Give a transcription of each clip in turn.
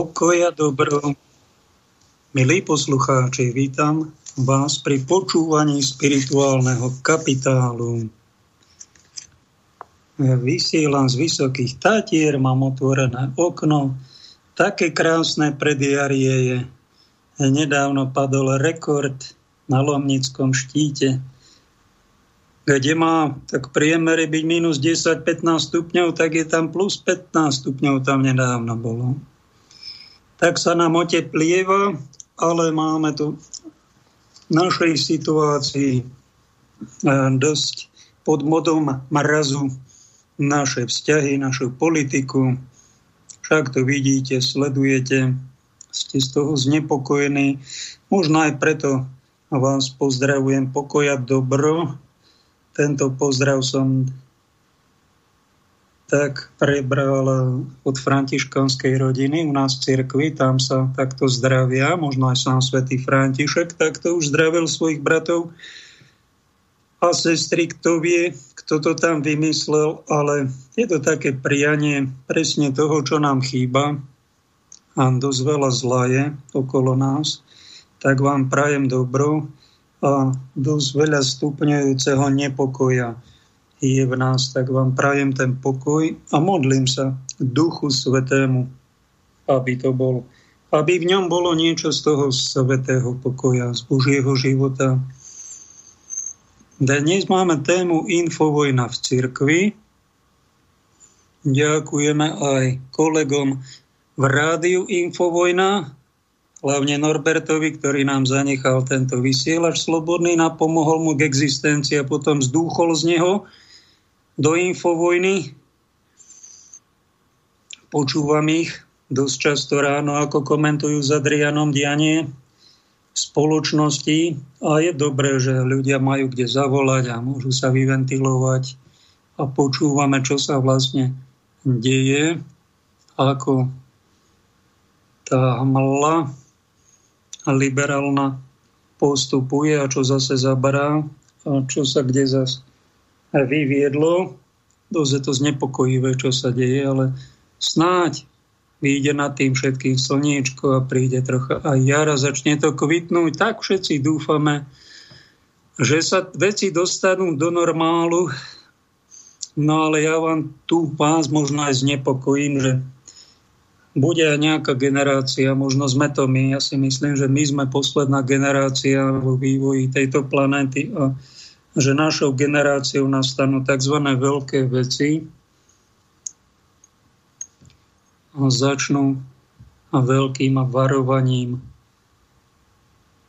pokoj a dobro. Milí poslucháči, vítam vás pri počúvaní spirituálneho kapitálu. Vysielam z Vysokých Tatier, mám otvorené okno. Také krásne predjarie je. Nedávno padol rekord na Lomnickom štíte, kde má tak priemere byť minus 10-15 stupňov, tak je tam plus 15 stupňov, tam nedávno bolo. Tak sa nám oteplieva, ale máme tu v našej situácii dosť pod modom mrazu naše vzťahy, našu politiku. Však to vidíte, sledujete, ste z toho znepokojení. Možno aj preto vás pozdravujem, pokoj a dobro. Tento pozdrav som tak prebral od františkanskej rodiny u nás v cirkvi, tam sa takto zdravia, možno aj sám svätý František takto už zdravil svojich bratov a sestry, kto vie, kto to tam vymyslel, ale je to také prianie presne toho, čo nám chýba a dosť veľa zla je okolo nás, tak vám prajem dobro a dosť veľa stupňujúceho nepokoja je v nás, tak vám prajem ten pokoj a modlím sa Duchu Svätému, aby v ňom bolo niečo z toho svätého pokoja, z Božieho života. Dnes máme tému Infovojna v cirkvi. Ďakujeme aj kolegom v rádiu Infovojna, hlavne Norbertovi, ktorý nám zanechal tento vysielač slobodný, napomohol mu k existencii a potom zdúchol z neho do Infovojny. Počúvam ich dosť často ráno, ako komentujú s Adrianom dianie v spoločnosti a je dobré, že ľudia majú kde zavolať a môžu sa vyventilovať a počúvame, čo sa vlastne deje, ako tá hmla liberálna postupuje a čo zase zaberá a čo sa kde zase vyviedlo. Dosť je to znepokojivé, čo sa deje, ale snáď vyjde nad tým všetkým slniečko a príde trocha aj jara, začne to kvitnúť. Tak všetci dúfame, že sa veci dostanú do normálu. No ale ja vám tu vás možno aj znepokojím, že bude aj nejaká generácia, možno sme to my, ja si myslím, že my sme posledná generácia vo vývoji tejto planéty a že našou generáciou nastanú tzv. Veľké veci a začnú veľkým varovaním.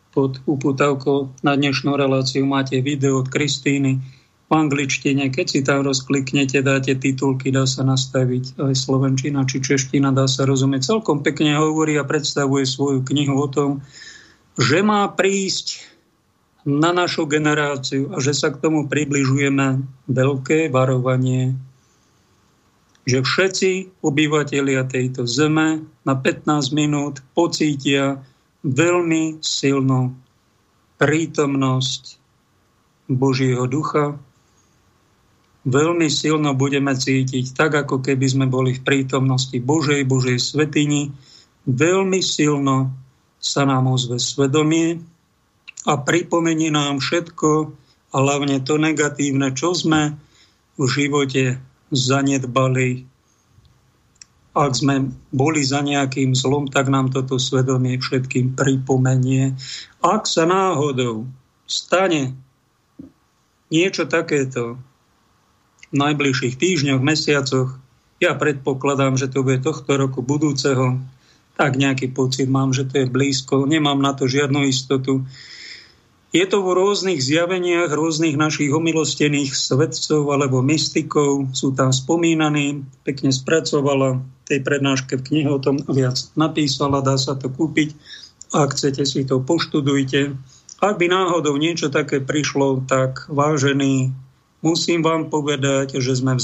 Pod uputavkou na dnešnú reláciu máte video od Kristíny v angličtine, keď si tam rozkliknete, dáte titulky, dá sa nastaviť aj slovenčina či čeština, dá sa rozumieť. Celkom pekne hovorí a predstavuje svoju knihu o tom, že má prísť na našu generáciu a že sa k tomu približujeme veľké varovanie, že všetci obyvatelia tejto zeme na 15 minút pocítia veľmi silnú prítomnosť Božieho ducha. Veľmi silno budeme cítiť, tak ako keby sme boli v prítomnosti Božej svätyni. Veľmi silno sa nám ozve svedomie a pripomení nám všetko a hlavne to negatívne, čo sme v živote zanedbali. Ak sme boli za nejakým zlom, tak nám toto svedomie všetkým pripomenie. Ak sa náhodou stane niečo takéto v najbližších týždňoch, mesiacoch, ja predpokladám, že to bude tohto roku, budúceho, tak nejaký pocit mám, že to je blízko, nemám na to žiadnu istotu. Je to v rôznych zjaveniach, rôznych našich omilostených svetcov alebo mystikov, sú tam spomínaní, pekne spracovala v tej prednáške v knihe, o tom viac napísala, dá sa to kúpiť, ak chcete si to poštudujte. Ak by náhodou niečo také prišlo, tak vážený, musím vám povedať, že sme v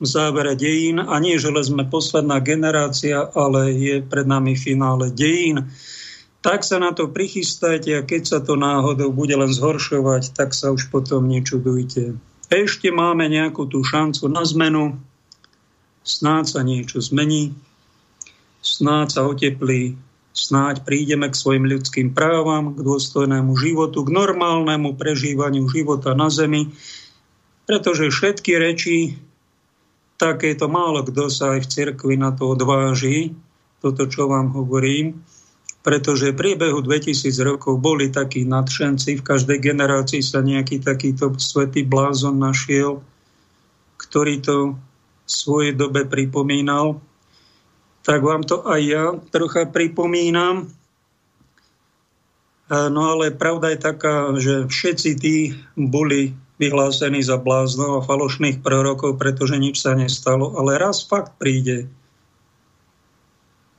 závere dejín a nie, že sme posledná generácia, ale je pred nami finále dejín. Tak sa na to prichystajte a keď sa to náhodou bude len zhoršovať, tak sa už potom nečudujte. Ešte máme nejakú tú šancu na zmenu, snáď sa niečo zmení. snáď sa oteplí, snáď prídeme k svojim ľudským právam, k dôstojnému životu, k normálnemu prežívaniu života na zemi, pretože všetky reči, takéto málo kto sa aj v cirkvi na to odváži, toto, čo vám hovorím, pretože v priebehu 2000 rokov boli takí nadšenci, v každej generácii sa nejaký takýto svätý blázon našiel, ktorý to v svojej dobe pripomínal. Tak vám to aj ja trocha pripomínam. No ale pravda je taká, že všetci tí boli vyhlásení za bláznov a falošných prorokov, pretože nič sa nestalo. Ale raz fakt príde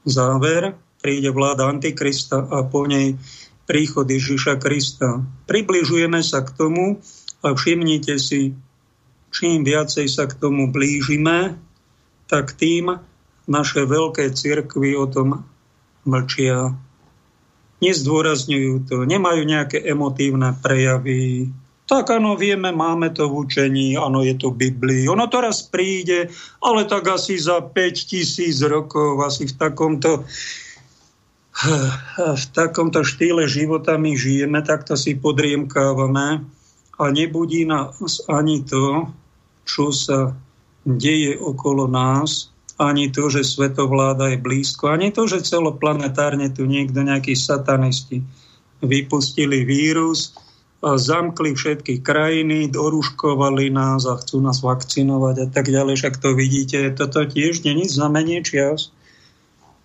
záver, príde vláda Antikrista a po nej príchod Ježiša Krista. Približujeme sa k tomu a všimnite si, čím viacej sa k tomu blížime, tak tým naše veľké cirkvi o tom mlčia. Nezdôrazňujú to, nemajú nejaké emotívne prejavy. Tak áno, vieme, máme to v učení, áno, je to v Biblii. Ono teraz príde, ale tak asi za 5000 rokov, asi v takomto štýle života my žijeme, takto si podriemkávame a nebudí nás ani to, čo sa deje okolo nás, ani to, že svetovláda je blízko, ani to, že celoplanetárne tu niekto, nejakí satanisti vypustili vírus, a zamkli všetky krajiny, doruškovali nás a chcú nás vakcinovať a tak ďalej. Však to vidíte, toto tiež není znamenie čias.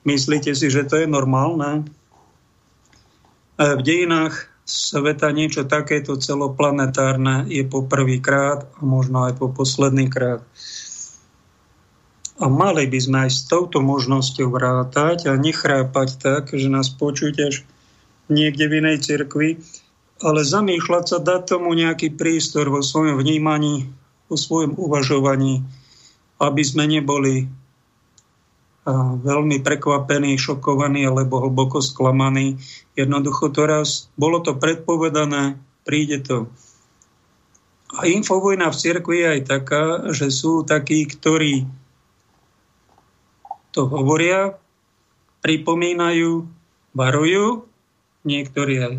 Myslíte si, že to je normálne? V dejinách sveta niečo takéto celoplanetárne je po prvýkrát a možno aj po posledný krát. A mali by sme aj s touto možnosťou vrátať a nechrápať tak, že nás počuť až niekde v inej cirkvi, ale zamýšľať sa, dať tomu nejaký prístor vo svojom vnímaní, vo svojom uvažovaní, aby sme neboli veľmi prekvapení, šokovaní alebo hlboko sklamaní. Jednoducho teraz bolo to predpovedané, príde to. A infovojna v cirkvi je aj taká, že sú takí, ktorí to hovoria, pripomínajú, varujú, niektorí aj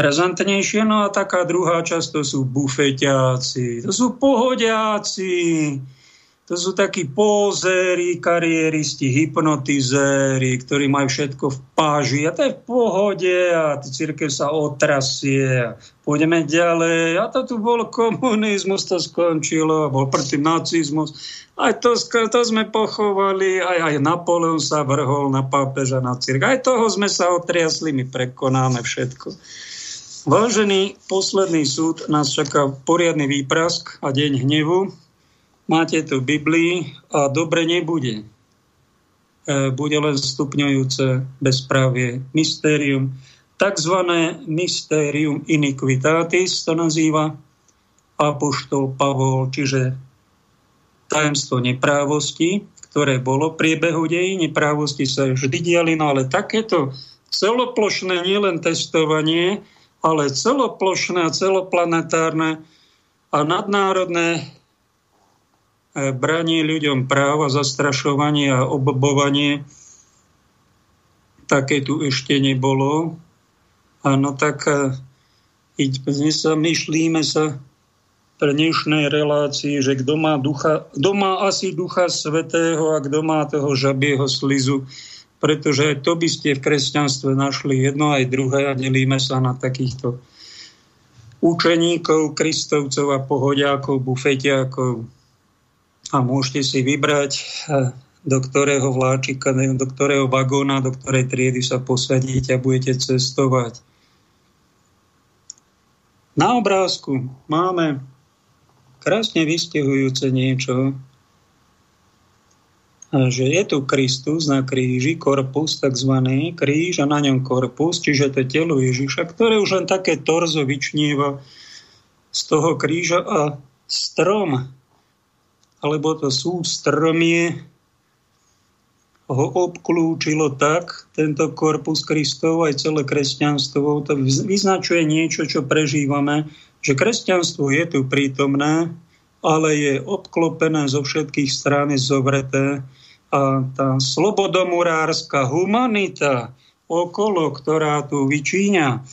razantnejšie, no a taká druhá časť, to sú bufetiaci, to sú pohodiaci, to sú takí pózeri, kariéristi, hypnotizéri, ktorí majú všetko v páži a to je v pohode a cirkev sa otrasie, pôjdeme ďalej a to tu bol komunizmus, to skončilo, bol predtým nacizmus, aj to sme pochovali, aj Napoleon sa vrhol na pápeža, na cirkev, aj toho sme sa otriasli, my prekonáme všetko. Vážený, posledný súd nás čaká poriadny výprask a deň hnevu. Máte to v Biblii a dobre nebude. Bude len stupňujúce bezprávie, mystérium. Takzvané mystérium iniquitatis to nazýva apoštol Pavol, čiže tajemstvo neprávosti, ktoré bolo priebehu dejín. Neprávosti sa vždy diali, no ale takéto celoplošné, nielen testovanie, ale celoplošné a celoplanetárne a nadnárodné branie ľuďom práva, zastrašovanie a obobovanie, také tu ešte nebolo. Áno, tak zamýšlíme sa pre dnešnej relácii, že kto má asi Ducha Svätého a kto má toho žabieho slizu, pretože aj to by ste v kresťanstve našli jedno aj druhé a delíme sa na takýchto učeníkov, kristovcov a pohodiákov, bufetiákov. A môžete si vybrať, do ktorého vláčika, do ktorého vagóna, do ktorej triedy sa posadíte a budete cestovať. Na obrázku máme krásne vystihujúce niečo, že je tu Kristus na kríži, korpus takzvaný, kríž a na ňom korpus, čiže to telo Ježiša, ktoré už len také torzo vyčnieva z toho kríža a strom, alebo to sústromie, ho obklúčilo tak, tento korpus Kristov, aj celé kresťanstvo, to vyznačuje niečo, čo prežívame, že kresťanstvo je tu prítomné, ale je obklopené zo všetkých strán, zovreté, a A tá slobodomurárska humanita, okolo ktorá tu vyčíňa,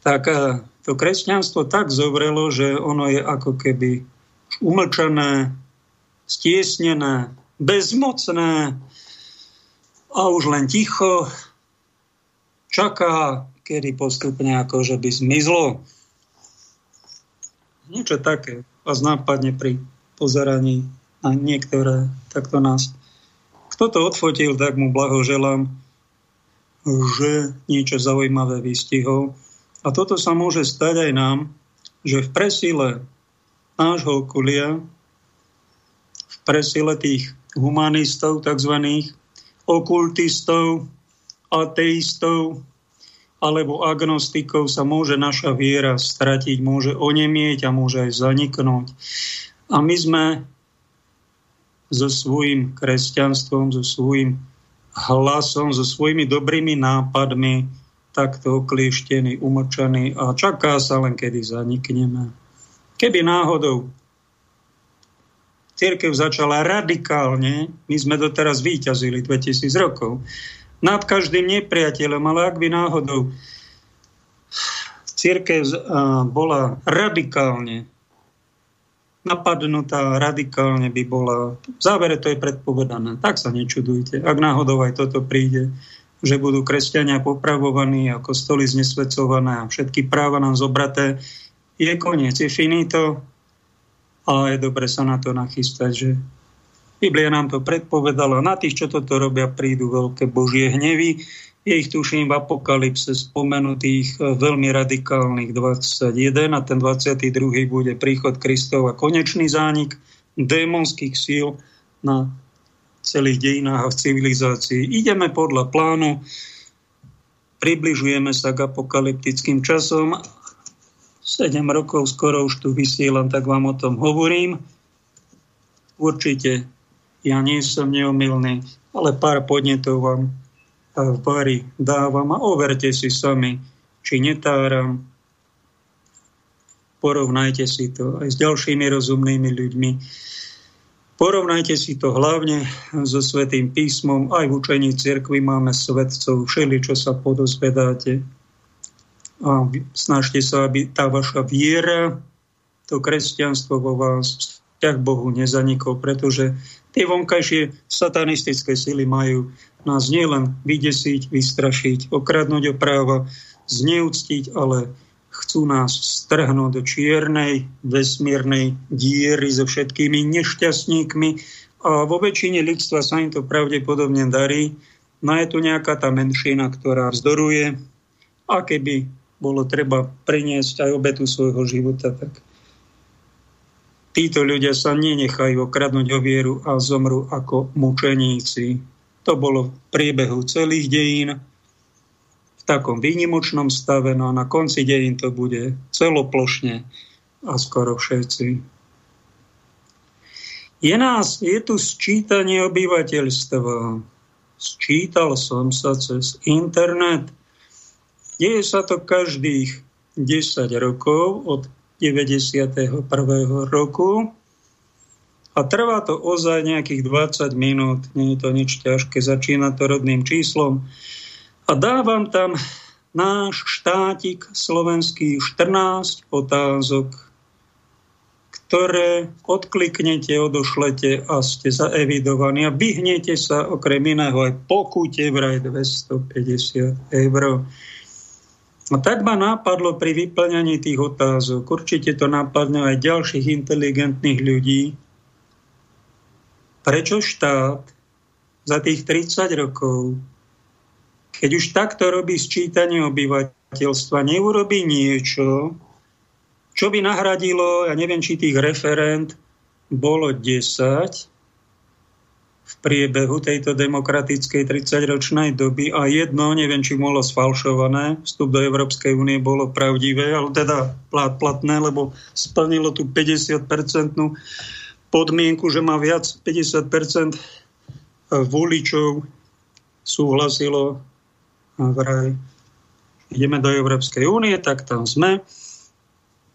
tak to kresťanstvo tak zovrelo, že ono je ako keby umlčané, stiesnené, bezmocné a už len ticho čaká, kedy postupne akože by zmizlo. Niečo také vás nápadne pri pozeraní na niektoré takto nás. Kto to odfotil, tak mu blahoželám, že niečo zaujímavé vystihol. A toto sa môže stať aj nám, že v presile nášho okolia, v presile tých humanistov, takzvaných okultistov, ateistov alebo agnostikov sa môže naša viera stratiť, môže onemieť a môže aj zaniknúť. A my sme so svojím kresťanstvom, so svojím hlasom, so svojimi dobrými nápadmi takto oklieštený, umlčaný a čaká sa len, kedy zanikneme. Keby náhodou cirkev začala radikálne, my sme doteraz víťazili 2000 rokov, nad každým nepriateľom, ale ak by náhodou cirkev bola radikálne napadnutá, radikálne by bola, v závere to je predpovedané, tak sa nečudujte, ak náhodou aj toto príde, že budú kresťania popravovaní a kostoly znesvedcované a všetky práva nám zobraté, je koniec, je finito a je dobre sa na to nachystať, že Biblia nám to predpovedala. Na tých, čo toto robia, prídu veľké božie hnevy. Je ich, tuším, v Apokalypse spomenutých veľmi radikálnych 21 a ten 22. bude príchod Kristov a konečný zánik démonských síl na celých dejinách a v civilizácii. Ideme podľa plánu, približujeme sa k apokalyptickým časom. 7 rokov skoro už tu vysielam, tak vám o tom hovorím. Určite ja nie som neomylný, ale pár podnetov vám v bari dávam a overte si sami, či netáram. Porovnajte si to aj s ďalšími rozumnými ľuďmi. Porovnajte si to hlavne so Svätým písmom. Aj v učení cirkvi máme svedcov, všeli, čo sa podozvedáte. A snažte sa, aby tá vaša viera, to kresťanstvo vo vás, vzťah Bohu nezanikol, pretože tie vonkajšie satanistické sily majú nás nielen vydesiť, vystrašiť, okradnúť o práva, zneúctiť, ale chcú nás strhnúť do čiernej vesmírnej diery so všetkými nešťastníkmi a vo väčšine ľudstva sa im to pravdepodobne darí. No je tu nejaká tá menšina, ktorá vzdoruje a keby bolo treba priniesť aj obetu svojho života, tak títo ľudia sa nenechajú okradnúť o vieru a zomru ako mučeníci. To bolo v priebehu celých dejín v takom výnimočnom stave, no a na konci dejín to bude celoplošne a skoro všetci. Je tu sčítanie obyvateľstva. Sčítal som sa cez internet. Deje sa to každých 10 rokov od 91. roku a trvá to ozaj nejakých 20 minút. Nie je to nič ťažké, začína to rodným číslom. A dávam tam náš štátik slovenský 14 otázok, ktoré odkliknete, odošlete a ste zaevidovaní. A vyhnete sa okrem iného aj pokute vraj 250 €. A tak ma nápadlo pri vyplňaní tých otázok. Určite to napadne aj ďalších inteligentných ľudí. Prečo štát za tých 30 rokov, keď už takto robí sčítanie obyvateľstva, neurobí niečo, čo by nahradilo, ja neviem, či tých referend bolo 10 v priebehu tejto demokratickej 30-ročnej doby a jedno, neviem, či bolo sfalšované, vstup do Európskej únie bolo pravdivé, ale teda platné, lebo splnilo tú 50-percentnú podmienku, že má viac 50% voličov súhlasilo vraj ideme do Európskej únie, tak tam sme.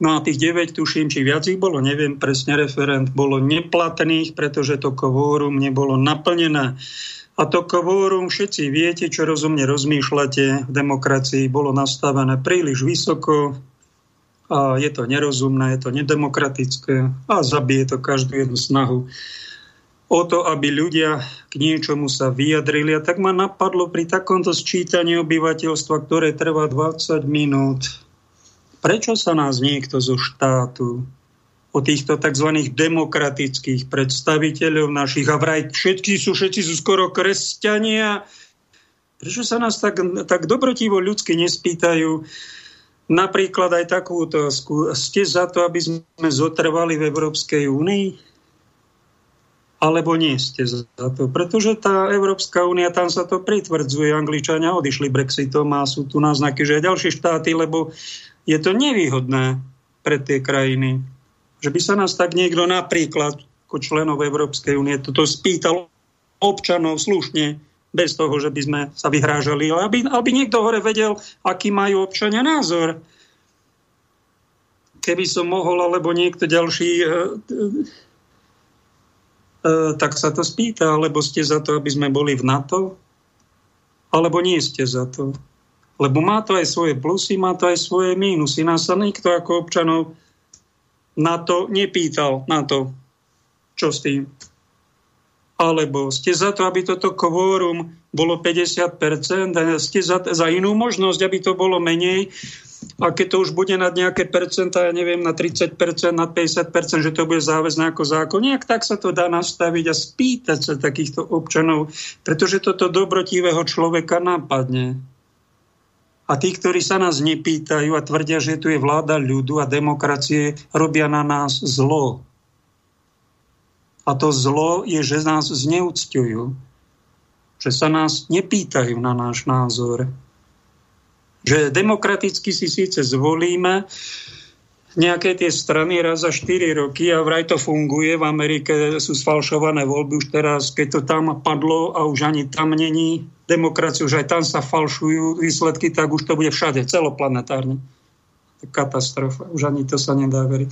No a tých 9, tuším, či viac ich bolo, neviem presne, referent bolo neplatných, pretože to kvórum nebolo naplnené. A to kvórum, všetci viete, čo rozumne rozmýšľate, v demokracii bolo nastavené príliš vysoko a je to nerozumné, je to nedemokratické a zabije to každú jednu snahu o to, aby ľudia k niečomu sa vyjadrili. A tak ma napadlo pri takomto sčítaní obyvateľstva, ktoré trvá 20 minút, prečo sa nás niekto zo štátu o týchto tzv. Demokratických predstaviteľov našich, a vraj všetci sú skoro kresťania. Prečo sa nás tak dobrotivo ľudsky nespýtajú napríklad aj takú otázku: ste za to, aby sme zotrvali v Európskej únii? Alebo nie ste za to? Pretože tá Európska únia, tam sa to pritvrdzuje. Angličania odišli Brexitom a sú tu náznaky, že aj ďalšie štáty, lebo je to nevýhodné pre tie krajiny. Že by sa nás tak niekto napríklad ako členov Európskej únie toto spýtal občanov slušne, bez toho, že by sme sa vyhrážali, ale aby niekto hore vedel, aký majú občania názor. Keby som mohol, alebo niekto ďalší, tak sa to spýta, alebo ste za to, aby sme boli v NATO, alebo nie ste za to. Lebo má to aj svoje plusy, má to aj svoje mínusy. Nás sa nikto ako občanov na to nepýtal, na to, čo s tým. Alebo ste za to, aby toto kvórum bolo 50%, a ste za inú možnosť, aby to bolo menej, a keď to už bude nad nejaké percenta, ja neviem, na 30%, na 50%, že to bude záväzné ako zákon, nejak tak sa to dá nastaviť a spýtať sa takýchto občanov, pretože toto dobrotivého človeka napadne. A tí, ktorí sa nás nepýtajú a tvrdia, že tu je vláda ľudu a demokracie, robia na nás zlo. A to zlo je, že nás zneúcťujú. Že sa nás nepýtajú na náš názor. Že demokraticky si síce zvolíme nejaké tie strany raz za 4 roky a vraj to funguje. V Amerike sú sfalšované voľby už teraz, keď to tam padlo a už ani tam není demokraciu, že aj tam sa falšujú výsledky, tak už to bude všade, celoplanetárne. Katastrofa, už ani to sa nedá veriť.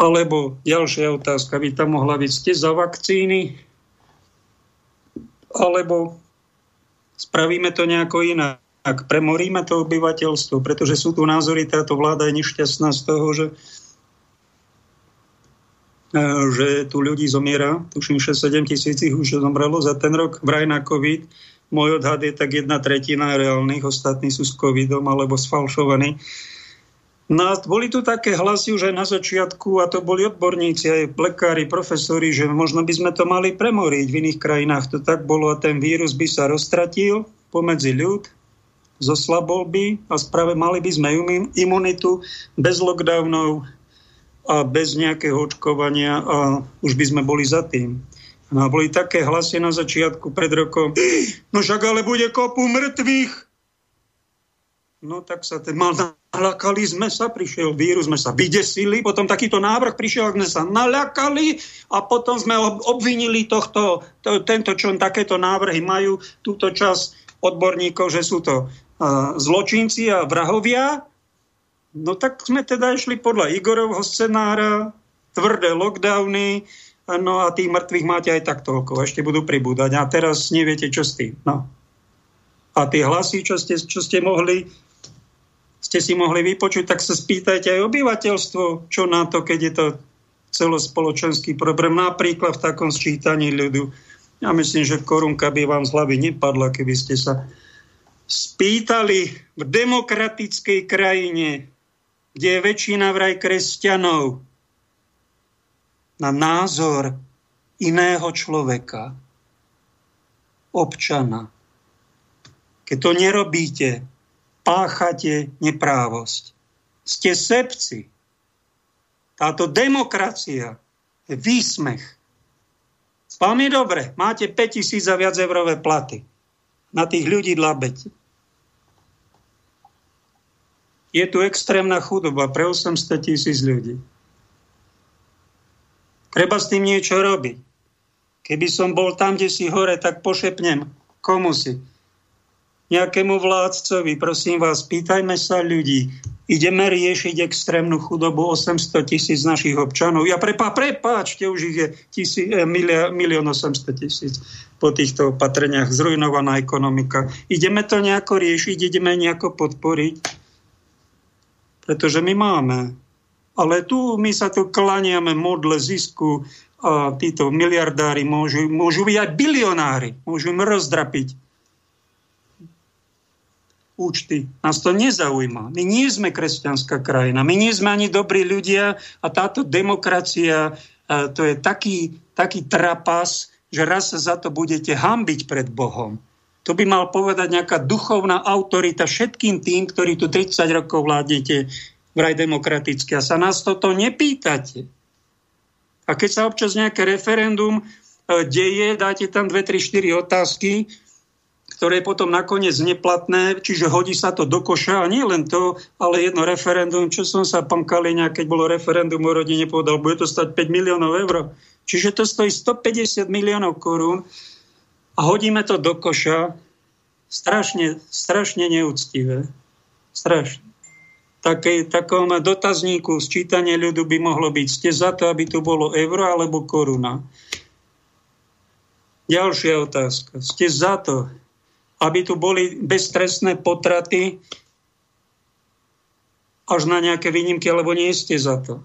Alebo ďalšia otázka, by tam mohla byť, ste za vakcíny? Alebo spravíme to nejako inak, premoríme to obyvateľstvo, pretože sú tu názory, táto vláda je nešťastná z toho, že tu ľudí zomiera, tuším 6-7 tisíc už zomrelo za ten rok, vraj na COVID. Môj odhad je tak 1/3 reálnych, ostatní sú s covidom alebo sfalšovaní. No, boli tu také hlasy už aj na začiatku, a to boli odborníci, aj lekári, profesori, že možno by sme to mali premoriť. V iných krajinách to tak bolo a ten vírus by sa roztratil pomedzi ľud, zoslabol by a mali by sme imunitu bez lockdownov a bez nejakého očkovania a už by sme boli za tým. No boli také hlasy na začiatku pred rokom. No však ale bude kopu mŕtvych. No tak sa naľakali sme sa, prišiel vírus, sme sa vydesili, potom takýto návrh prišiel, sme sa naľakali a potom sme obvinili tento, čo takéto návrhy majú, túto čas odborníkov, že sú to zločinci a vrahovia. No tak sme teda išli podľa Igorovho scenára, tvrdé lockdowny. No a tých mŕtvych máte aj tak toľko. Ešte budú pribúdať. A teraz neviete, čo s tým. No. A tie hlasy, čo ste si mohli vypočuť, tak sa spýtajte aj obyvateľstvo, čo na to, keď je to celospoločenský problém. Napríklad v takom sčítaní ľudu. Ja myslím, že korunka by vám z hlavy nepadla, keby ste sa spýtali v demokratickej krajine, kde je väčšina vraj kresťanov, na názor iného človeka, občana. Keď to nerobíte, páchate neprávosť. Ste sebci. Táto demokracia je výsmech. Vám je dobre, máte 5 000 a viac eurové platy. Na tých ľudí dlabete. Je tu extrémna chudoba pre 800 000 ľudí. Treba s tým niečo robiť. Keby som bol tam, kde si hore, tak pošepnem komu si. Nejakému vládcovi, prosím vás, pýtajme sa ľudí. Ideme riešiť extrémnu chudobu 800 000 našich občanov. Ja prepáčte, už ich je 1 800 000 po týchto opatreniach, zrujnovaná ekonomika. Ideme to nejako riešiť, ideme nejako podporiť, pretože my máme. Ale tu my sa tu klaniame modle zisku a títo miliardári môžu byť aj bilionári, môžu im rozdrapiť účty. Nás to nezaujíma. My nie sme kresťanská krajina, my nie sme ani dobrí ľudia a táto demokracia, to je taký trapas, že raz sa za to budete hanbiť pred Bohom. To by mal povedať nejaká duchovná autorita všetkým tým, ktorí tu 30 rokov vládnete vraj demokraticky a sa nás toto nepýtate. A keď sa občas nejaké referendum deje, dáte tam 2, 3, 4 otázky, ktoré potom nakoniec neplatné, čiže hodí sa to do koša. A nie len to, ale jedno referendum, čo som sa pamkali nejak, keď bolo referendum o rodine, povedal, bude to stať 5 000 000 eur. Čiže to stojí 150 000 000 korún a hodíme to do koša. Strašne neúctivé. Strašne. V takom dotazníku sčítanie ľudu by mohlo byť, ste za to, aby tu bolo euro alebo koruna. Ďalšia otázka. Ste za to, aby tu boli beztrestné potraty až na nejaké výnimky, alebo nie ste za to.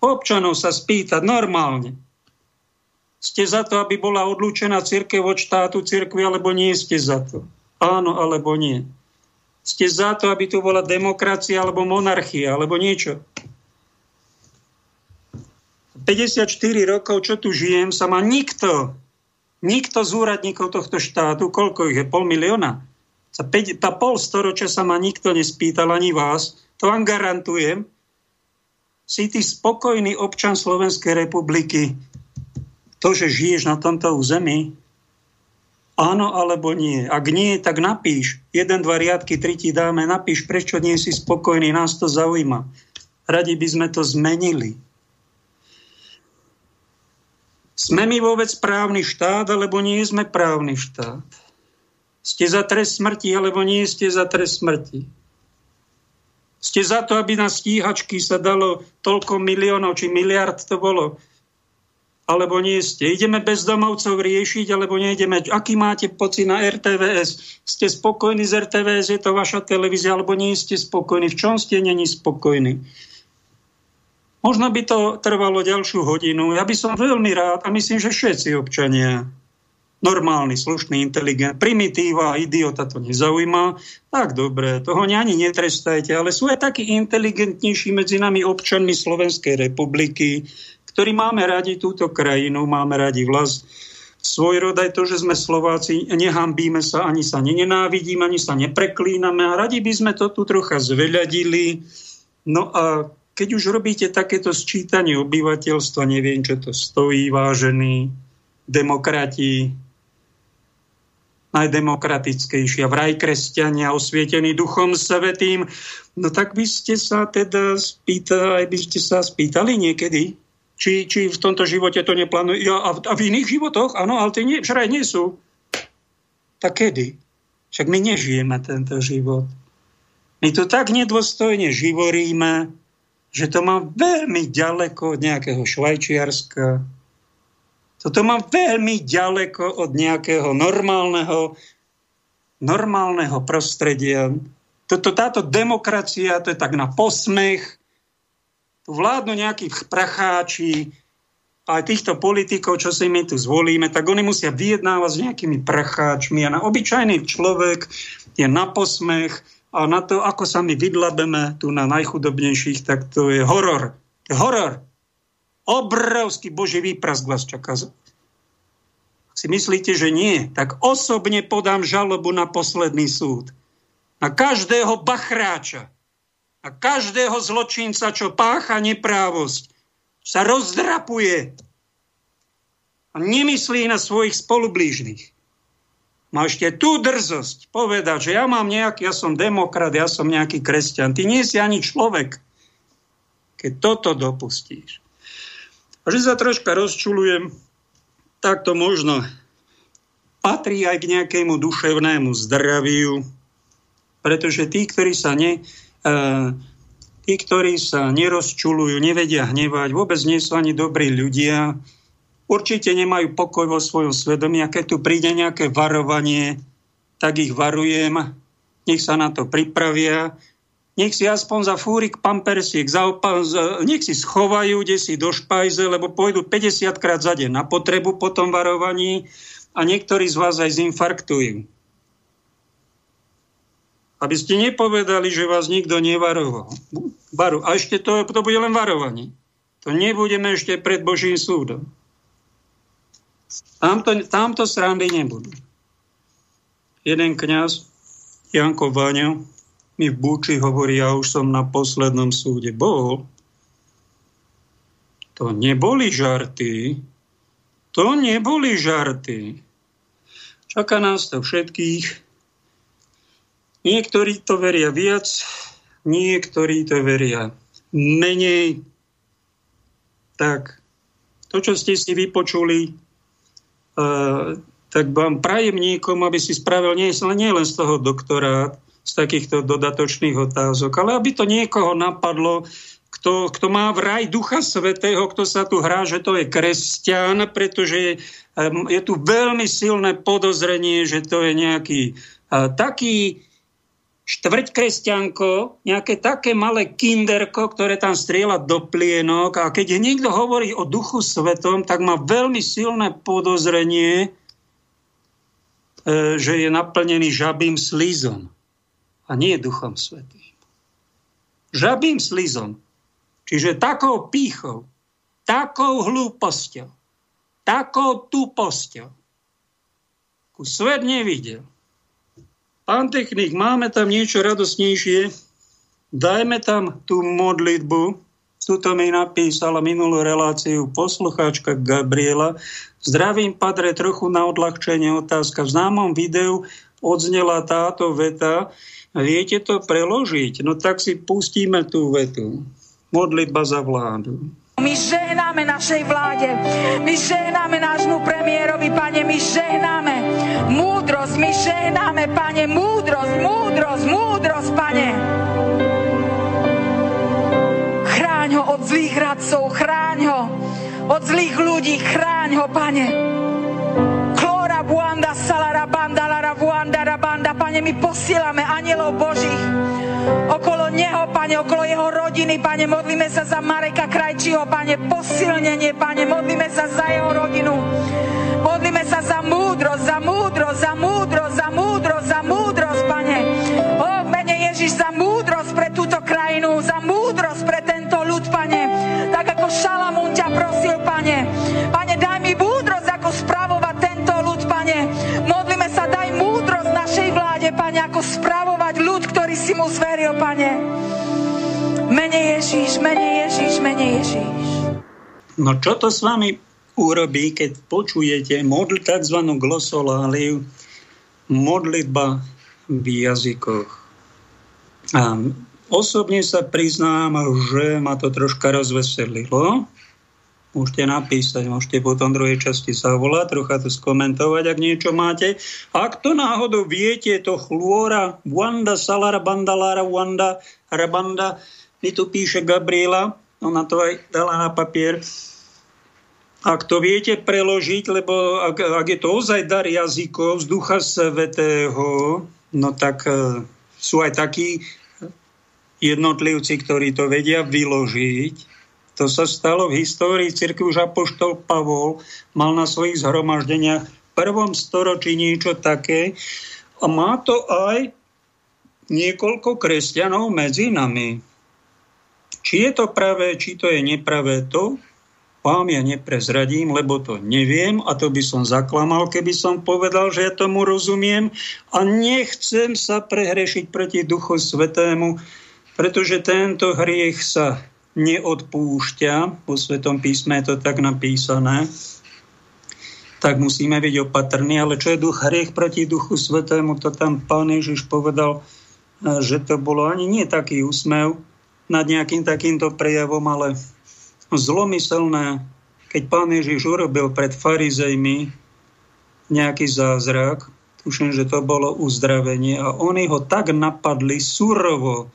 Občanov sa spýtať normálne. Ste za to, aby bola odlúčená cirkev od štátu, cirkvi, alebo nie ste za to. Áno alebo nie. Ste za to, aby tu bola demokracia alebo monarchia, alebo niečo. 54 rokov, čo tu žijem, sa ma nikto z úradníkov tohto štátu, koľko ich je, 500 000, tá pol storočia sa ma nikto nespýtal, ani vás, to vám garantujem. Si ty spokojný občan Slovenskej republiky, to, že žiješ na tomto území, áno alebo nie. Ak nie, tak napíš. 1, 2 riadky, 3 ti dáme. Napíš, prečo nie si spokojný. Nás to zaujíma. Radi by sme to zmenili. Sme my vôbec právny štát, alebo nie sme právny štát? Ste za trest smrti, alebo nie ste za trest smrti? Ste za to, aby na stíhačky sa dalo toľko miliónov, či miliard to bolo, alebo nie ste. Ideme bezdomovcov riešiť, alebo nejdeme. Aký máte pocit na RTVS? Ste spokojní z RTVS? Je to vaša televízia, alebo nie ste spokojní? V čom ste není spokojní? Možno by to trvalo ďalšiu hodinu. Ja by som veľmi rád, a myslím, že všetci občania, normálny, slušný, inteligent, primitíva, idiota to nezaujíma, tak dobre, toho ani netrestajte, ale sú aj takí inteligentnejší medzi nami občanmi Slovenskej republiky, ktorí máme radi túto krajinu, máme radi vlast, svoj rod, aj to, že sme Slováci, nehambíme sa, ani sa nenávidíme, ani sa nepreklíname a radi by sme to tu trocha zveľadili. No a keď už robíte takéto sčítanie obyvateľstva, neviem, čo to stojí, vážení demokrati, najdemokratickejšia, vraj kresťania, osvietení Duchom Svätým, no tak by ste sa teda spýtali niekedy, či v tomto živote to neplánujú. A v iných životoch? Áno, ale tie však nie sú. Tak kedy? Však my nežijeme tento život. My to tak nedôstojne živoríme, že to má veľmi ďaleko od nejakého Švajčiarska. Toto má veľmi ďaleko od nejakého normálneho prostredia. Táto demokracia, to je tak na posmech. Vládnu nejakých pracháči a týchto politikov, čo si my tu zvolíme, tak oni musia vyjednávať s nejakými pracháčmi a na obyčajný človek je na posmech a na to, ako sa my vydlabeme tu na najchudobnejších, tak to je horor. Horor. Obrovský Boží výprask vás čaká. Ak si myslíte, že nie, tak osobne podám žalobu na posledný súd. Na každého bachráča. A každého zločinca, čo pácha neprávosť, sa rozdrapuje a nemyslí na svojich spolublížnych. Má ešte tú drzosť povedať, že ja som demokrat, ja som nejaký kresťan. Ty nie si ani človek, keď toto dopustíš. A že sa troška rozčulujem, tak to možno patrí aj k nejakému duševnému zdraviu, pretože tí, ktorí sa tí, ktorí sa nerozčulujú, nevedia hnevať, vôbec nie sú ani dobrí ľudia, určite nemajú pokoj vo svojom svedomí a keď tu príde nejaké varovanie, tak ich varujem, nech sa na to pripravia, nech si aspoň za fúrik pampersiek, nech si schovajú, kde si do špajze, lebo pôjdu 50 krát za deň na potrebu po tom varovaní a niektorí z vás aj zinfarktujú. Aby ste nepovedali, že vás nikto nevaroval. A ešte to bude len varovanie. To nebudeme ešte pred Božím súdom. Tamto srandy nebudú. Jeden kňaz, Janko Váňa, mi v Búči hovorí, ja už som na poslednom súde bol. To neboli žarty. Čaká nás to všetkých. Niektorí to veria viac, niektorí to veria menej. Tak, to, čo ste si vypočuli, tak vám prajem niekomu, aby si spravil nie len z toho doktorát, z takýchto dodatočných otázok, ale aby to niekoho napadlo, kto má vraj Ducha Svätého, kto sa tu hrá, že to je kresťan, pretože je tu veľmi silné podozrenie, že to je nejaký taký štvrťkresťanko, nejaké také malé kinderko, ktoré tam strieľa do plienok. A keď niekto hovorí o Duchu Svetom, tak má veľmi silné podozrenie, že je naplnený žabým slizom a nie Duchom Svetým. Žabým slizom. Čiže takou pýchou, takou hlúposťou, takou tuposťou. Svet nevidel. Pán technik, máme tam niečo radosnejšie. Dajme tam tú modlitbu. Tuto mi napísala minulú reláciu poslucháčka Gabriela. Zdravím, padre, trochu na odľahčenie otázka. V známom videu odznela táto veta. Viete to preložiť? No tak si pustíme tú vetu. Modlitba za vládu. My žehnáme našej vláde, my žehnáme nášmu premiérovi, Pane, my žehnáme múdrosť, my žehnáme, Pane, múdrosť, Pane. Chráň ho od zlých radcov, chráň ho od zlých ľudí, chráň ho, Pane. Klora buanda salara banda lara buanda rabanda, Pane, my posielame anielov Božích okolo neho, Pane, okolo jeho rodiny, Pane, modlíme sa za Mareka Krajčího, Pane, posilnenie, Pane, modlíme sa za jeho rodinu, modlíme sa za múdrosť, za múdrosť, Pane, v mene Ježiš, za múdrosť pre túto krajinu, za múdrosť pre tento ľud, Pane, tak ako Šalamún ťa prosil, Pane, Pane, daj mi múdrosť, ako spravovať tento ľud, Pane, modlíme sa, daj múdrosť našej vláde, Pane, ako spravovať ľud, ktorý si mu zveril, Pane. Mene Ježiš. No čo to s vami urobí, keď počujete tzv. Glosoláliu, modlitba v jazykoch? A osobne sa priznám, že ma to troška rozveselilo. Môžete napísať, môžete potom druhej časti zavolať, trocha to skomentovať, ak niečo máte. Ak to náhodou viete, to chlóra, wanda, salara, bandalára, wanda, rabanda, mi tu píše Gabriela, ona to aj dala na papier. Ak to viete preložiť, lebo ak je to ozaj dar jazykov z Ducha Svätého, no tak sú aj takí jednotlivci, ktorí to vedia vyložiť. To sa stalo v histórii cirkvi, už apoštol Pavol mal na svojich zhromaždeniach v 1. storočí niečo také a má to aj niekoľko kresťanov medzi nami. Či je to pravé, či to je nepravé, to vám ja neprezradím, lebo to neviem a to by som zaklamal, keby som povedal, že ja tomu rozumiem a nechcem sa prehrešiť proti Duchu Svätému, pretože tento hriech sa neodpúšťa, vo Svetom písme je to tak napísané, tak musíme byť opatrní. Ale čo je hriech proti Duchu Svätému, to tam Pán Ježiš povedal, že to bolo ani nie taký úsmev nad nejakým takýmto prejavom, ale zlomyselné, keď Pán Ježiš urobil pred farizejmi nejaký zázrak, tuším, že to bolo uzdravenie a oni ho tak napadli surovo,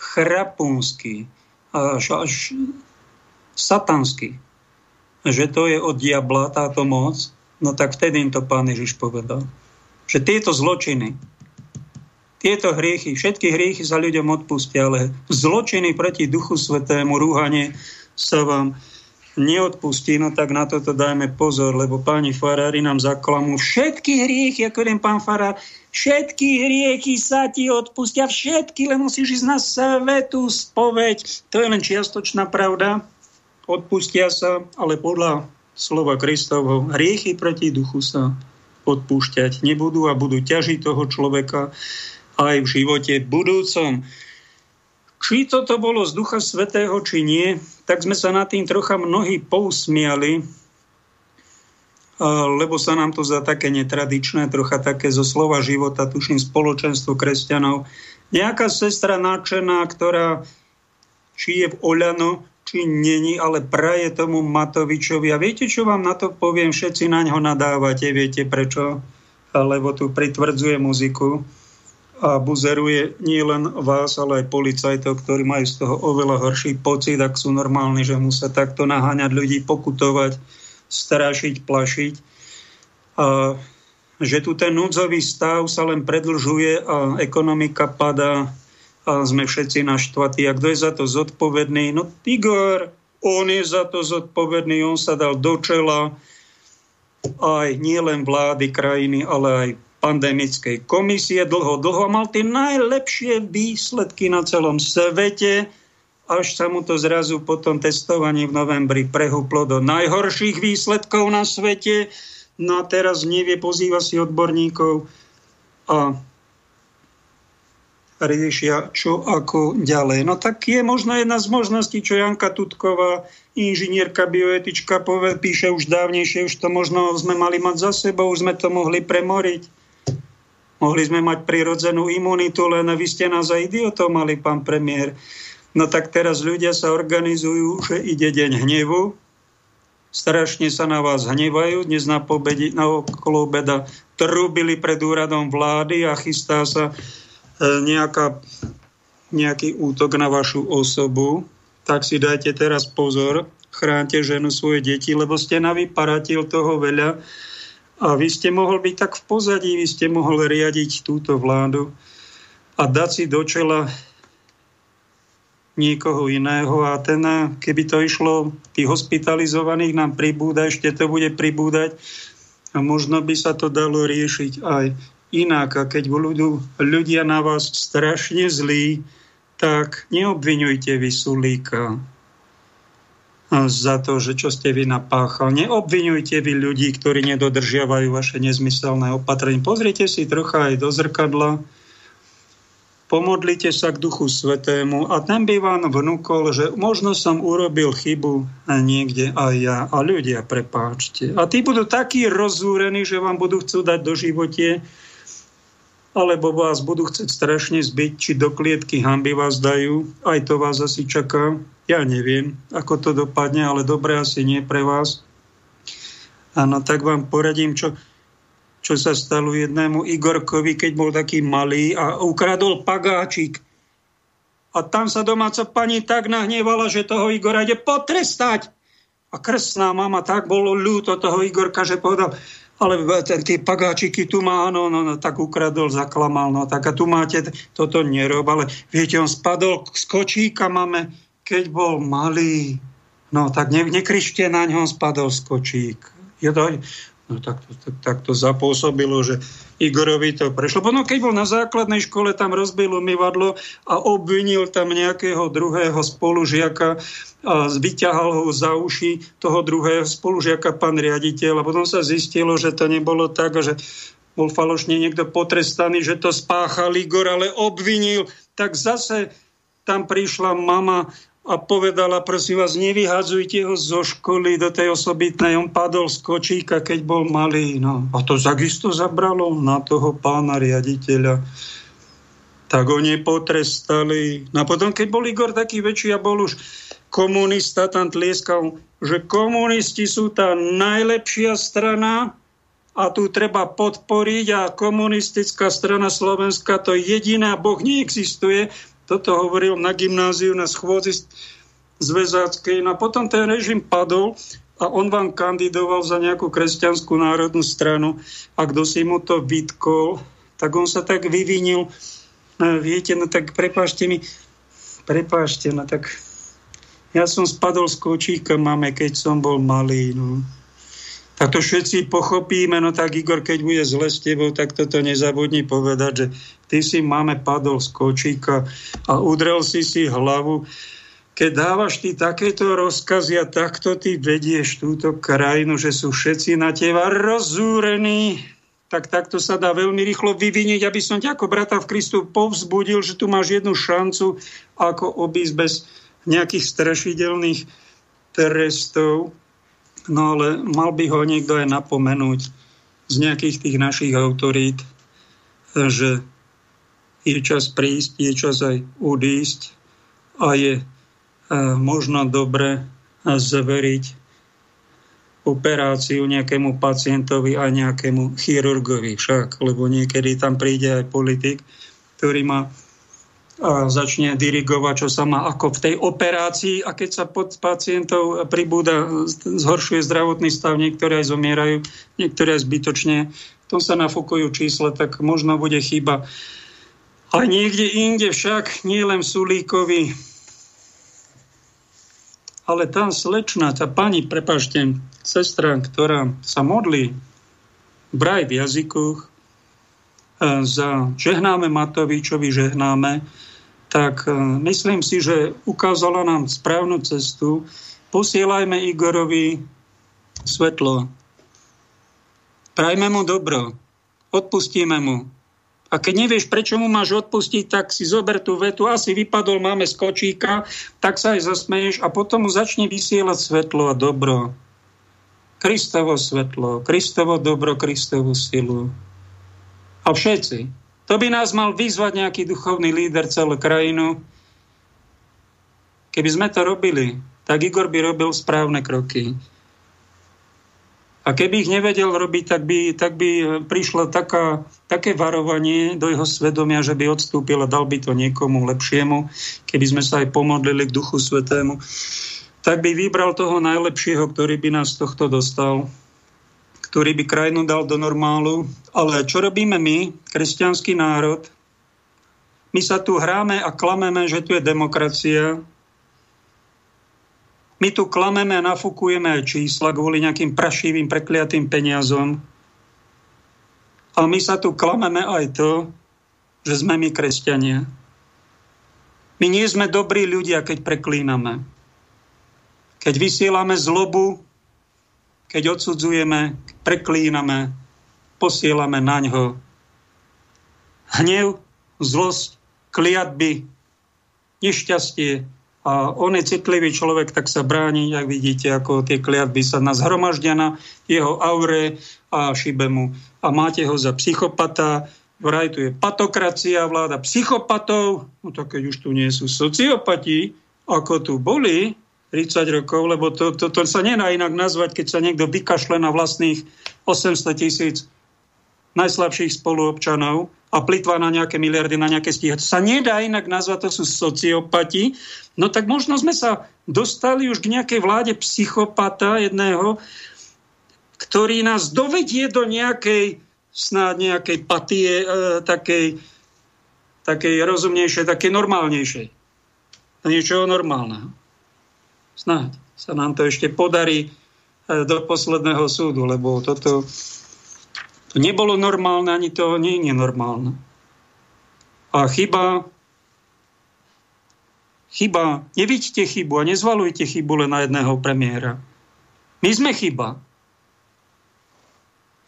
chrapúnsky, až satanský, že to je od diabla táto moc, no tak vtedy im to Pán Ježiš povedal. Že tieto zločiny, tieto hriechy, všetky hriechy sa ľuďom odpustia, ale zločiny proti Duchu Svätému, rúhanie sa vám neodpustí, no tak na toto dajme pozor, lebo páni farári nám zaklamú všetky hriechy, ako jeden pán farár, všetky hriechy sa ti odpustia, všetky, len musíš ísť na svätú spoveď. To je len čiastočná pravda, odpustia sa, ale podľa slova Kristovho hriechy proti duchu sa odpúšťať nebudú a budú ťažiť toho človeka aj v živote budúcom. Či toto bolo z Ducha Svätého, či nie, tak sme sa nad tým trocha mnohí pousmiali, lebo sa nám to za také netradičné, trocha také zo slova života, tuším spoločenstvo kresťanov. Nejaká sestra nadšená, ktorá či je v Oľano, či není, ale praje tomu Matovičovi. A viete, čo vám na to poviem? Všetci na ňo nadávate, viete prečo? Lebo tu pritvrdzuje muziku a buzeruje nie len vás, ale aj policajtov, ktorí majú z toho oveľa horší pocit, ak sú normálni, že musia takto naháňať ľudí, pokutovať, strašiť, plašiť. A že tu ten núdzový stav sa len predlžuje a ekonomika padá a sme všetci naštvatí. A kto je za to zodpovedný? No Igor, on je za to zodpovedný, on sa dal do čela aj nie len vlády krajiny, ale aj pandemickej komisie dlho mal tie najlepšie výsledky na celom svete, až sa mu to zrazu po tom testovaní v novembri prehúplo do najhorších výsledkov na svete. No a teraz nevie, pozýva si odborníkov a riešia, čo ako ďalej. No tak je možno jedna z možností, čo Janka Tutková, inžinierka, bioetička, píše už dávnejšie, už to možno sme mali mať za sebou, už sme to mohli premoriť. Mohli sme mať prirodzenú imunitu, len vy ste nás za idiotov mali, pán premiér. No tak teraz ľudia sa organizujú, že ide deň hnevu. Strašne sa na vás hnevajú. Dnes na okolo obeda trúbili pred úradom vlády a chystá sa nejaký útok na vašu osobu. Tak si dajte teraz pozor. Chránte ženu, svoje deti, lebo ste navyparatil toho veľa. A vy ste mohol byť tak v pozadí, vy ste mohol riadiť túto vládu a dať si do čela niekoho iného. A ten, keby to išlo, tých hospitalizovaných nám pribúda, ešte to bude pribúdať. A možno by sa to dalo riešiť aj inak. A keď budú ľudia na vás strašne zlí, tak neobviňujte Sulíka za to, že čo ste vy napáchal. Neobviňujte vy ľudí, ktorí nedodržiavajú vaše nezmyselné opatrenie. Pozrite si trocha aj do zrkadla, pomodlite sa k Duchu Svätému a ten by vám vnúkol, že možno som urobil chybu niekde aj ja. A ľudia, prepáčte. A tí budú takí rozúrení, že vám budú chcú dať do živote, alebo vás budú chcieť strašne zbiť, či do klietky hanby vás dajú. Aj to vás asi čaká. Ja neviem, ako to dopadne, ale dobre asi nie pre vás. Áno, tak vám poradím, čo sa stalo jednému Igorkovi, keď bol taký malý a ukradol pagáčik. A tam sa domáca pani tak nahnevala, že toho Igora ide potrestať. A krstná mama, tak bolo ľúto toho Igorka, že povedal, ale tie pagáčiky tu má, no, tak ukradol, zaklamal, no tak a tu máte, toto nerob, ale viete, on spadol z kočíka, máme, keď bol malý, no tak nekričte na ňo, on spadol z kočíka. No tak to zapôsobilo, že Igorovi to prešlo. No keď bol na základnej škole, tam rozbil umývadlo a obvinil tam nejakého druhého spolužiaka a vyťahal ho za uši toho druhého spolužiaka, pán riaditeľ. A potom sa zistilo, že to nebolo tak, že bol falošne niekto potrestaný, že to spáchal Igor, ale obvinil. Tak zase tam prišla mama a povedala, prosím vás, nevyhadzujte ho zo školy do tej osobitnej. On padol z kočíka, keď bol malý. No. A to takisto zabralo na toho pána riaditeľa. Tak ho nepotrestali. No a potom, keď bol Igor taký väčší a bol už komunista, tam tlieskal, že komunisti sú tá najlepšia strana a tu treba podporiť a komunistická strana Slovenska to jediná, Boh neexistuje. Toto hovoril na gymnáziu, na schôdzi zväzáckej. No a potom ten režim padol a on vám kandidoval za nejakú kresťanskú národnú stranu. A kto si mu to vytkol, tak on sa tak vyvinil. Viete, no tak prepášte mi. Prepášte, no tak... Ja som spadol z kočíka mame, keď som bol malý, no. Tak to všetci pochopíme, no tak Igor, keď bude zle s tebou, tak toto nezabudni povedať, že ty si mame padol z kočíka a udrel si hlavu. Keď dávaš ty takéto rozkazy a takto ty vedieš túto krajinu, že sú všetci na teba rozúrení, tak takto sa dá veľmi rýchlo vyviniť, aby som ťa ako brata v Kristu povzbudil, že tu máš jednu šancu, ako obísť bez nejakých strašidelných trestov, no ale mal by ho niekto aj napomenúť z nejakých tých našich autorít, že je čas prísť, je čas aj odísť a je možno dobre zveriť operáciu nejakému pacientovi a nejakému chirurgovi však, lebo niekedy tam príde aj politik, ktorý má a začne dirigovať, čo sa má ako v tej operácii, a keď sa pod pacientov pribúda, zhoršuje zdravotný stav, niektoré aj zomierajú, niektoré aj zbytočne, v tom sa nafokujú čísla, tak možno bude chyba. A niekde inde však, nie len Sulíkovi, ale tá slečna, tá pani, prepáčte, sestra, ktorá sa modlí vraj v jazykoch, za žehnáme Matovičovi, žehnáme, tak myslím si, že ukázala nám správnu cestu. Posielajme Igorovi svetlo. Prajme mu dobro. Odpustíme mu. A keď nevieš, prečo mu máš odpustiť, tak si zober tú vetu. Asi vypadol, máme z kočíka, tak sa aj zasmeješ a potom mu začne vysielať svetlo a dobro. Kristovo svetlo, Kristovo dobro, Kristovu silu. A všetci. To by nás mal vyzvať nejaký duchovný líder celú krajinu. Keby sme to robili, tak Igor by robil správne kroky. A keby ich nevedel robiť, tak by prišlo také varovanie do jeho svedomia, že by odstúpil a dal by to niekomu lepšiemu. Keby sme sa aj pomodlili k Duchu Svätému, tak by vybral toho najlepšieho, ktorý by nás tohto dostal, ktorý by krajinu dal do normálu. Ale čo robíme my, kresťanský národ? My sa tu hráme a klameme, že tu je demokracia. My tu klameme a nafúkujeme aj čísla kvôli nejakým prašivým, prekliatým peniazom. Ale my sa tu klameme aj to, že sme my kresťania. My nie sme dobrí ľudia, keď preklíname. Keď vysielame zlobu, keď odsudzujeme, preklíname, posielame naňho hnev, zlosť, kliatby, nešťastie. A on je citlivý človek, tak sa bráni, jak vidíte, ako tie kliatby sa nazhromaždia na jeho aure a šibe mu. A máte ho za psychopata. Vraj tu je patokracia, vláda psychopatov. No tak keď už tu nie sú sociopati, ako tu boli 30 rokov, lebo to sa nedá inak nazvať, keď sa niekto vykašle na vlastných 800 000 najslabších spoluobčanov a plitvá na nejaké miliardy, na nejaké stíhať. To sa nedá inak nazvať, to sú sociopati. No tak možno sme sa dostali už k nejakej vláde psychopata jedného, ktorý nás dovedie do nejakej, snáď nejakej patie, takej rozumnejšej, takej normálnejšej. Niečoho normálneho. Snáď sa nám to ešte podarí do posledného súdu, lebo toto nebolo normálne, ani to nie je normálne. A chyba, nevidíte chybu a nezvalujte chybu len na jedného premiéra. My sme chyba.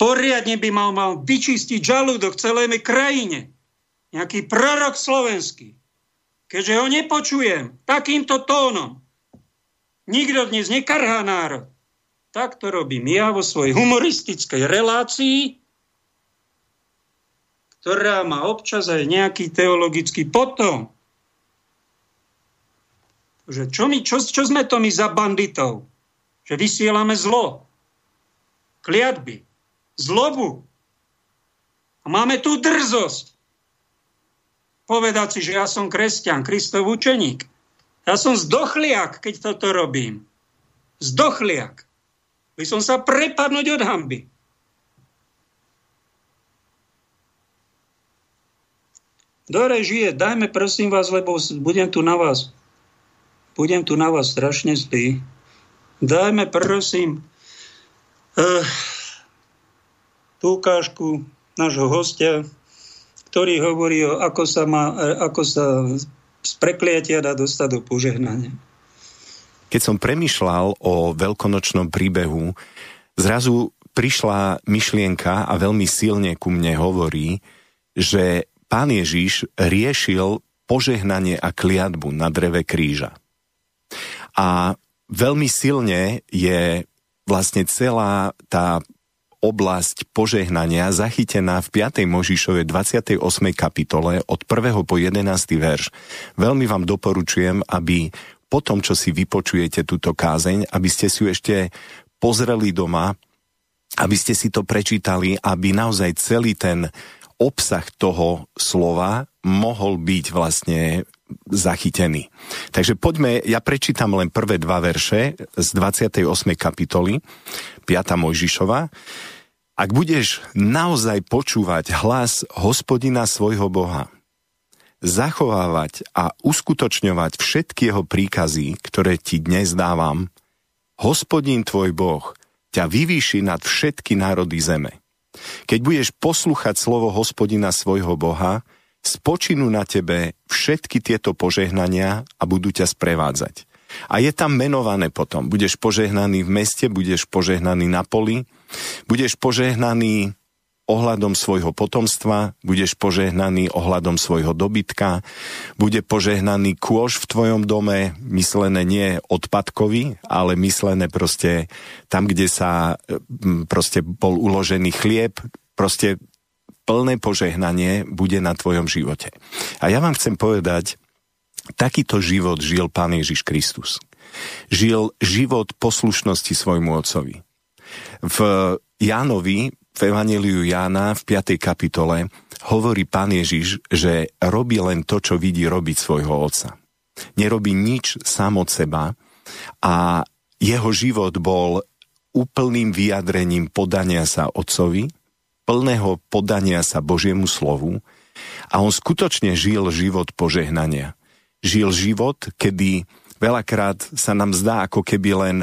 Poriadne by mal vyčistiť žalúdok celej krajine nejaký prorok slovenský. Keďže ho nepočujem takýmto tónom, nikto dnes nekarhá národ. Tak to robím ja vo svojej humoristickej relácii, ktorá má občas aj nejaký teologický potom. Že čo sme to my za banditov? Že vysielame zlo, kliatby, zlobu. A máme tu drzosť povedať si, že ja som kresťan, Kristov učeník. Ja som zdochliak, keď toto robím. Zdochliak. By som sa prepadnúť od hanby. Do režie, dajme prosím vás, lebo budem tu na vás. Budem tu na vás strašne zlý. Dajme prosím tú ukážku nášho hostia, ktorý hovorí, ako sa z prekliatia dá dostať do požehnania. Keď som premýšľal o veľkonočnom príbehu, zrazu prišla myšlienka a veľmi silne ku mne hovorí, že Pán Ježiš riešil požehnanie a kliatbu na dreve kríža. A veľmi silne je vlastne celá tá oblasť požehnania zachytená v 5. Mojžišovej 28. kapitole od 1. po 11. verš. Veľmi vám doporučujem, aby po tom, čo si vypočujete túto kázeň, aby ste si ju ešte pozreli doma, aby ste si to prečítali, aby naozaj celý ten obsah toho slova mohol byť vlastne zachytený. Takže poďme, ja prečítam len prvé dva verše z 28. kapitoly 5. Mojžišova. Ak budeš naozaj počúvať hlas Hospodina svojho Boha, zachovávať a uskutočňovať všetky jeho príkazy, ktoré ti dnes dávam, Hospodin tvoj Boh ťa vyvýši nad všetky národy zeme. Keď budeš poslúchať slovo Hospodina svojho Boha, spočinú na tebe všetky tieto požehnania a budú ťa sprevádzať. A je tam menované potom. Budeš požehnaný v meste, budeš požehnaný na poli, budeš požehnaný ohľadom svojho potomstva, budeš požehnaný ohľadom svojho dobytka, bude požehnaný kôš v tvojom dome, myslené nie odpadkovi, ale myslené proste tam, kde sa proste bol uložený chlieb, proste plné požehnanie bude na tvojom živote. A ja vám chcem povedať, takýto život žil Pán Ježiš Kristus. Žil život poslušnosti svojmu Otcovi. V Jánovi, v Evanjeliu Jána, v 5. kapitole, hovorí Pán Ježiš, že robí len to, čo vidí robiť svojho Otca. Nerobí nič sám od seba a jeho život bol úplným vyjadrením podania sa Otcovi, plného podania sa Božiemu slovu a on skutočne žil život požehnania. Žil život, kedy veľakrát sa nám zdá, ako keby len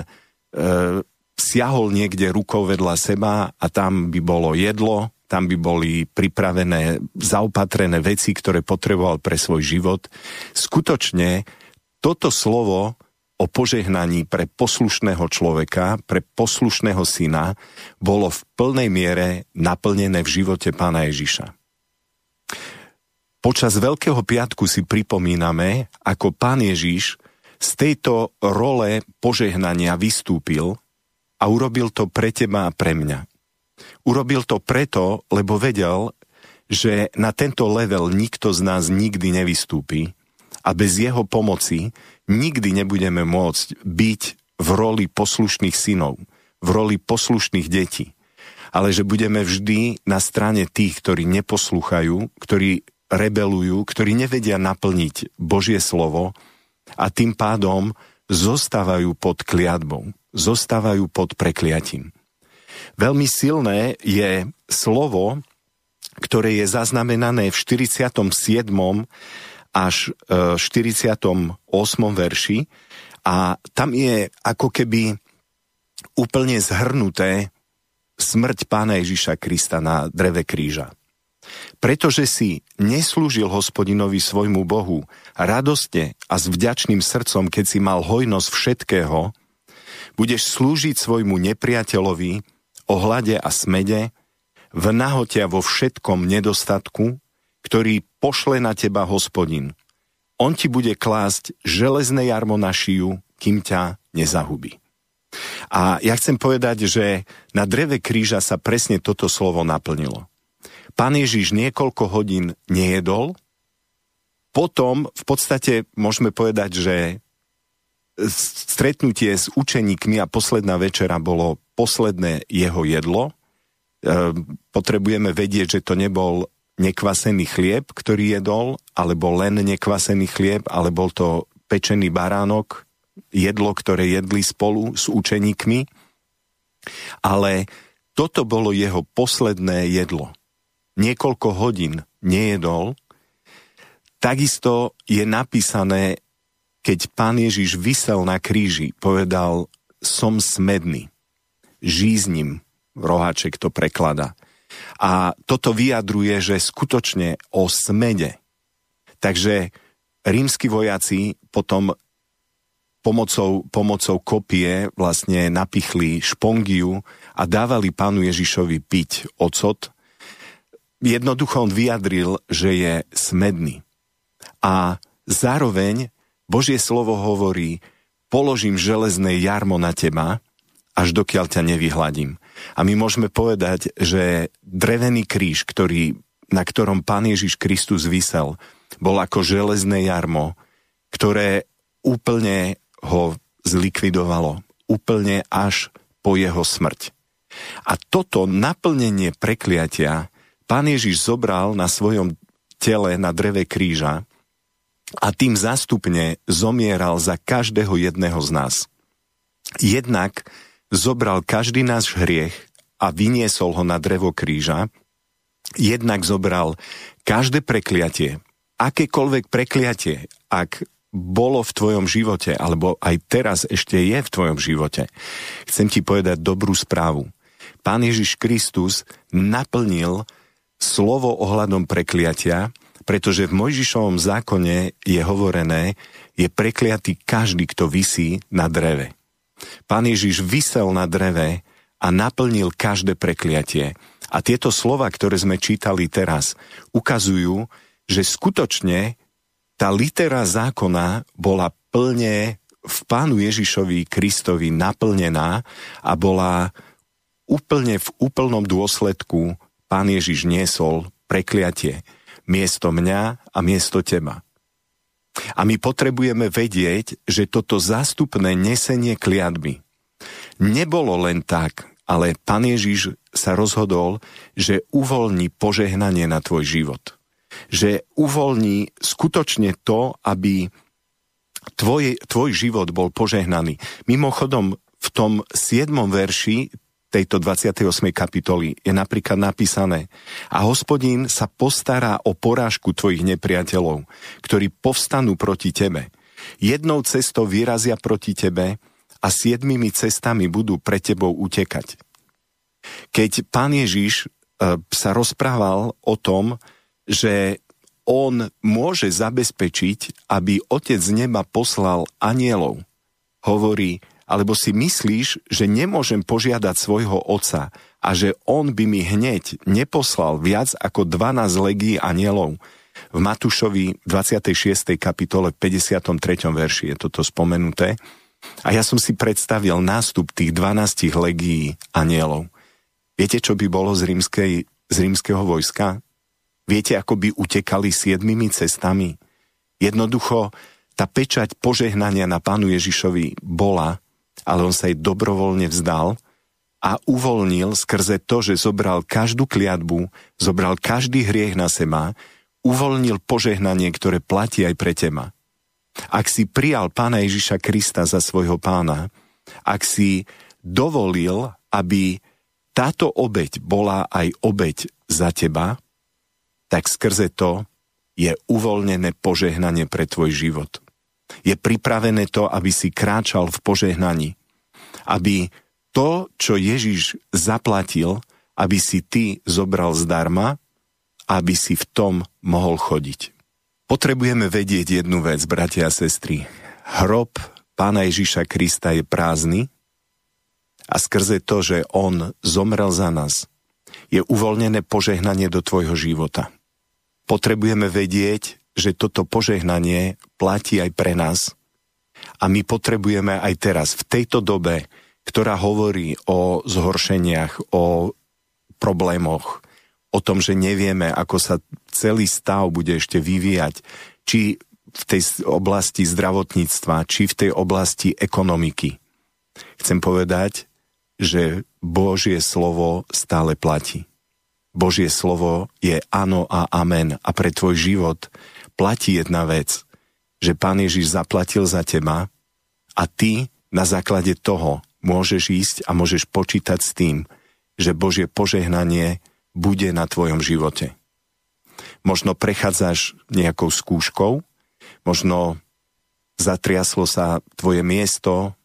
siahol niekde rukou vedľa seba a tam by bolo jedlo, tam by boli pripravené, zaopatrené veci, ktoré potreboval pre svoj život. Skutočne toto slovo o požehnaní pre poslušného človeka, pre poslušného syna, bolo v plnej miere naplnené v živote Pána Ježiša. Počas Veľkého piatku si pripomíname, ako Pán Ježiš z tejto role požehnania vystúpil a urobil to pre teba a pre mňa. Urobil to preto, lebo vedel, že na tento level nikto z nás nikdy nevystúpi a bez jeho pomoci nikdy nebudeme môcť byť v roli poslušných synov, v roli poslušných detí, ale že budeme vždy na strane tých, ktorí neposlúchajú, ktorí rebelujú, ktorí nevedia naplniť Božie slovo a tým pádom zostávajú pod kliatbou, zostávajú pod prekliatím. Veľmi silné je slovo, ktoré je zaznamenané v 47. až 48. verši a tam je ako keby úplne zhrnuté smrť Pána Ježiša Krista na dreve kríža. Pretože si neslúžil Hospodinovi svojmu Bohu radostne a s vďačným srdcom, keď si mal hojnosť všetkého, budeš slúžiť svojmu nepriateľovi ohlade a smede, v nahote a vo všetkom nedostatku, ktorý pošle na teba Hospodin. On ti bude klásť železné jarmo na šiju, kým ťa nezahubí. A ja chcem povedať, že na dreve kríža sa presne toto slovo naplnilo. Pán Ježiš niekoľko hodín nejedol, potom v podstate môžeme povedať, že stretnutie s učeníkmi a posledná večera bolo posledné jeho jedlo. Potrebujeme vedieť, že to nebol nekvasený chlieb, ktorý jedol, alebo len nekvasený chlieb, alebo to pečený baránok, jedlo, ktoré jedli spolu s učeníkmi. Ale toto bolo jeho posledné jedlo. Niekoľko hodín nejedol. Takisto je napísané, keď Pán Ježiš visel na kríži, povedal, som smedný, žíznim, Roháček to prekladá. A toto vyjadruje, že skutočne o smede. Takže rímski vojaci potom pomocou kopie vlastne napichli špongiu a dávali Pánu Ježišovi piť ocot. Jednoducho on vyjadril, že je smedný. A zároveň Božie slovo hovorí, položím železné jarmo na teba, až dokiaľ ťa nevyhladím. A my môžeme povedať, že drevený kríž, na ktorom Pán Ježiš Kristus visel, bol ako železné jarmo, ktoré úplne ho zlikvidovalo, úplne až po jeho smrť. A toto naplnenie prekliatia Pán Ježiš zobral na svojom tele na dreve kríža a tým zástupne zomieral za každého jedného z nás. Jednak zobral každý náš hriech a vyniesol ho na drevo kríža, jednak zobral každé prekliatie, akékoľvek prekliatie, ak bolo v tvojom živote, alebo aj teraz ešte je v tvojom živote. Chcem ti povedať dobrú správu. Pán Ježiš Kristus naplnil slovo ohľadom prekliatia, pretože v Mojžišovom zákone je hovorené, je prekliatý každý, kto visí na dreve. Pán Ježiš visel na dreve a naplnil každé prekliatie. A tieto slova, ktoré sme čítali teraz, ukazujú, že skutočne tá litera zákona bola plne v Pánu Ježišovi Kristovi naplnená a bola úplne v úplnom dôsledku. Pán Ježiš niesol prekliatie miesto mňa a miesto teba. A my potrebujeme vedieť, že toto zástupné nesenie kliatby nebolo len tak, ale Pán Ježiš sa rozhodol, že uvoľní požehnanie na tvoj život. Že uvoľní skutočne to, aby tvoj život bol požehnaný. Mimochodom, v tom 7. verši tejto 28. kapitoly je napríklad napísané a Hospodín sa postará o porážku tvojich nepriateľov, ktorí povstanú proti tebe. Jednou cestou vyrazia proti tebe a 7 cestami budú pre tebou utekať. Keď Pán Ježiš sa rozprával o tom, že on môže zabezpečiť, aby Otec z neba poslal anielov, hovorí, alebo si myslíš, že nemôžem požiadať svojho otca a že on by mi hneď neposlal viac ako 12 legií anielov? V Matúšovi 26. kapitole 53. verši je toto spomenuté. A ja som si predstavil nástup tých 12 legií anielov. Viete, čo by bolo z rímskeho vojska? Viete, ako by utekali 7 cestami? Jednoducho, tá pečať požehnania na Pánu Ježišovi bola, ale on sa jej dobrovoľne vzdal a uvoľnil skrze to, že zobral každú kliatbu, zobral každý hriech na seba, uvoľnil požehnanie, ktoré platí aj pre teba. Ak si prijal Pána Ježiša Krista za svojho pána, ak si dovolil, aby táto obeť bola aj obeť za teba, tak skrze to je uvoľnené požehnanie pre tvoj život. Je pripravené to, aby si kráčal v požehnaní. Aby to, čo Ježiš zaplatil, aby si ty zobral zdarma, aby si v tom mohol chodiť. Potrebujeme vedieť jednu vec, bratia a sestry. Hrob Pána Ježiša Krista je prázdny a skrze to, že on zomrel za nás, je uvoľnené požehnanie do tvojho života. Potrebujeme vedieť, že toto požehnanie platí aj pre nás a my potrebujeme aj teraz, v tejto dobe, ktorá hovorí o zhoršeniach, o problémoch, o tom, že nevieme, ako sa celý stav bude ešte vyvíjať, či v tej oblasti zdravotníctva, či v tej oblasti ekonomiky. Chcem povedať, že Božie slovo stále platí. Božie slovo je áno a amen a pre tvoj život platí jedna vec, že Pán Ježiš zaplatil za teba a ty na základe toho môžeš ísť a môžeš počítať s tým, že Božie požehnanie bude na tvojom živote. Možno prechádzaš nejakou skúškou, možno zatriaslo sa tvoje miesto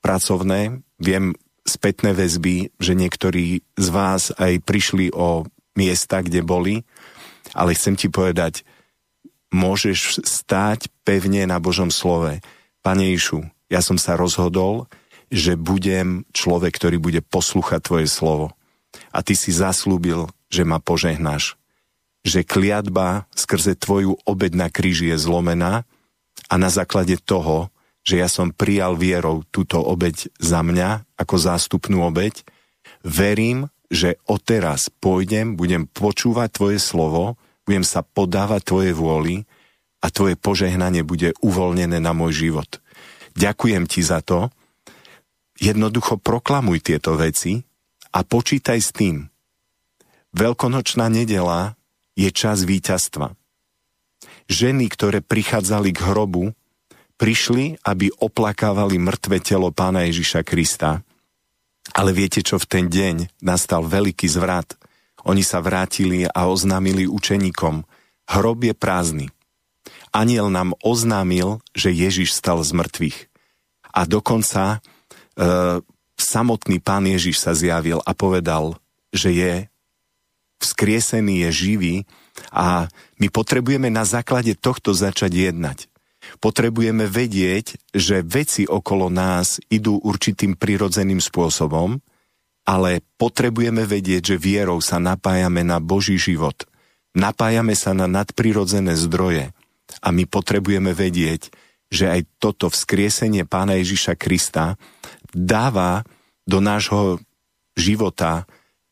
pracovné. Viem spätné väzby, že niektorí z vás aj prišli o miesta, kde boli, ale chcem ti povedať, môžeš stáť pevne na Božom slove. Pane Ježišu, ja som sa rozhodol, že budem človek, ktorý bude poslúchať tvoje slovo. A ty si zaslúbil, že ma požehnáš. Že kliatba skrze tvoju obeť na kríži je zlomená, a na základe toho, že ja som prijal vierou túto obeť za mňa, ako zástupnú obeť, verím, že odteraz pôjdem, budem počúvať tvoje slovo, budem sa podávať tvoje vôli a tvoje požehnanie bude uvoľnené na môj život. Ďakujem ti za to. Jednoducho proklamuj tieto veci a počítaj s tým. Veľkonočná nedeľa je čas víťazstva. Ženy, ktoré prichádzali k hrobu, prišli, aby oplakávali mŕtve telo Pána Ježiša Krista. Ale viete čo, v ten deň nastal veľký zvrat. Oni sa vrátili a oznámili učeníkom, hrob je prázdny. Anjel nám oznámil, že Ježiš stal z mŕtvych. A dokonca samotný Pán Ježiš sa zjavil a povedal, že je vzkriesený, je živý. A my potrebujeme na základe tohto začať jednať. Potrebujeme vedieť, že veci okolo nás idú určitým prirodzeným spôsobom, ale potrebujeme vedieť, že vierou sa napájame na Boží život. Napájame sa na nadprirodzené zdroje. A my potrebujeme vedieť, že aj toto vzkriesenie Pána Ježiša Krista dáva do nášho života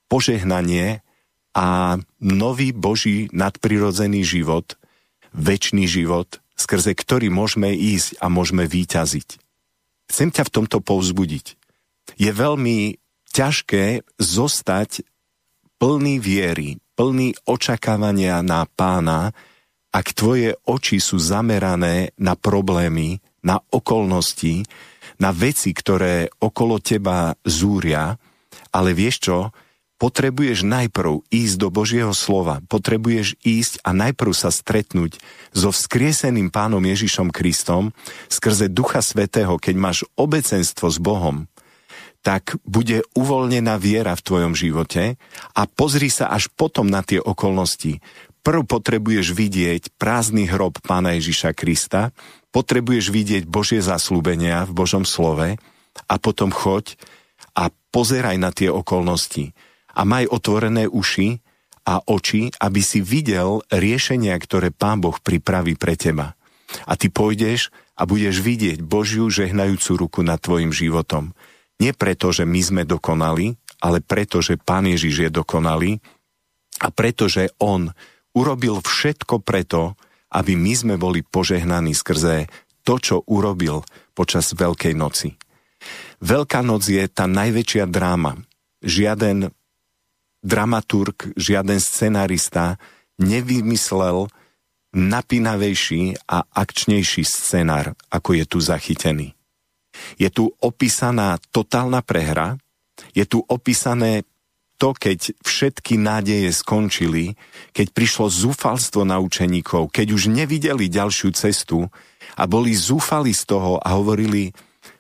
požehnanie a nový Boží nadprirodzený život, večný život, skrze ktorý môžeme ísť a môžeme víťaziť. Chcem ťa v tomto povzbudiť. Je veľmi ťažké zostať plný viery, plný očakávania na Pána, ak tvoje oči sú zamerané na problémy, na okolnosti, na veci, ktoré okolo teba zúria, ale vieš čo? Potrebuješ najprv ísť do Božieho slova, potrebuješ ísť a najprv sa stretnúť so vzkrieseným Pánom Ježišom Kristom skrze Ducha Svätého, keď máš obecenstvo s Bohom, tak bude uvoľnená viera v tvojom živote a pozri sa až potom na tie okolnosti. Prv potrebuješ vidieť prázdny hrob Pána Ježiša Krista, potrebuješ vidieť Božie zasľúbenia v Božom slove a potom choď a pozeraj na tie okolnosti. A maj otvorené uši a oči, aby si videl riešenia, ktoré Pán Boh pripraví pre teba. A ty pôjdeš a budeš vidieť Božiu žehnajúcu ruku nad tvojim životom. Nie preto, že my sme dokonali, ale preto, že Pán Ježiš je dokonalý a preto, že On urobil všetko preto, aby my sme boli požehnaní skrze to, čo urobil počas Veľkej noci. Veľká noc je tá najväčšia dráma. Žiaden dramaturg, žiaden scenarista nevymyslel napínavejší a akčnejší scenár, ako je tu zachytený. Je tu opísaná totálna prehra, je tu opísané to, keď všetky nádeje skončili, keď prišlo zúfalstvo na učeníkov, keď už nevideli ďalšiu cestu a boli zúfali z toho a hovorili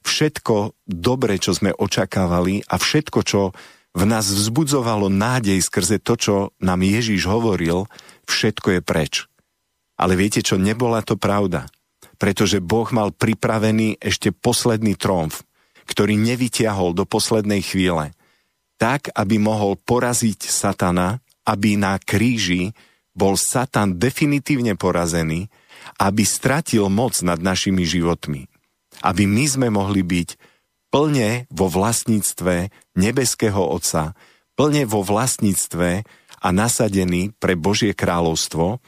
všetko dobre, čo sme očakávali a všetko, čo v nás vzbudzovalo nádej skrze to, čo nám Ježiš hovoril, všetko je preč. Ale viete čo, nebola to pravda, pretože Boh mal pripravený ešte posledný tromf, ktorý nevytiahol do poslednej chvíle, tak, aby mohol poraziť satana, aby na kríži bol satan definitívne porazený, aby stratil moc nad našimi životmi, aby my sme mohli byť plne vo vlastníctve nebeského Otca, plne vo vlastníctve a nasadený pre Božie kráľovstvo,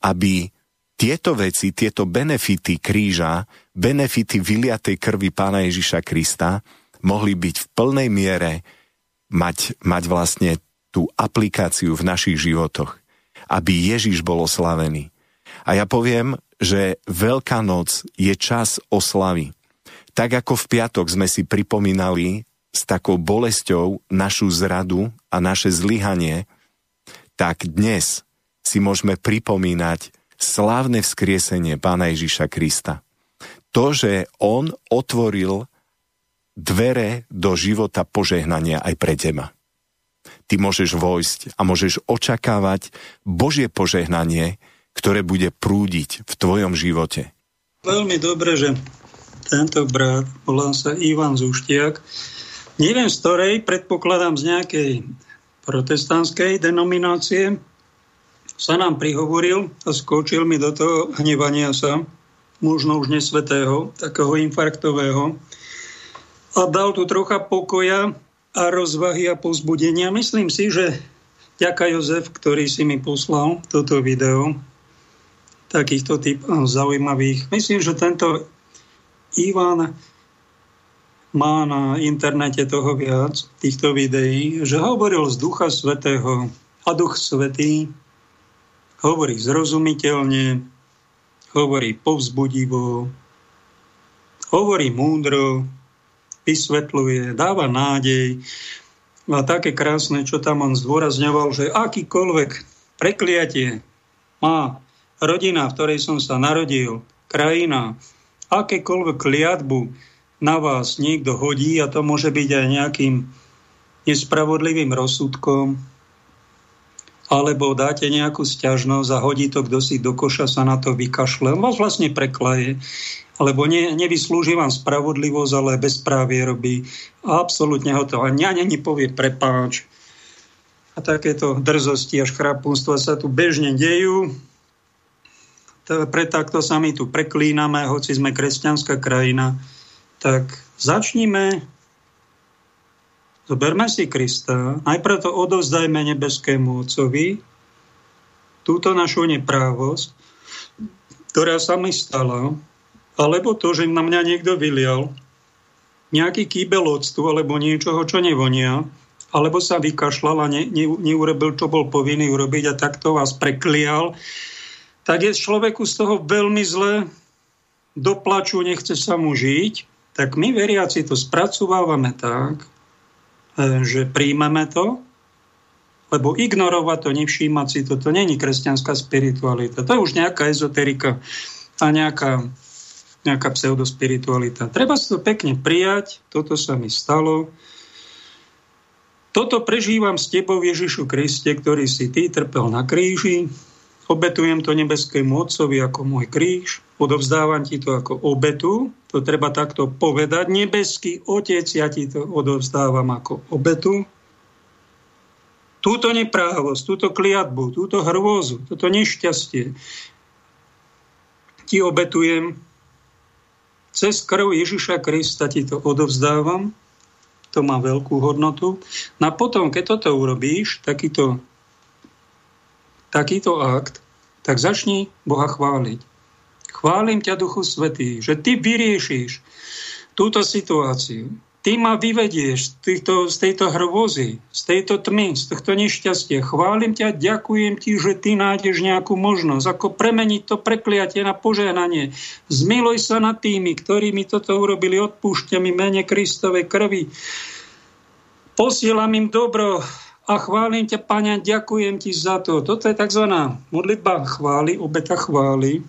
aby tieto veci, tieto benefity kríža, benefity vyliatej krvi Pána Ježiša Krista mohli byť v plnej miere mať vlastne tú aplikáciu v našich životoch, aby Ježiš bol oslavený. A ja poviem, že Veľká noc je čas oslavy. Tak ako v piatok sme si pripomínali s takou bolesťou našu zradu a naše zlyhanie, tak dnes si môžeme pripomínať slávne vzkriesenie Pána Ježiša Krista. To, že on otvoril dvere do života požehnania aj pre teba. Ty môžeš vojsť a môžeš očakávať Božie požehnanie, ktoré bude prúdiť v tvojom živote. Veľmi dobre, že tento brat, volám sa Ivan Zúštiak, neviem z ktorej, predpokladám z nejakej protestantskej denominácie, sa nám prihovoril a skočil mi do toho hnevania sa, možno už nesvetého, takého infarktového, a dal tu trocha pokoja a rozvahy a povzbudenia. Myslím si, že ďaká Jozef, ktorý si mi poslal toto video, takýchto typ zaujímavých. Myslím, že tento Ivan má na internete toho viac, týchto videí, že hovoril z Ducha Svätého a Duch Svätý hovorí zrozumiteľne, hovorí povzbudivo, hovorí múdro, vysvetľuje, dáva nádej a také krásne, čo tam on zdôrazňoval, že akýkoľvek prekliatie má rodina, v ktorej som sa narodil, krajina, akékoľvek kliatbu na vás niekto hodí a to môže byť aj nejakým nespravodlivým rozsudkom alebo dáte nejakú sťažnosť a hodí to kdo si do koša, sa na to vykašle. On vás vlastne preklaje. Lebo nevyslúži vám spravodlivosť, ale bezprávie robí. A absolútne ho to ani povie prepáč. A takéto drzosti a škrapunstva sa tu bežne dejú. Preto sa my tu preklíname, hoci sme kresťanská krajina. Tak začnime. Zoberme si Krista. Najprv to odovzdajme nebeskému Otcovi. Túto našu neprávosť, ktorá sa mi stala, alebo to, že na mňa niekto vylial nejaký kýbel octu alebo niečoho, čo nevonia, alebo sa vykašľal a neurobil, čo bol povinný urobiť a takto vás preklial, tak je človeku z toho veľmi zle, do plaču, nechce sa mu žiť, tak my veriaci to spracovávame tak, že príjmeme to, lebo ignorovať to, nevšímať si to, to není kresťanská spiritualita. To je už nejaká ezoterika a nejaká pseudospiritualita. Treba si to pekne prijať, toto sa mi stalo. Toto prežívam s tebou, Ježišu Kriste, ktorý si ty trpel na kríži. Obetujem to nebeskému Otcovi ako môj kríž. Odovzdávam ti to ako obetu. To treba takto povedať. Nebeský Otec, ja ti to odovzdávam ako obetu. Túto neprávosť, túto kliatbu, túto hrôzu, toto nešťastie ti obetujem. Cez krv Ježiša Krista ti to odovzdávam. To má veľkú hodnotu. A potom, keď toto urobíš, takýto akt, tak začni Boha chváliť. Chválim ťa, Duchu Svätý, že ty vyriešiš túto situáciu. Ty ma vyvedieš z tejto hrôzy, z tejto tmy, z tohto nešťastia. Chválim ťa, ďakujem ti, že ty nájdeš nejakú možnosť, ako premeniť to prekliatie na požehnanie. Zmiluj sa nad tými, ktorí mi toto urobili, odpúšťa mi mene Kristovej krvi. Posielam im dobro a chválim ťa, Pane, ďakujem ti za to. Toto je tzv. Modlitba chvály, obeta chvály.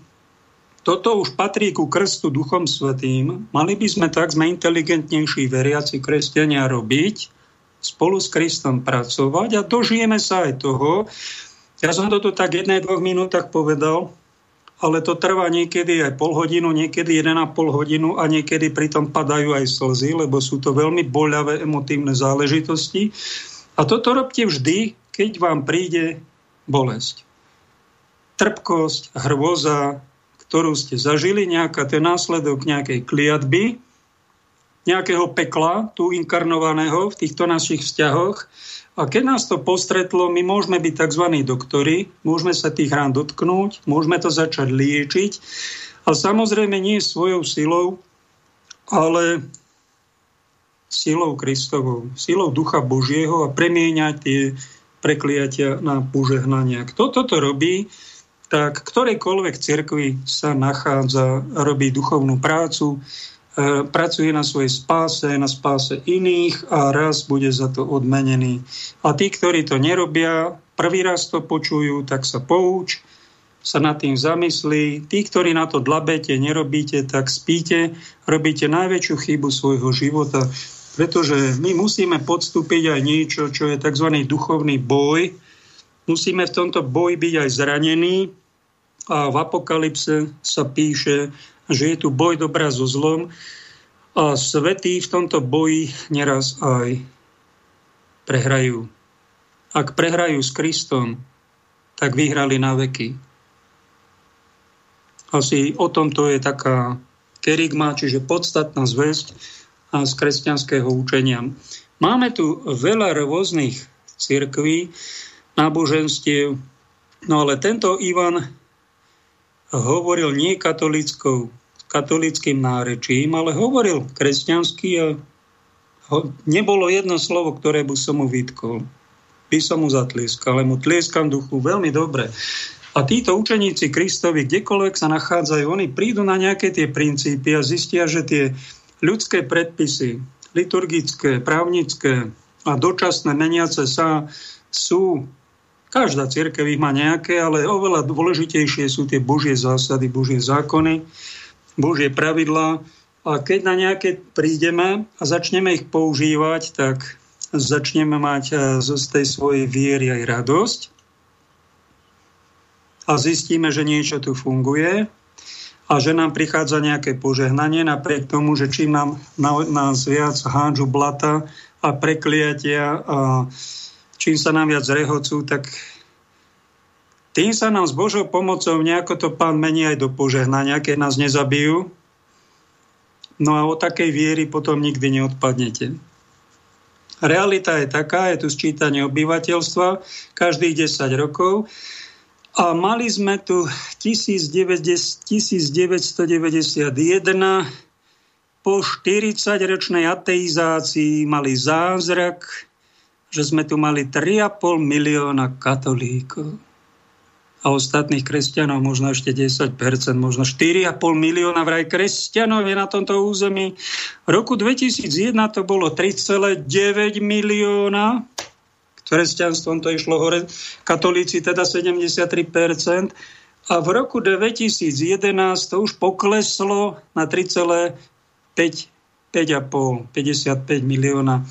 Toto už patrí ku krstu Duchom Svätým. Mali by sme tak, sme inteligentnejší veriaci kresťania robiť, spolu s Kristom pracovať a dožijeme sa aj toho. Ja som toto tak 1-2 minútach povedal, ale to trvá niekedy aj pol hodinu, niekedy 1,5 hodinu a niekedy pritom padajú aj slzy, lebo sú to veľmi boľavé emotívne záležitosti. A toto robte vždy, keď vám príde bolesť, trpkosť, hrôza, ktorú ste zažili, ten následok nejakej kliatby, nejakého pekla, tu inkarnovaného v týchto našich vzťahoch. A keď nás to postretlo, my môžeme byť tzv. Doktori, môžeme sa tých rán dotknúť, môžeme to začať liečiť. A samozrejme nie svojou silou, ale silou Kristovou, silou Ducha Božieho a premieňať tie prekliatia na požehnania. Kto toto robí, tak ktorejkoľvek cirkvi sa nachádza, robí duchovnú prácu, pracuje na svojej spáse, na spáse iných a raz bude za to odmenený. A tí, ktorí to nerobia, prvý raz to počujú, tak sa pouč, sa nad tým zamyslí. Tí, ktorí na to dlabete, nerobíte, tak spíte, robíte najväčšiu chybu svojho života, pretože my musíme podstúpiť aj niečo, čo je tzv. Duchovný boj. Musíme v tomto boji byť aj zranení a v Apokalypse sa píše, že je tu boj dobra so zlom a svätí v tomto boji neraz aj prehrajú. Ak prehrajú s Kristom, tak vyhrali na veky. Asi o tomto je taká kerygma, čiže podstatná zvesť z kresťanského učenia. Máme tu veľa rôznych cirkví, náboženstiev, no ale tento Ivan hovoril nie katolickým nárečím, ale hovoril kresťansky a nebolo jedno slovo, ktoré by som mu vytkol. By som mu zatlieskal, ale mu tlieskam duchu veľmi dobre. A títo učeníci Kristovi, kdekoľvek sa nachádzajú, oni prídu na nejaké tie princípy a zistia, že tie ľudské predpisy, liturgické, právnické a dočasné meniace sa sú, každá cirkev ich má nejaké, ale oveľa dôležitejšie sú tie Božie zásady, Božie zákony, Božie pravidlá. A keď na nejaké prídeme a začneme ich používať, tak začneme mať z tej svojej viery aj radosť a zistíme, že niečo tu funguje a že nám prichádza nejaké požehnanie napriek tomu, že čím nás viac hádžu blata a prekliatia a čím sa nám viac rehocú, tak tým sa nám s Božou pomocou nejako to Pán mení aj do požehnania, keď nás nezabijú. No a o takej viery potom nikdy neodpadnete. Realita je taká, je tu sčítanie obyvateľstva každých 10 rokov a mali sme tu 1991 po 40-ročnej ateizácii mali zázrak, že sme tu mali 3,5 milióna katolíkov a ostatných kresťanov možno ešte 10%, možno 4,5 milióna vraj kresťanov je na tomto území. V roku 2001 to bolo 3,9 milióna. Kresťanstvom to išlo hore, katolíci teda 73%. A v roku 2011 to už pokleslo na 3,55 milióna.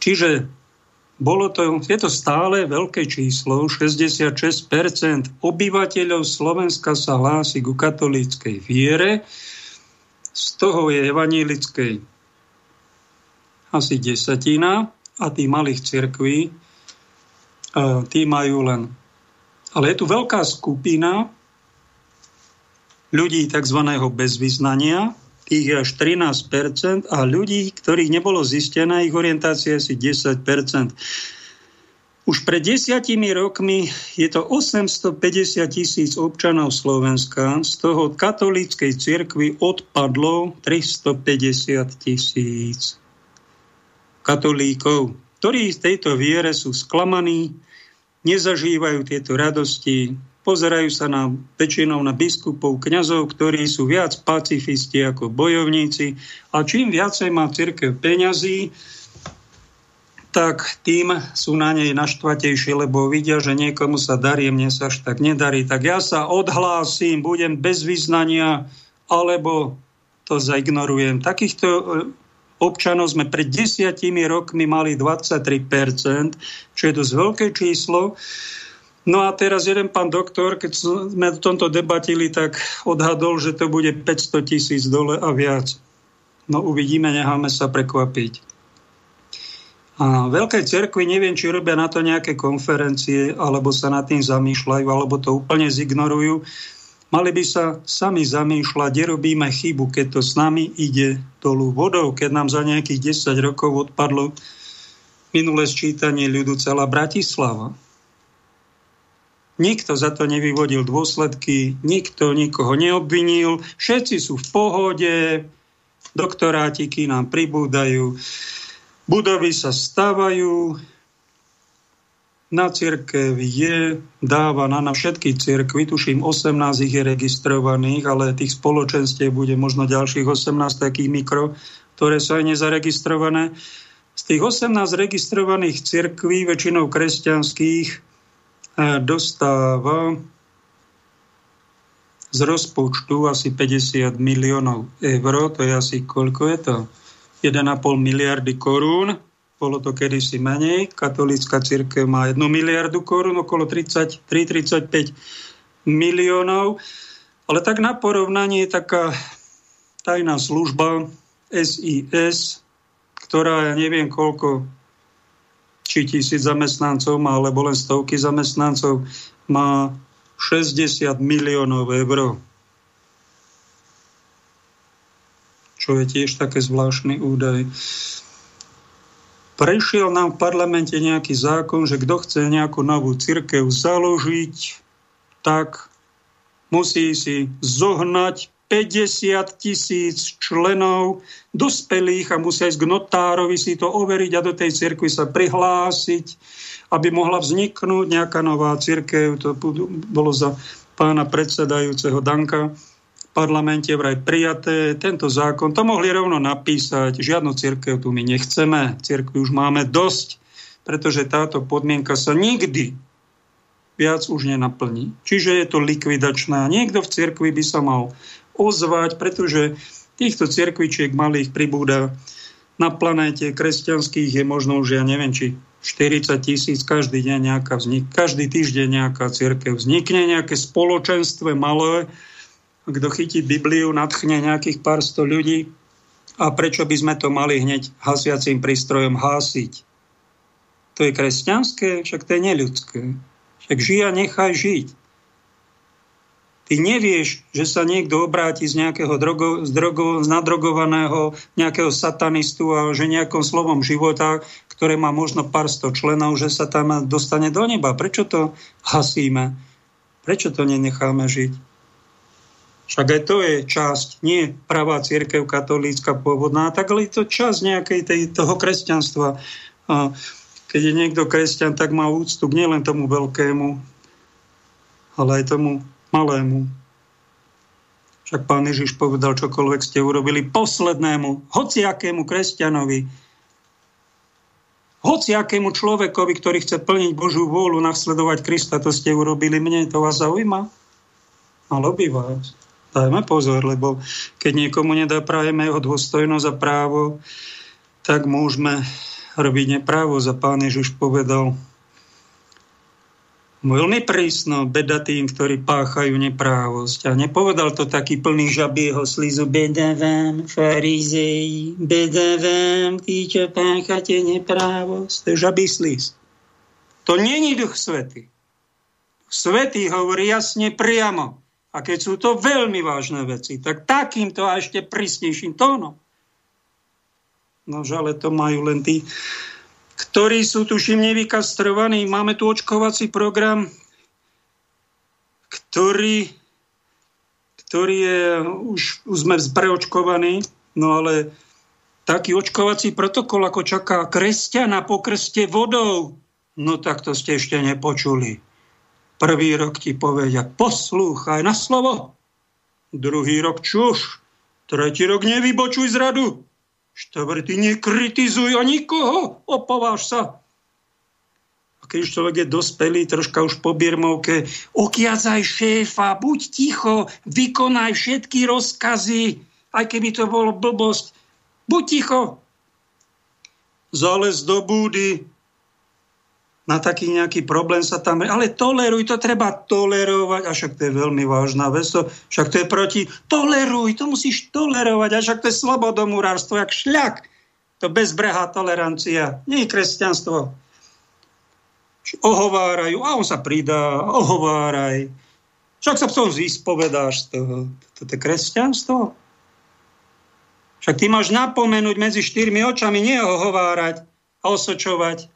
Čiže je to stále veľké číslo, 66% obyvateľov Slovenska sa hlási ku katolíckej viere, z toho je evanjelickej asi desatina a tí malých cirkví, tí majú len. Ale je tu veľká skupina ľudí tzv. Bezvyznania, tých je až 13% a ľudí, ktorých nebolo zistené, ich orientácia je asi 10%. Už pred 10 rokmi je to 850 000 občanov Slovenska, z toho od katolíckej cirkvi odpadlo 350 000 katolíkov, ktorí v tejto viere sú sklamaní, nezažívajú tieto radosti, pozerajú sa väčšinou na biskupov, kňazov, ktorí sú viac pacifisti ako bojovníci. A čím viacej má cirkev peňazí, tak tým sú na nej naštvatejšie, lebo vidia, že niekomu sa darí, mne sa až tak nedarí. Tak ja sa odhlásim, budem bez vyznania, alebo to zaignorujem. Takýchto občanov sme pred 10 rokmi mali 23%, čo je dosť veľké číslo. No a teraz jeden pán doktor, keď sme v tomto debatili, tak odhadol, že to bude 500 000 dole a viac. No uvidíme, necháme sa prekvapiť. A veľké cirkvi, neviem, či robia na to nejaké konferencie, alebo sa nad tým zamýšľajú, alebo to úplne zignorujú. Mali by sa sami zamýšľať, kde robíme chybu, keď to s nami ide dolu vodou, keď nám za nejakých 10 rokov odpadlo minulé sčítanie ľudu celá Bratislava. Nikto za to nevyvodil dôsledky, nikto nikoho neobvinil, všetci sú v pohode, doktorátiky nám pribúdajú, budovy sa stavajú, na cirkev je, dáva na všetky cirkvi, tuším 18 ich je registrovaných, ale tých spoločenstiev bude možno ďalších 18 takých mikro, ktoré sú aj nezaregistrované. Z tých 18 registrovaných cirkví, väčšinou kresťanských, dostáva z rozpočtu asi 50 miliónov eur, to je asi koľko je to? 1,5 miliardy korún. Bolo to kedysi menej. Katolícka cirkev má 1 miliardu korún, okolo 33-35 miliónov. Ale tak na porovnanie taká tajná služba SIS, ktorá ja neviem koľko, či 1000 zamestnancov má, alebo len stovky zamestnancov, má 60 miliónov eur. Čo je tiež také zvláštny údaj. Prešiel nám v parlamente nejaký zákon, že kto chce nejakú novú cirkev založiť, tak musí si zohnať 50 000 členov dospelých a musia ísť k notárovi si to overiť a do tej cirkvi sa prihlásiť, aby mohla vzniknúť nejaká nová cirkev. To bolo za pána predsedajúceho Danka v parlamente vraj prijaté tento zákon. To mohli rovno napísať. Žiadnu cirkev tu my nechceme. Cirkvi už máme dosť, pretože táto podmienka sa nikdy viac už nenaplní. Čiže je to likvidačná. Niekto v cirkvi by sa mal ozvať, pretože týchto cirkvičiek malých pribúda na planéte kresťanských je možno už, ja neviem, či 40 000, každý deň nejaká vznikne, každý týždeň nejaká cirkev vznikne, nejaké spoločenstvo malé. Kto chytí Bibliu, nadchne nejakých pár sto ľudí. A prečo by sme to mali hneď hasiacím prístrojom hásiť? To je kresťanské, však to je neľudské. Však žij a nechaj žiť. Ty nevieš, že sa niekto obráti z nejakého nadrogovaného, nejakého satanistu a že nejakom slovom života, ktoré má možno pár sto členov, že sa tam dostane do neba. Prečo to hasíme? Prečo to nenecháme žiť? Však aj to je časť, nie pravá cirkev katolícka pôvodná, tak ale je to časť nejakej toho kresťanstva. A keď je niekto kresťan, tak má úctu nielen tomu veľkému, ale aj tomu malému. Však pán Ježiš povedal, čokoľvek ste urobili poslednému, hociakému kresťanovi, hociakému človekovi, ktorý chce plniť Božiu vôľu, nasledovať Krista, to ste urobili mne, to vás zaujíma? Malo by vás. Dajme pozor, lebo keď niekomu nedoprajeme jeho dôstojnosť a právo, tak môžeme robiť neprávo. Za pán Ježiš povedal veľmi prísno, beda tým, ktorí páchajú neprávosť. A nepovedal to taký plný žabieho slízu, beda vám, farizej, beda vám, tí, čo páchate neprávosť. To je žabý slíz. To nie je Duch Svätý. Svätý hovorí jasne priamo. A keď sú to veľmi vážne veci, tak takýmto a ešte prísnejším tónom. No ale to majú len tí, ktorí sú tuším nevykastrovaní. Máme tu očkovací program, ktorý je, už sme preočkovaní, no ale taký očkovací protokol, ako čaká kresťana po krste vodou, no tak to ste ešte nepočuli. Prvý rok ti povedia, poslúchaj na slovo. Druhý rok čuš. Tretí rok nevybočuj zradu. Štvrtý nekritizuj o nikoho. Opováž sa. A keď už človek je dospelý, troška už po birmovke, okiazaj šéfa, buď ticho, vykonaj všetky rozkazy, aj keby to bolo blbosť. Buď ticho. Zalez do búdy. Na taký nejaký problém sa tam... Ale toleruj, to treba tolerovať. A však to je veľmi vážna vec. Však to je proti... Toleruj, to musíš tolerovať. A však to je slobodomurárstvo, jak šľak. To bezbrehá tolerancia. Nie je kresťanstvo. Ohovárajú. A on sa pridá. Ohováraj. Však sa potom vyspovedáš z toho. To je kresťanstvo. Však ty máš napomenúť medzi štyrmi očami, nie ohovárať a osočovať.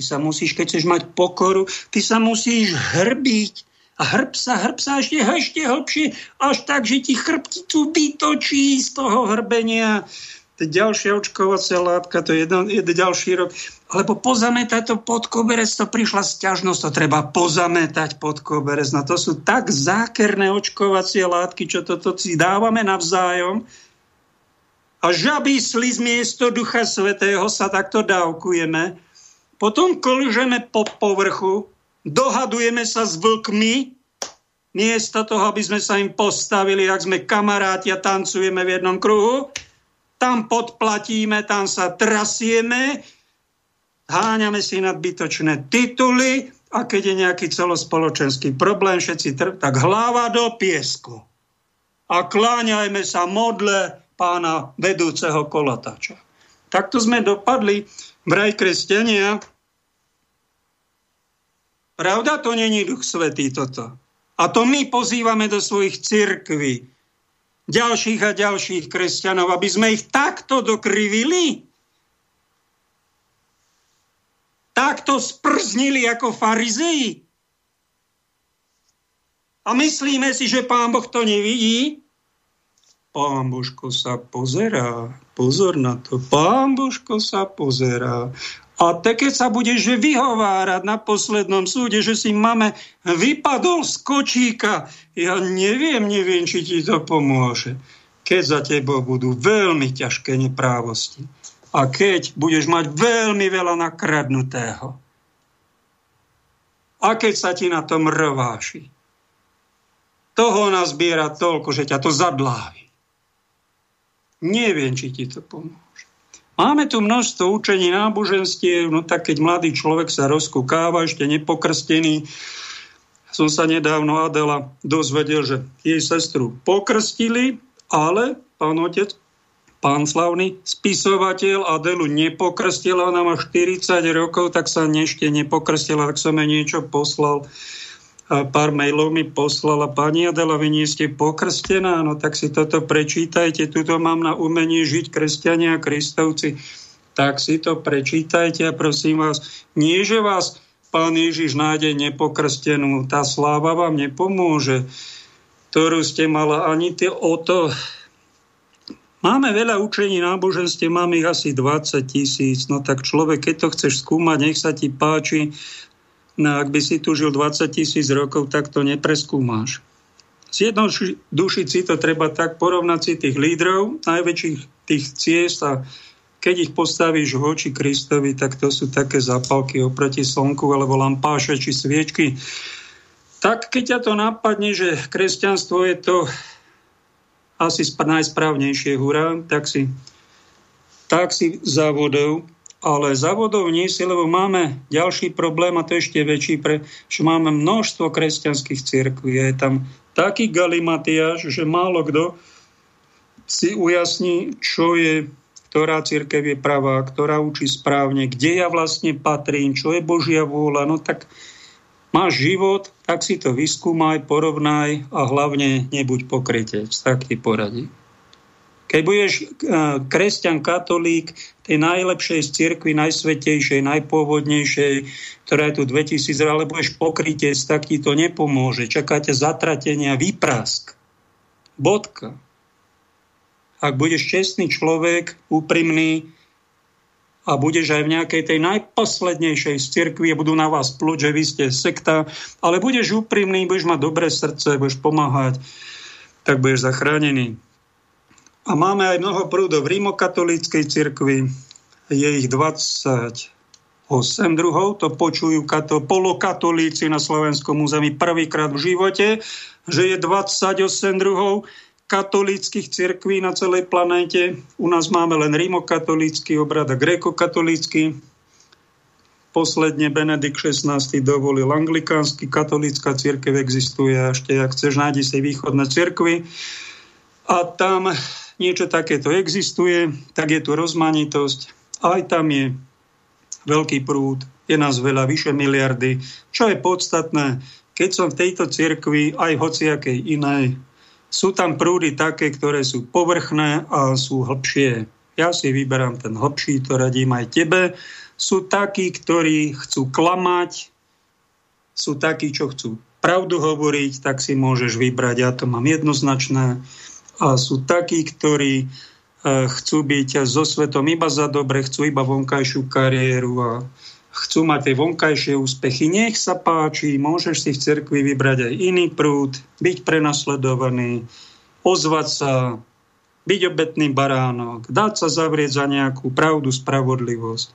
Ty sa musíš, keď chceš mať pokoru, ty sa musíš hrbiť. A hrb sa ešte hlbšie, až tak, že ti chrbticu vytočí z toho hrbenia. Ty ďalšia očkovacia látka, to je jeden ďalší rok. Lebo pozametať to pod koberec, to prišla sťažnosť, to treba pozametať pod koberec. No to sú tak zákerné očkovacie látky, čo toto si dávame navzájom. A žabí sliz miesto Ducha Svätého sa takto dávkujeme. Potom kolžeme po povrchu, dohadujeme sa s vlkmi, miesto toho, aby sme sa im postavili, ak sme kamaráti a tancujeme v jednom kruhu. Tam podplatíme, tam sa trasieme, háňame si nadbytočné tituly a keď je nejaký celospoločenský problém, všetci tak hlava do piesku. A kláňajme sa modle pána vedúceho kolotača. Takto sme dopadli, vraj kresťania. Pravda, to není Duch Svätý toto. A to my pozývame do svojich cirkví ďalších a ďalších kresťanov, aby sme ich takto dokrivili, takto sprznili ako farizei. A myslíme si, že Pán Boh to nevidí. Pán Božko sa pozerá, pozor na to, Pán Božko sa pozerá. A te, keď sa budeš vyhovárať na poslednom súde, že si mame vypadol z kočíka, ja neviem, či ti to pomôže, keď za tebou budú veľmi ťažké neprávosti a keď budeš mať veľmi veľa nakradnutého a keď sa ti na tom rváši, toho nazbiera toľko, že ťa to zadlávi. Neviem, či ti to pomôže. Máme tu množstvo učení náboženstiev, no tak keď mladý človek sa rozkukáva, ešte nepokrstený. Som sa nedávno, Adela, dozvedel, že jej sestru pokrstili, ale pán otec, pán slavný spisovateľ, Adelu nepokrstila, ona má 40 rokov, tak sa ešte nepokrstila, tak som jej niečo poslal. A pár mailov mi poslala pani Adela, vy nie ste pokrstená, no tak si toto prečítajte, tuto mám na umení žiť kresťania a kristovci, tak si to prečítajte a prosím vás, nie že vás Pán Ježiš nájde nepokrstenú, tá sláva vám nepomôže, ktorú ste mala ani ty o to. Máme veľa učení náboženstve, máme ich asi 20 000, no tak človek, keď to chceš skúmať, nech sa ti páči. No, ak by si tu žil 20 000 rokov, tak to nepreskúmáš. Z jednou duši si to treba tak porovnať si tých lídrov, najväčších tých ciest a keď ich postavíš v oči Kristovi, tak to sú také zápalky oproti slnku alebo lampáše či sviečky. Tak keď ťa to napadne, že kresťanstvo je to asi najsprávnejšie, hurá, tak si závodov. Ale závodov nie si, lebo máme ďalší problém a to ešte väčší, pretože máme množstvo kresťanských cirkví. Je tam taký galimatiáš, že málo kto si ujasní, čo je, ktorá cirkev je pravá, ktorá učí správne, kde ja vlastne patrím, čo je Božia vôľa. No tak máš život, tak si to vyskúmaj, porovnaj a hlavne nebuď pokrytec, tak ti poradí. Keď budeš kresťan, katolík, tej najlepšej z cirkvi, najsvetejšej, najpôvodnejšej, ktorá je tu 2000, ale budeš pokrytec, tak ti to nepomôže. Čaká ťa zatratenia, výprask. Bodka. Ak budeš čestný človek, úprimný a budeš aj v nejakej tej najposlednejšej z cirkvi, budú na vás pluť, že vy ste sekta, ale budeš úprimný, budeš mať dobré srdce, budeš pomáhať, tak budeš zachránený. A máme aj mnoho prúdov v rímokatolíckej cirkvi. Je ich 28 druhov. To počujú polokatolíci na slovenskom území prvýkrát v živote, že je 28 druhov katolíckych cirkví na celej planéte. U nás máme len rímokatolícky obrad a grékokatolícky. Posledne Benedikt XVI dovolil anglikánsky. Katolícka cirkev existuje ešte, ak chceš, nájdi si východné cirkvi. A tam niečo takéto existuje, tak je tu rozmanitosť. Aj tam je veľký prúd, je nás veľa, vyše miliardy. Čo je podstatné, keď som v tejto cirkvi, aj hociakej inej, sú tam prúdy také, ktoré sú povrchné a sú hlbšie. Ja si vyberám ten hlbší, to radím aj tebe. Sú takí, ktorí chcú klamať, sú takí, čo chcú pravdu hovoriť, tak si môžeš vybrať, ja to mám jednoznačné. A sú takí, ktorí chcú byť so svetom iba za dobre, chcú iba vonkajšiu kariéru a chcú mať tie vonkajšie úspechy. Nech sa páči, môžeš si v cirkvi vybrať aj iný prúd, byť prenasledovaný, ozvať sa, byť obetný baránok, dať sa zavrieť za nejakú pravdu, spravodlivosť.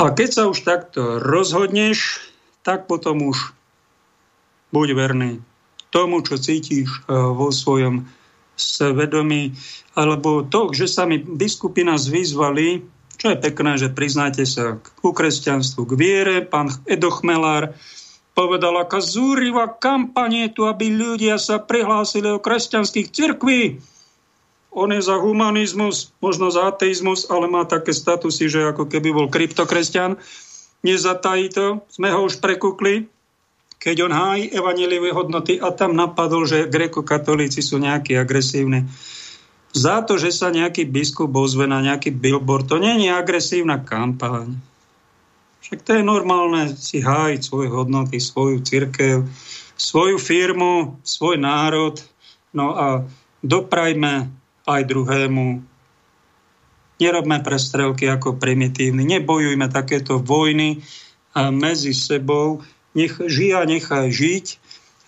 A keď sa už takto rozhodneš, tak potom už buď verný tomu, čo cítiš vo svojom svedomí, alebo to, že sa mi biskupy nás vyzvali, čo je pekné, že priznáte sa ku kresťanstvu, k viere. Pán Edo Chmelár povedal, aká zúrivá kampanie tu, aby ľudia sa prihlásili o kresťanských cirkví. On je za humanizmus, možno za ateizmus, ale má také statusy, že ako keby bol kryptokresťan. Nezatají to, sme ho už prekukli, keď on hájí evanjeliové hodnoty a tam napadol, že grékokatolíci sú nejakí agresívni. Za to, že sa nejaký biskup ozve na nejaký billboard, to nie je agresívna kampaň. Však to je normálne si hájiť svoje hodnoty, svoju cirkev, svoju firmu, svoj národ. No a doprajme aj druhému. Nerobme prestrelky ako primitívni. Nebojujme takéto vojny medzi sebou. Nech žia, nechaj žiť,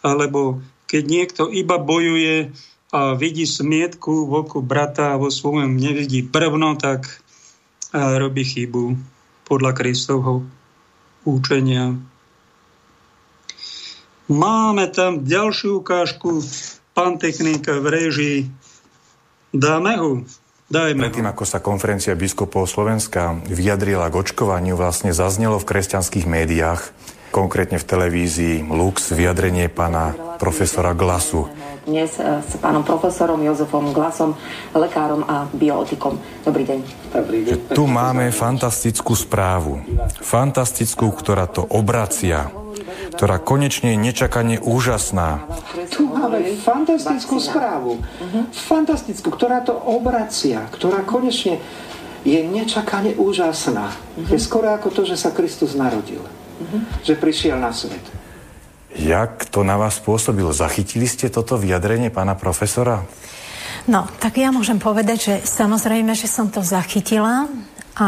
alebo keď niekto iba bojuje a vidí smietku v oku brata a vo svojom nevidí brvno, tak robí chybu podľa Kristovho učenia. Máme tam ďalšiu ukážku, pán technika v réžii. Dáme ho? Dajme. Predtým, ako sa konferencia biskupov Slovenska vyjadrila k očkovaniu, vlastne zaznelo v kresťanských médiách, konkrétne v televízii Lux, vyjadrenie pána profesora Glasu. Dnes s pánom profesorom Jozefom Glasom, lekárom a bioetikom. Dobrý deň. Dobrý deň. Tu máme fantastickú správu. Fantastickú, ktorá to obracia, ktorá konečne je nečakane úžasná. Tu máme fantastickú správu. Fantastickú, ktorá to obracia, ktorá konečne je nečakane úžasná. Je skoro ako to, že sa Kristus narodil. Že prišiel na svet. Jak to na vás pôsobilo? Zachytili ste toto vyjadrenie pána profesora? No, tak ja môžem povedať, že samozrejme, že som to zachytila a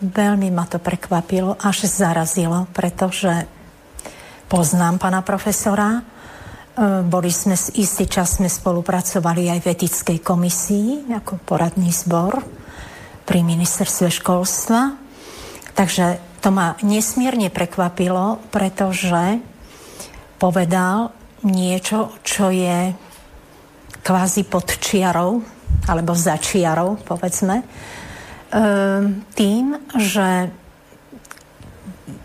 veľmi ma to prekvapilo, až zarazilo, pretože poznám pána profesora. Boli sme istý čas, sme spolupracovali aj v etickej komisii, ako poradný zbor pri ministerstve školstva. Takže to ma nesmierne prekvapilo, pretože povedal niečo, čo je kvázi pod čiarou, alebo za čiarou, povedzme, tým, že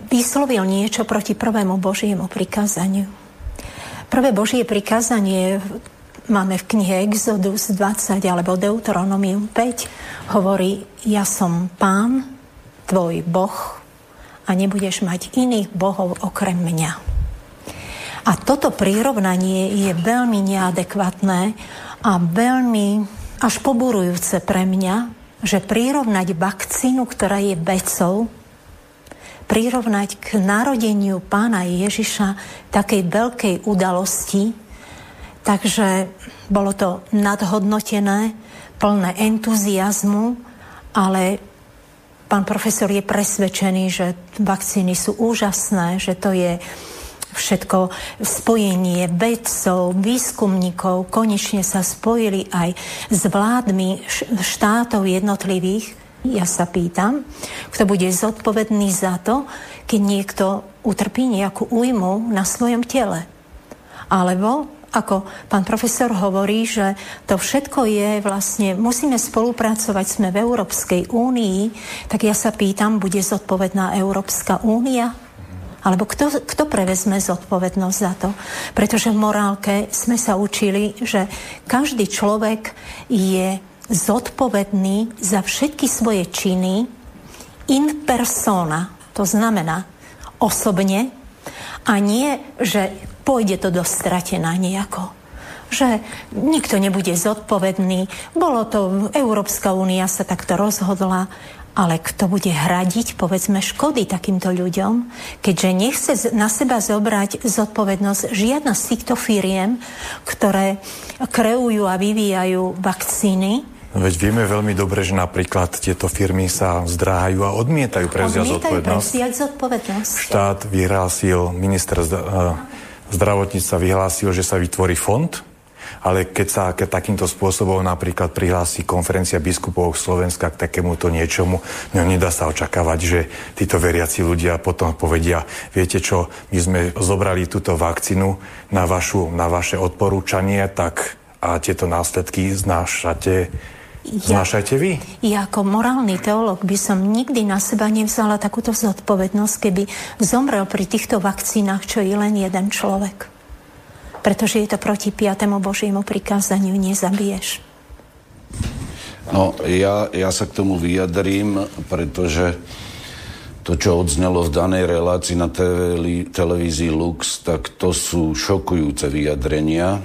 vyslovil niečo proti prvému Božiemu prikázaniu. Prvé Božie prikázanie máme v knihe Exodus 20 alebo Deuteronomium 5, hovorí, ja som Pán, tvoj Boh, a nebudeš mať iných bohov okrem mňa. A toto prirovnanie je veľmi neadekvátne a veľmi až poburujúce pre mňa, že prirovnať vakcínu, ktorá je vecou, prirovnať k narodeniu pána Ježiša takej veľkej udalosti, takže bolo to nadhodnotené, plné entuziazmu, ale pán profesor je presvedčený, že vakcíny sú úžasné, že to je všetko spojenie vedcov, výskumníkov. Konečne sa spojili aj s vládmi štátov jednotlivých. Ja sa pýtam, kto bude zodpovedný za to, keď niekto utrpí nejakú újmu na svojom tele. Alebo ako pán profesor hovorí, že to všetko je vlastne, musíme spolupracovať, sme v Európskej únii, tak ja sa pýtam, bude zodpovedná Európska únia? Alebo kto prevezme zodpovednosť za to? Pretože v morálke sme sa učili, že každý človek je zodpovedný za všetky svoje činy in persona, to znamená osobne, a nie, že pôjde to do stratená nejako. Že nikto nebude zodpovedný. Bolo to, Európska únia sa takto rozhodla, Ale kto bude hradiť, povedzme, škody takýmto ľuďom, keďže nechce na seba zobrať zodpovednosť žiadna z týchto firiem, ktoré kreujú a vyvíjajú vakcíny? Veď vieme veľmi dobre, že napríklad tieto firmy sa zdráhajú a odmietajú prevziať zodpovednosť. Štát vyhlásil, minister zdravotníctva vyhlásil, že sa vytvorí fond, ale keď takýmto spôsobom napríklad prihlási konferencia biskupov Slovenska k takémuto niečomu, no nedá sa očakávať, že títo veriaci ľudia potom povedia, viete čo, my sme zobrali túto vakcínu na vaše odporúčanie, tak a tieto následky znášate vy? Ja ako morálny teológ by som nikdy na seba nevzala takúto zodpovednosť, keby zomrel pri týchto vakcínach, čo je len jeden človek. Pretože je to proti 5. Božiemu prikázaniu nezabiješ. No, ja sa k tomu vyjadrím, pretože to, čo odznelo v danej relácii na televízii Lux, tak to sú šokujúce vyjadrenia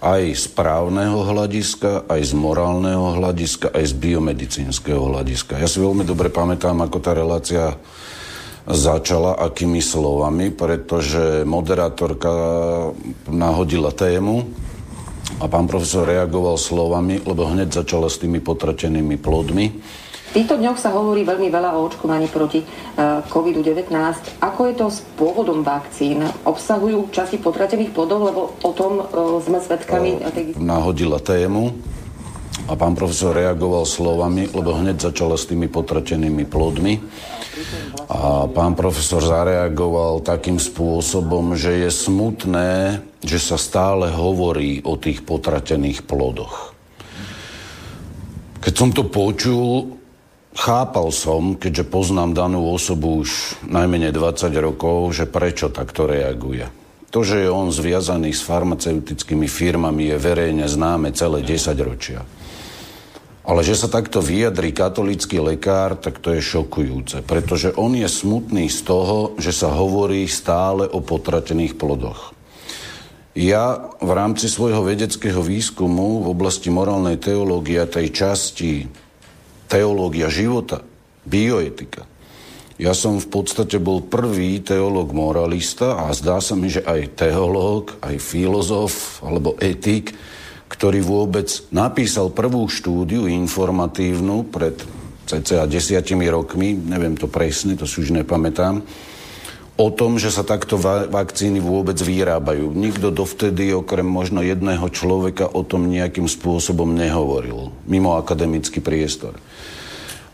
aj z právneho hľadiska, aj z morálneho hľadiska, aj z biomedicínskeho hľadiska. Ja si veľmi dobre pamätám, ako tá relácia začala akými slovami, pretože moderátorka nahodila tému a pán profesor reagoval slovami, lebo hneď začala s tými potratenými plodmi. V týchto dňoch sa hovorí veľmi veľa o očkovaní proti COVID-19. Ako je to s pôvodom vakcín? Obsahujú časti potratených plodov, lebo o tom sme svedkami. Nahodila tému a pán profesor reagoval slovami, lebo hneď začala s tými potratenými plodmi. A pán profesor zareagoval takým spôsobom, že je smutné, že sa stále hovorí o tých potratených plodoch. Keď som to počul, chápal som, keďže poznám danú osobu už najmenej 20 rokov, že prečo takto reaguje. To, že je on zviazaný s farmaceutickými firmami, je verejne známe celé 10 ročia. Ale že sa takto vyjadrí katolícky lekár, tak to je šokujúce, pretože on je smutný z toho, že sa hovorí stále o potratených plodoch. Ja v rámci svojho vedeckého výskumu v oblasti morálnej teológie a tej časti teológia života, bioetika, ja som v podstate bol prvý teológ moralista a zdá sa mi, že aj teológ, aj filozof alebo etik, ktorý vôbec napísal prvú štúdiu informatívnu pred cca 10 rokmi, neviem to presne, to si už nepamätám, o tom, že sa takto vakcíny vôbec vyrábajú. Nikto dovtedy, okrem možno jedného človeka, o tom nejakým spôsobom nehovoril, mimo akademický priestor.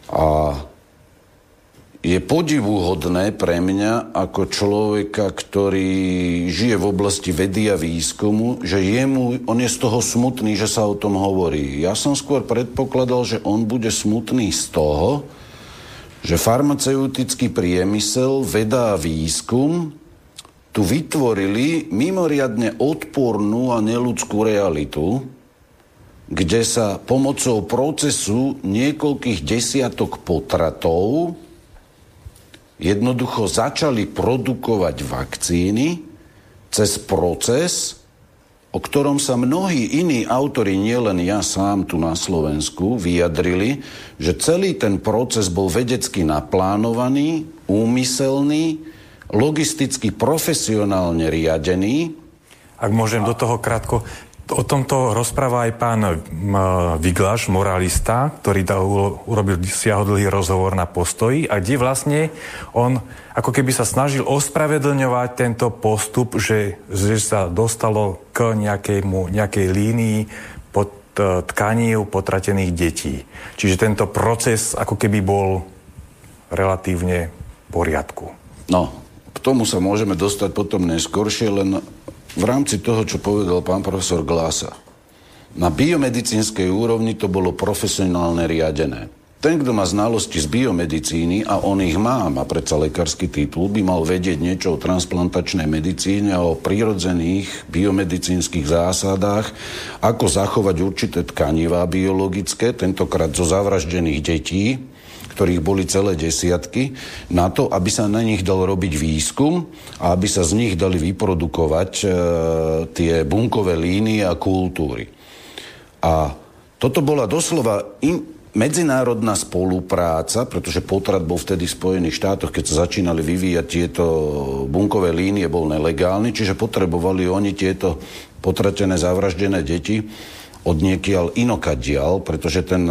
A je podivuhodné pre mňa ako človeka, ktorý žije v oblasti vedy a výskumu, že on je z toho smutný, že sa o tom hovorí. Ja som skôr predpokladal, že on bude smutný z toho, že farmaceutický priemysel, veda a výskum tu vytvorili mimoriadne odpornú a neľudskú realitu, kde sa pomocou procesu niekoľkých desiatok potratov jednoducho začali produkovať vakcíny cez proces, o ktorom sa mnohí iní autori, nielen ja sám tu na Slovensku, vyjadrili, že celý ten proces bol vedecky naplánovaný, úmyselný, logisticky profesionálne riadený. Ak môžem do toho krátko. O tomto rozpráva aj pán Viglaš, moralista, ktorý urobil siahodlhý rozhovor na Postoji a kde vlastne on ako keby sa snažil ospravedlňovať tento postup, že sa dostalo k nejakej línii pod tkanív potratených detí. Čiže tento proces ako keby bol relatívne v poriadku. No, k tomu sa môžeme dostať potom neskôršie, len v rámci toho, čo povedal pán profesor Glása. Na biomedicínskej úrovni to bolo profesionálne riadené. Ten, kto má znalosti z biomedicíny, a on ich má predsa lekársky titul, by mal vedieť niečo o transplantačnej medicíne a o prirodzených biomedicínskych zásadách, ako zachovať určité tkanivá biologické, tentokrát zo zavraždených detí, ktorých boli celé desiatky, na to, aby sa na nich dal robiť výskum a aby sa z nich dali vyprodukovať tie bunkové línie a kultúry. A toto bola doslova medzinárodná spolupráca, pretože potrat bol vtedy v Spojených štátoch, keď sa začínali vyvíjať tieto bunkové línie, bol nelegálny, čiže potrebovali oni tieto potratené, zavraždené deti odniekiaľ inokadiaľ, pretože ten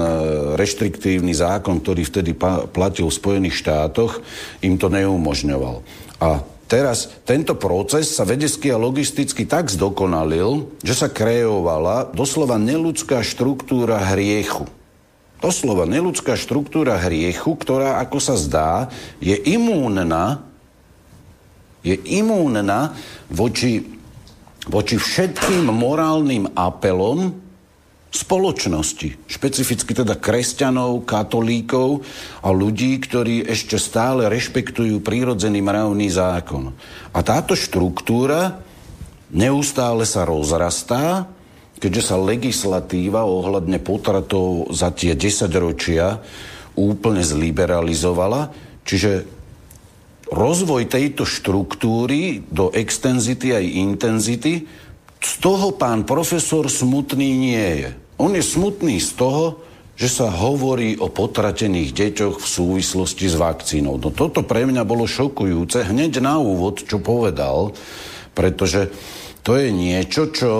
reštriktívny zákon, ktorý vtedy platil v Spojených štátoch, im to neumožňoval. A teraz tento proces sa vedecky a logisticky tak zdokonalil, že sa kreovala doslova neľudská štruktúra hriechu. Doslova neľudská štruktúra hriechu, ktorá, ako sa zdá, je imúnna voči všetkým morálnym apelom spoločnosti. Špecificky teda kresťanov, katolíkov a ľudí, ktorí ešte stále rešpektujú prírodzený mravný zákon. A táto štruktúra neustále sa rozrastá, keďže sa legislatíva ohľadne potratov za tie 10 ročia úplne zliberalizovala. Čiže rozvoj tejto štruktúry do extenzity aj intenzity, z toho pán profesor smutný nie je. On je smutný z toho, že sa hovorí o potratených deťoch v súvislosti s vakcínou. No toto pre mňa bolo šokujúce hneď na úvod, čo povedal, pretože to je niečo, čo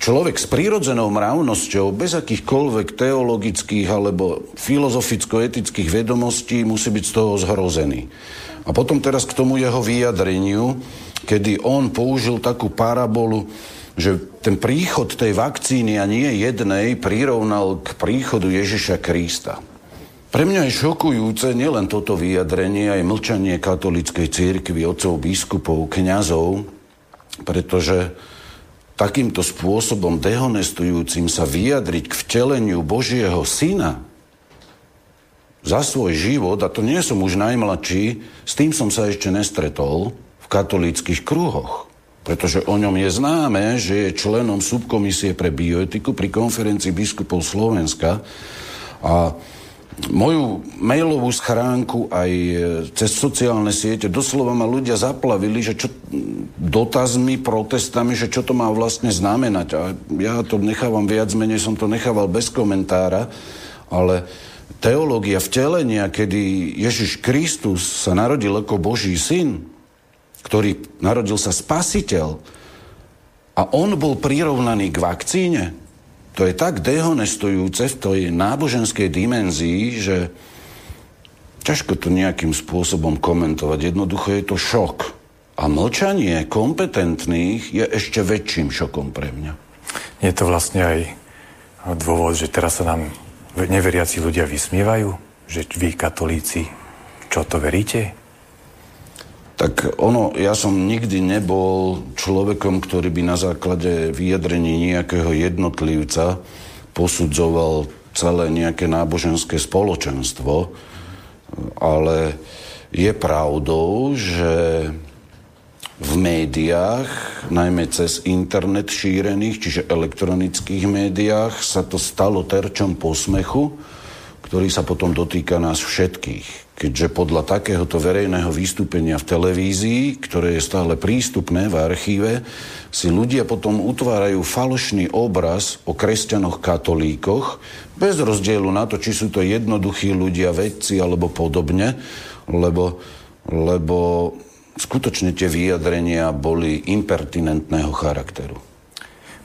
človek s prírodzenou mravnosťou, bez akýchkoľvek teologických alebo filozoficko-etických vedomostí, musí byť z toho zhrozený. A potom teraz k tomu jeho vyjadreniu, kedy on použil takú parabolu, že ten príchod tej vakcíny a nie jednej prirovnal k príchodu Ježiša Krista. Pre mňa je šokujúce nielen toto vyjadrenie, aj mlčanie katolíckej cirkvi, otcov biskupov, kňazov, pretože takýmto spôsobom dehonestujúcim sa vyjadriť k vteleniu Božieho syna za svoj život, a to nie som už najmladší, s tým som sa ešte nestretol, katolíckych kruhoch, pretože o ňom je známe, že je členom subkomisie pre bioetiku pri konferencii biskupov Slovenska a moju mailovú schránku aj cez sociálne siete doslova ma ľudia zaplavili, že čo, dotazmi, protestami, že čo to má vlastne znamenať. A ja to nechávam viac menej, som to nechával bez komentára, ale teológia vtelenia, kedy Ježiš Kristus sa narodil ako Boží syn, ktorý narodil sa spasiteľ a on bol prirovnaný k vakcíne, to je tak dehonestujúce v tej náboženskej dimenzii, že ťažko to nejakým spôsobom komentovať. Jednoducho je to šok. A mlčanie kompetentných je ešte väčším šokom pre mňa. Je to vlastne aj dôvod, že teraz sa nám neveriaci ľudia vysmievajú, že vy, katolíci, čo to veríte? Tak ono, ja som nikdy nebol človekom, ktorý by na základe vyjadrení nejakého jednotlivca posudzoval celé nejaké náboženské spoločenstvo, ale je pravdou, že v médiách, najmä cez internet šírených, čiže elektronických médiách, sa to stalo terčom posmechu, ktorý sa potom dotýka nás všetkých. Keďže podľa takéhoto verejného vystúpenia v televízii, ktoré je stále prístupné v archíve, si ľudia potom utvárajú falošný obraz o kresťanoch katolíkoch, bez rozdielu na to, či sú to jednoduchí ľudia, vedci alebo podobne, lebo skutočne tie vyjadrenia boli impertinentného charakteru.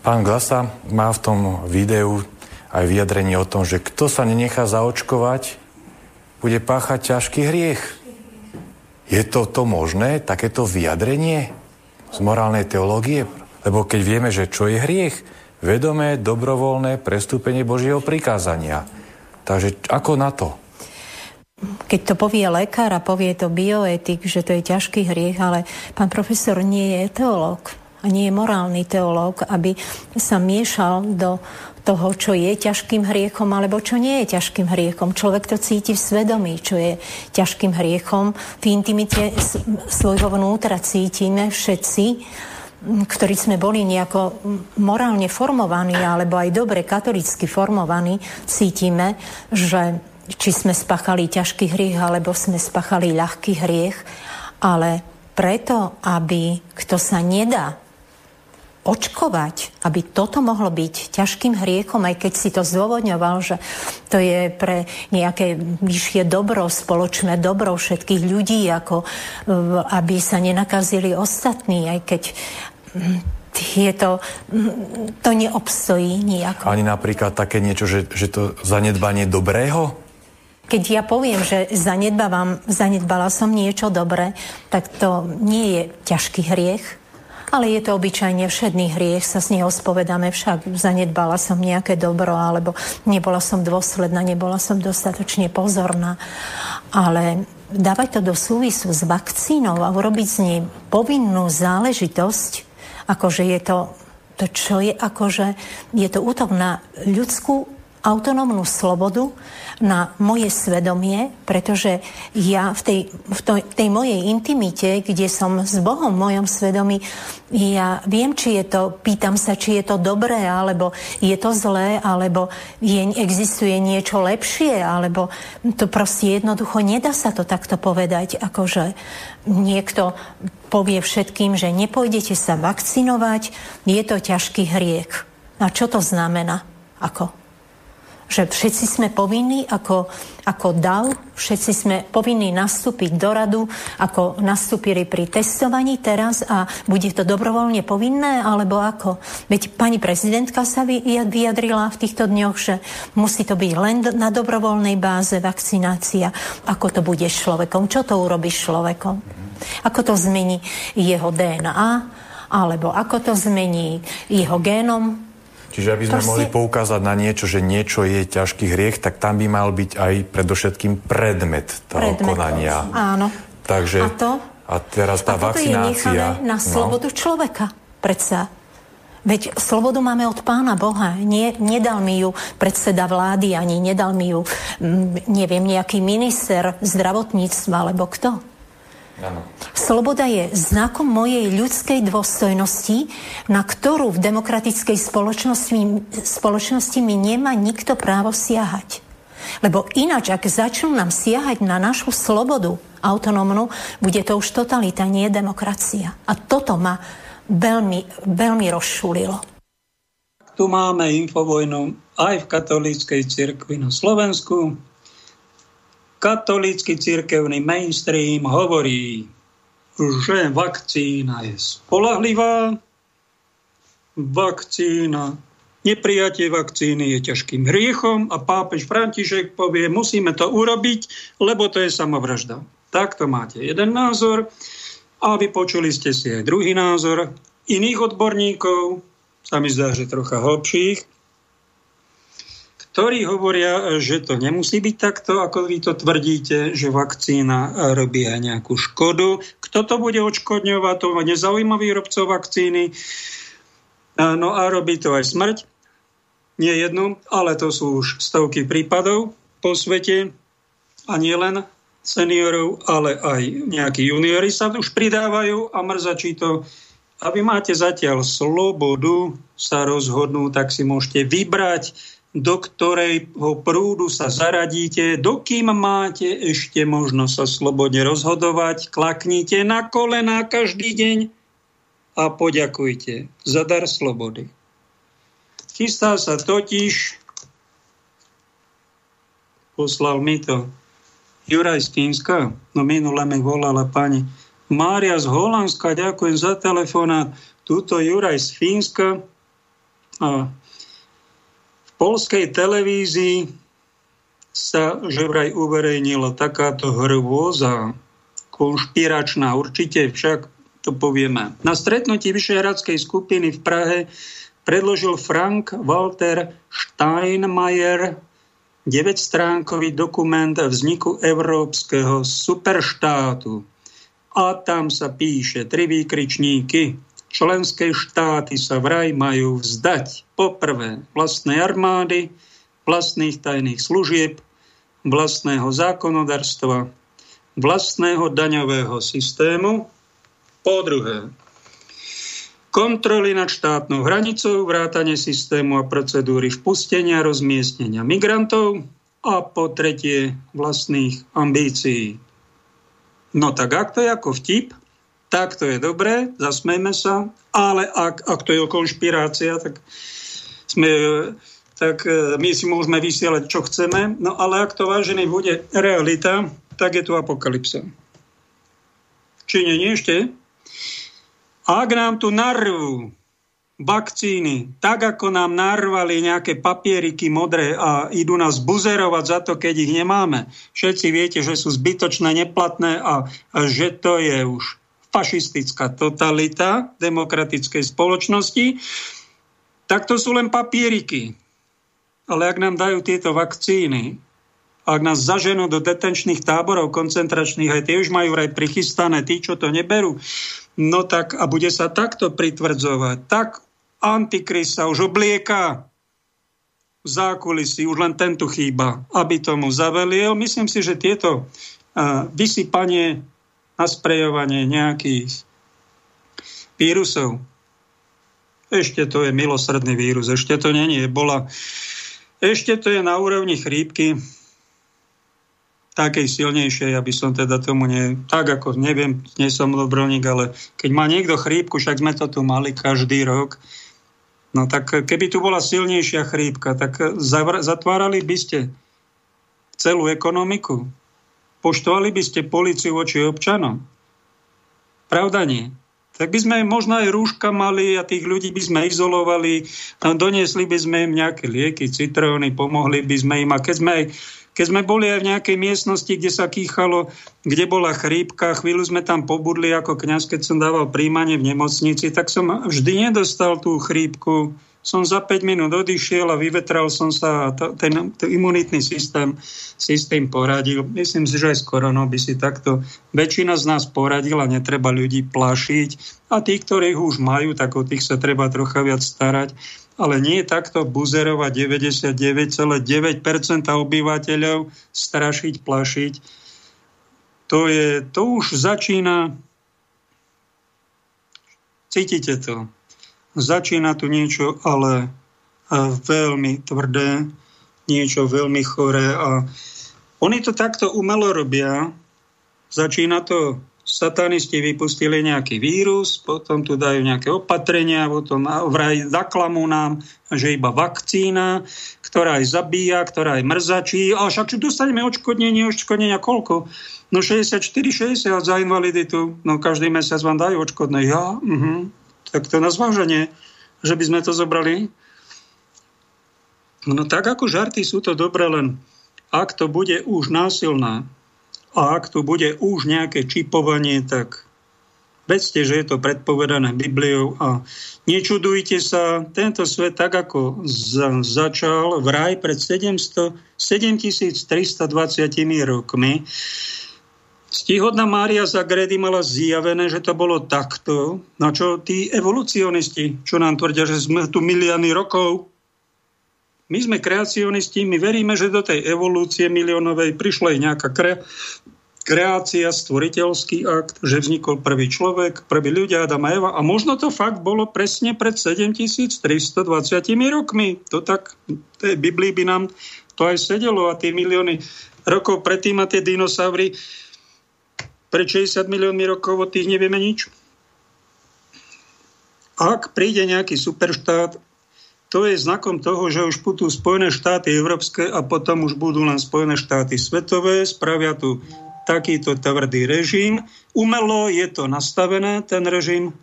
Pán Glasa má v tom videu aj vyjadrenie o tom, že kto sa nenechá zaočkovať, bude páchať ťažký hriech. Je to možné, takéto vyjadrenie z morálnej teológie? Lebo keď vieme, že čo je hriech, vedomé, dobrovoľné prestúpenie Božieho prikázania. Takže ako na to? Keď to povie lekár a povie to bioetik, že to je ťažký hriech, ale pán profesor nie je teológ a nie je morálny teológ, aby sa miešal do toho, čo je ťažkým hriechom, alebo čo nie je ťažkým hriechom. Človek to cíti v svedomí, čo je ťažkým hriechom. V intimite svojho vnútra cítime všetci, ktorí sme boli nejako morálne formovaní, alebo aj dobre katolícky formovaní, cítime, že či sme spáchali ťažký hriech, alebo sme spáchali ľahký hriech, ale preto, aby kto sa nedá očkovať, aby toto mohlo byť ťažkým hriekom, aj keď si to zdôvodňoval, že to je pre nejaké vyššie dobro, spoločné dobro všetkých ľudí, ako aby sa nenakazili ostatní, aj keď to neobstojí nejako. Ani napríklad také niečo, že to zanedbanie dobrého? Keď ja poviem, že zanedbala som niečo dobré, tak to nie je ťažký hriech, ale je to obyčajne všedný hriech, sa z neho spovedáme však. Zanedbala som nejaké dobro, alebo nebola som dôsledná, nebola som dostatočne pozorná. Ale dávať to do súvisu s vakcínou a urobiť z nej povinnú záležitosť, akože je to čo je, akože je to útok na ľudskú autonómnu slobodu, na moje svedomie, pretože ja v tej mojej intimite, kde som s Bohom v mojom svedomí, ja viem, pýtam sa, či je to dobré, alebo je to zlé, alebo existuje niečo lepšie, alebo to proste jednoducho nedá sa to takto povedať, akože niekto povie všetkým, že nepôjdete sa vakcinovať, je to ťažký hriech. A čo to znamená? Ako? Že všetci sme povinní ako dav, všetci sme povinní nastúpiť do radu, ako nastúpili pri testovaní teraz a bude to dobrovoľne povinné, alebo ako? Veď pani prezidentka sa vyjadrila v týchto dňoch, že musí to byť len na dobrovoľnej báze vakcinácia. Ako to bude s človekom? Čo to urobí s človekom? Ako to zmení jeho DNA? Alebo ako to zmení jeho génom? Čiže aby sme mohli poukázať na niečo, že niečo je ťažký hriech, tak tam by mal byť aj predovšetkým predmet toho konania. Áno. Takže, a teraz tá vakcinácia... je nechané na slobodu človeka, predsa. Veď slobodu máme od Pána Boha. Nedal mi ju predseda vlády, ani nedal mi ju, nejaký minister zdravotníctva, alebo kto. Áno. Sloboda je znakom mojej ľudskej dôstojnosti, na ktorú v demokratickej spoločnosti mi nemá nikto právo siahať. Lebo ináč, ak začnú nám siahať na našu slobodu autonómnu, bude to už totalita, nie demokracia. A toto ma veľmi, veľmi rozšulilo. Tu máme Infovojnu aj v katolíckej cirkvi na Slovensku. Katolícky cirkevný mainstream hovorí, že vakcína je spoľahlivá, neprijatie vakcíny je ťažkým hriechom a pápež František povie, musíme to urobiť, lebo to je samovražda. Takto máte jeden názor a vypočuli ste si aj druhý názor iných odborníkov, sa mi zdá, že trocha hlbších, ktorí hovoria, že to nemusí byť takto, ako vy to tvrdíte, že vakcína robí aj nejakú škodu. Kto to bude odškodňovať? To nezaujíma výrobcov vakcíny. No a robí to aj smrť. Nie jednu, ale to sú už stovky prípadov po svete. A nie len seniorov, ale aj nejakí juniori sa už pridávajú a mrzačí to. A vy máte zatiaľ slobodu sa rozhodnúť, tak si môžete vybrať, do ktorého prúdu sa zaradíte, dokým máte ešte možno sa slobodne rozhodovať, klaknite na kolená každý deň a poďakujte za dar slobody. Chystá sa totiž, poslal mi to Juraj z Fínska, no minule mi volala pani Mária z Holandska, ďakujem za telefonát, tuto Juraj z Fínska a polskej televízii sa že vraj uverejnila takáto hrôza konšpiračná. Určite však to povieme. Na stretnutí Vyšehradskej skupiny v Prahe predložil Frank Walter Steinmeier 9-stránkový dokument vzniku európskeho superštátu. A tam sa píše 3 výkričníky. Členské štáty sa vraj majú vzdať poprvé vlastnej armády, vlastných tajných služieb, vlastného zákonodarstva, vlastného daňového systému. Po druhé, kontroly nad štátnou hranicou, vrátanie systému a procedúry vpustenia a rozmiestnenia migrantov. A po tretie, vlastných ambícií. No tak ak to je ako vtip, tak to je dobré, zasmejme sa, ale ak to je konšpirácia, tak my si môžeme vysielať, čo chceme, no ale ak to, vážený, bude realita, tak je to apokalypsa. Či nie ešte? Ak nám tu narvú vakcíny, tak ako nám narvali nejaké papieriky modré a idú nás buzerovať za to, keď ich nemáme. Všetci viete, že sú zbytočné, neplatné a že to je už fašistická totalita demokratickej spoločnosti. Tak to sú len papieriky. Ale ak nám dajú tieto vakcíny, ak nás zaženú do detenčných táborov koncentračných, aj tie už majú aj prichystané, tí, čo to neberú, no tak a bude sa takto pritvrdzovať, tak Antikrist sa už oblieka v zákulisí, už len ten tu chýba, aby tomu zaveliel. Myslím si, že tieto vysypanie, nasprejovanie nejakých vírusov, ešte to je milosrdný vírus, ešte to nie je ebola, ešte to je na úrovni chrípky, takej silnejšej, aby som teda tomu nie som dobroník, ale keď má niekto chrípku, však sme to tu mali každý rok, no tak keby tu bola silnejšia chrípka, tak zatvárali by ste celú ekonomiku. Poštovali by ste políciu voči občanom. Pravda nie? Tak by sme možno aj rúška mali a tých ľudí by sme izolovali, doniesli by sme im nejaké lieky, citróny, pomohli by sme im. A keď sme boli aj v nejakej miestnosti, kde sa kýchalo, kde bola chrípka, chvíľu sme tam pobudli ako kňaz, keď som dával príjmanie v nemocnici, tak som vždy nedostal tú chrípku. Som za 5 minút odišiel a vyvetral som sa a ten imunitný systém poradil. Myslím si, že aj s koronou by si takto väčšina z nás poradila, netreba ľudí plašiť. A tí, ktorých už majú, tak o tých sa treba trocha viac starať. Ale nie takto buzerovať 99,9% obyvateľov, strašiť, plašiť. To už začína... Cítite to? Začína tu niečo, ale veľmi tvrdé, niečo veľmi choré. A oni to takto umelo robia. Začína to, satanisti vypustili nejaký vírus, potom tu dajú nejaké opatrenia, potom vraj zaklamú nám, že iba vakcína, ktorá aj zabíja, ktorá aj mrzačí. A však dostaneme odškodnenia koľko? No 64,60 za invaliditu. No každý mesiac vám dajú odškodné. Ja? Tak to na zváženie, že by sme to zobrali. No tak ako žarty sú to dobré, len ak to bude už násilné a ak to bude už nejaké čipovanie, tak vedzte, že je to predpovedané Bibliou a nečudujte sa, tento svet tak ako začal vraj pred 7320 rokmi. Stíhodná Mária Zagredy mala zjavené, že to bolo takto. Na čo tí evolucionisti, čo nám tvrdia, že sme tu milióny rokov. My sme kreacionisti, my veríme, že do tej evolúcie miliónovej prišla aj nejaká kreácia, stvoriteľský akt, že vznikol prvý človek, prvý ľudia, Adam a Eva. A možno to fakt bolo presne pred 7320 rokmi. To tak, v tej Biblii by nám to aj sedelo a tie milióny rokov predtým a tie dinosaury pred 60 miliónmi rokov, od tých nevieme nič. Ak príde nejaký superštát, to je znakom toho, že už budú Spojené štáty európske a potom už budú len Spojené štáty svetové, spravia tu takýto tvrdý režim. Umelo je to nastavené, ten režim.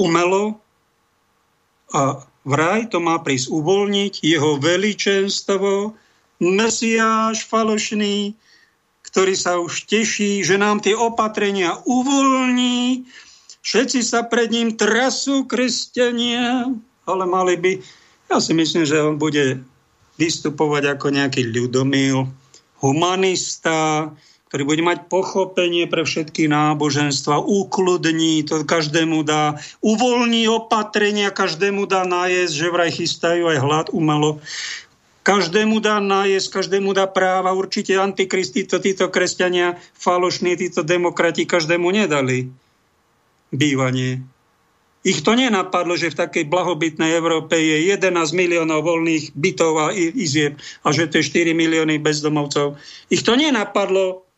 Umelo. A vraj to má prísť uvoľniť jeho veličenstvo, mesiáš falošný, ktorý sa už teší, že nám tie opatrenia uvoľní. Všetci sa pred ním trasú, kresťania, ale mali by... Ja si myslím, že on bude vystupovať ako nejaký ľudomil, humanista, ktorý bude mať pochopenie pre všetky náboženstva, ukludní, to každému dá, uvoľní opatrenia, každému dá najesť, že vraj chystajú aj hlad umelo. Každému dá nájsť, každému dá práva. Určite antikristi, títo kresťania, falošní, títo demokrati, každému nedali bývanie. Ich to nenapadlo, že v takej blahobytnej Európe je 11 miliónov voľných bytov a izieb a že to je 4 milióny bezdomovcov. Ich to nenapadlo.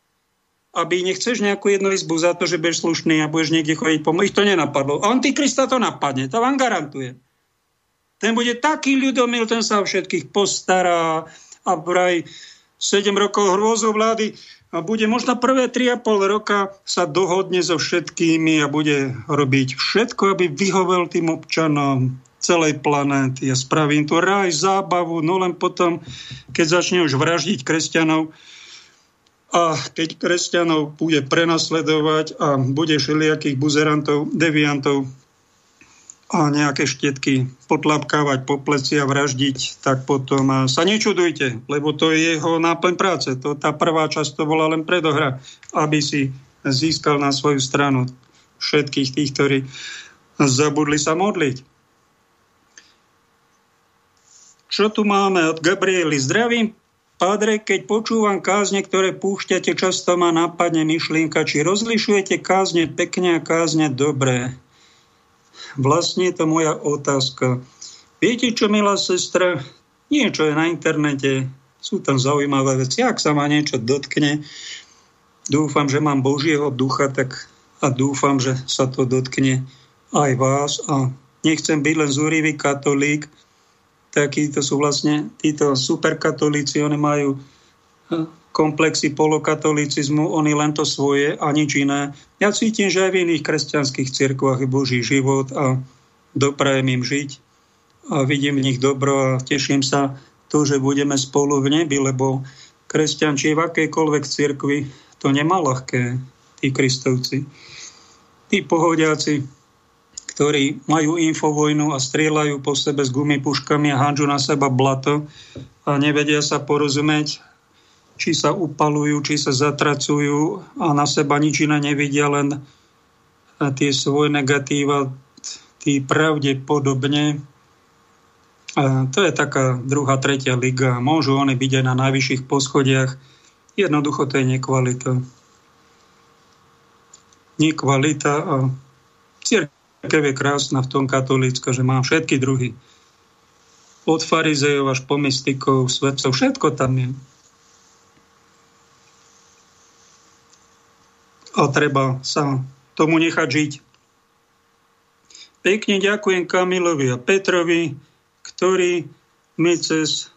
aby nechceš nejakú jednu izbu za to, že budeš slušný a budeš niekde chodiť pomôcť. Ich to nenapadlo. A Antikrista to napadne, to vám garantuje. Ten bude taký ľudomil, ten sa o všetkých postará a vraj 7 rokov hrôzov vlády a bude možno prvé 3,5 roka sa dohodne so všetkými a bude robiť všetko, aby vyhovel tým občanom celej planéty. Ja spravím tu raj, zábavu, no len potom, keď začne už vraždiť kresťanov, a keď kresťanov bude prenasledovať a bude všelijakých buzerantov, deviantov a nejaké štietky potlapkávať po pleci a vraždiť, tak potom sa nečudujte, lebo to je jeho náplň práce. To, tá prvá časť to bola len predohra, aby si získal na svoju stranu všetkých tých, ktorí zabudli sa modliť. Čo tu máme od Gabriely? Zdravím. Padre, keď počúvam kázne, ktoré púšťate, často ma napadne myšlienka, či rozlišujete kázne pekne a kázne dobré. Vlastne je to moja otázka. Viete čo, milá sestra? Niečo je na internete. Sú tam zaujímavé veci. Ak sa ma niečo dotkne, dúfam, že mám Božieho ducha, tak a dúfam, že sa to dotkne aj vás. A nechcem byť len zúrivý katolík, takíto sú vlastne títo superkatolíci, oni majú komplexy polokatolicizmu, oni len to svoje a nič iné. Ja cítim, že aj v iných kresťanských cirkvách je Boží život a doprajem im žiť a vidím v nich dobro a teším sa to, že budeme spolu v nebi, lebo kresťančí v akejkoľvek cirkvi to nemá ľahké, tí kristovci, tí pohodiaci, ktorí majú infovojnu a strieľajú po sebe s gumipuškami a hádžu na seba blato a nevedia sa porozumieť, či sa upalujú, či sa zatracujú a na seba nič iné nevidia, len tie svoje negatíva, tí pravdepodobne. A to je taká druhá, tretia liga. Môžu oni byť aj na najvyšších poschodiach. Jednoducho to je nekvalita. Nekvalita a cirkev je krásna v tom katolícka, že má všetky druhy. Od farizejov až po mystikov, svetcov, všetko tam je. A treba sa tomu nechať žiť. Pekne ďakujem Kamilovi a Petrovi, ktorí mi cez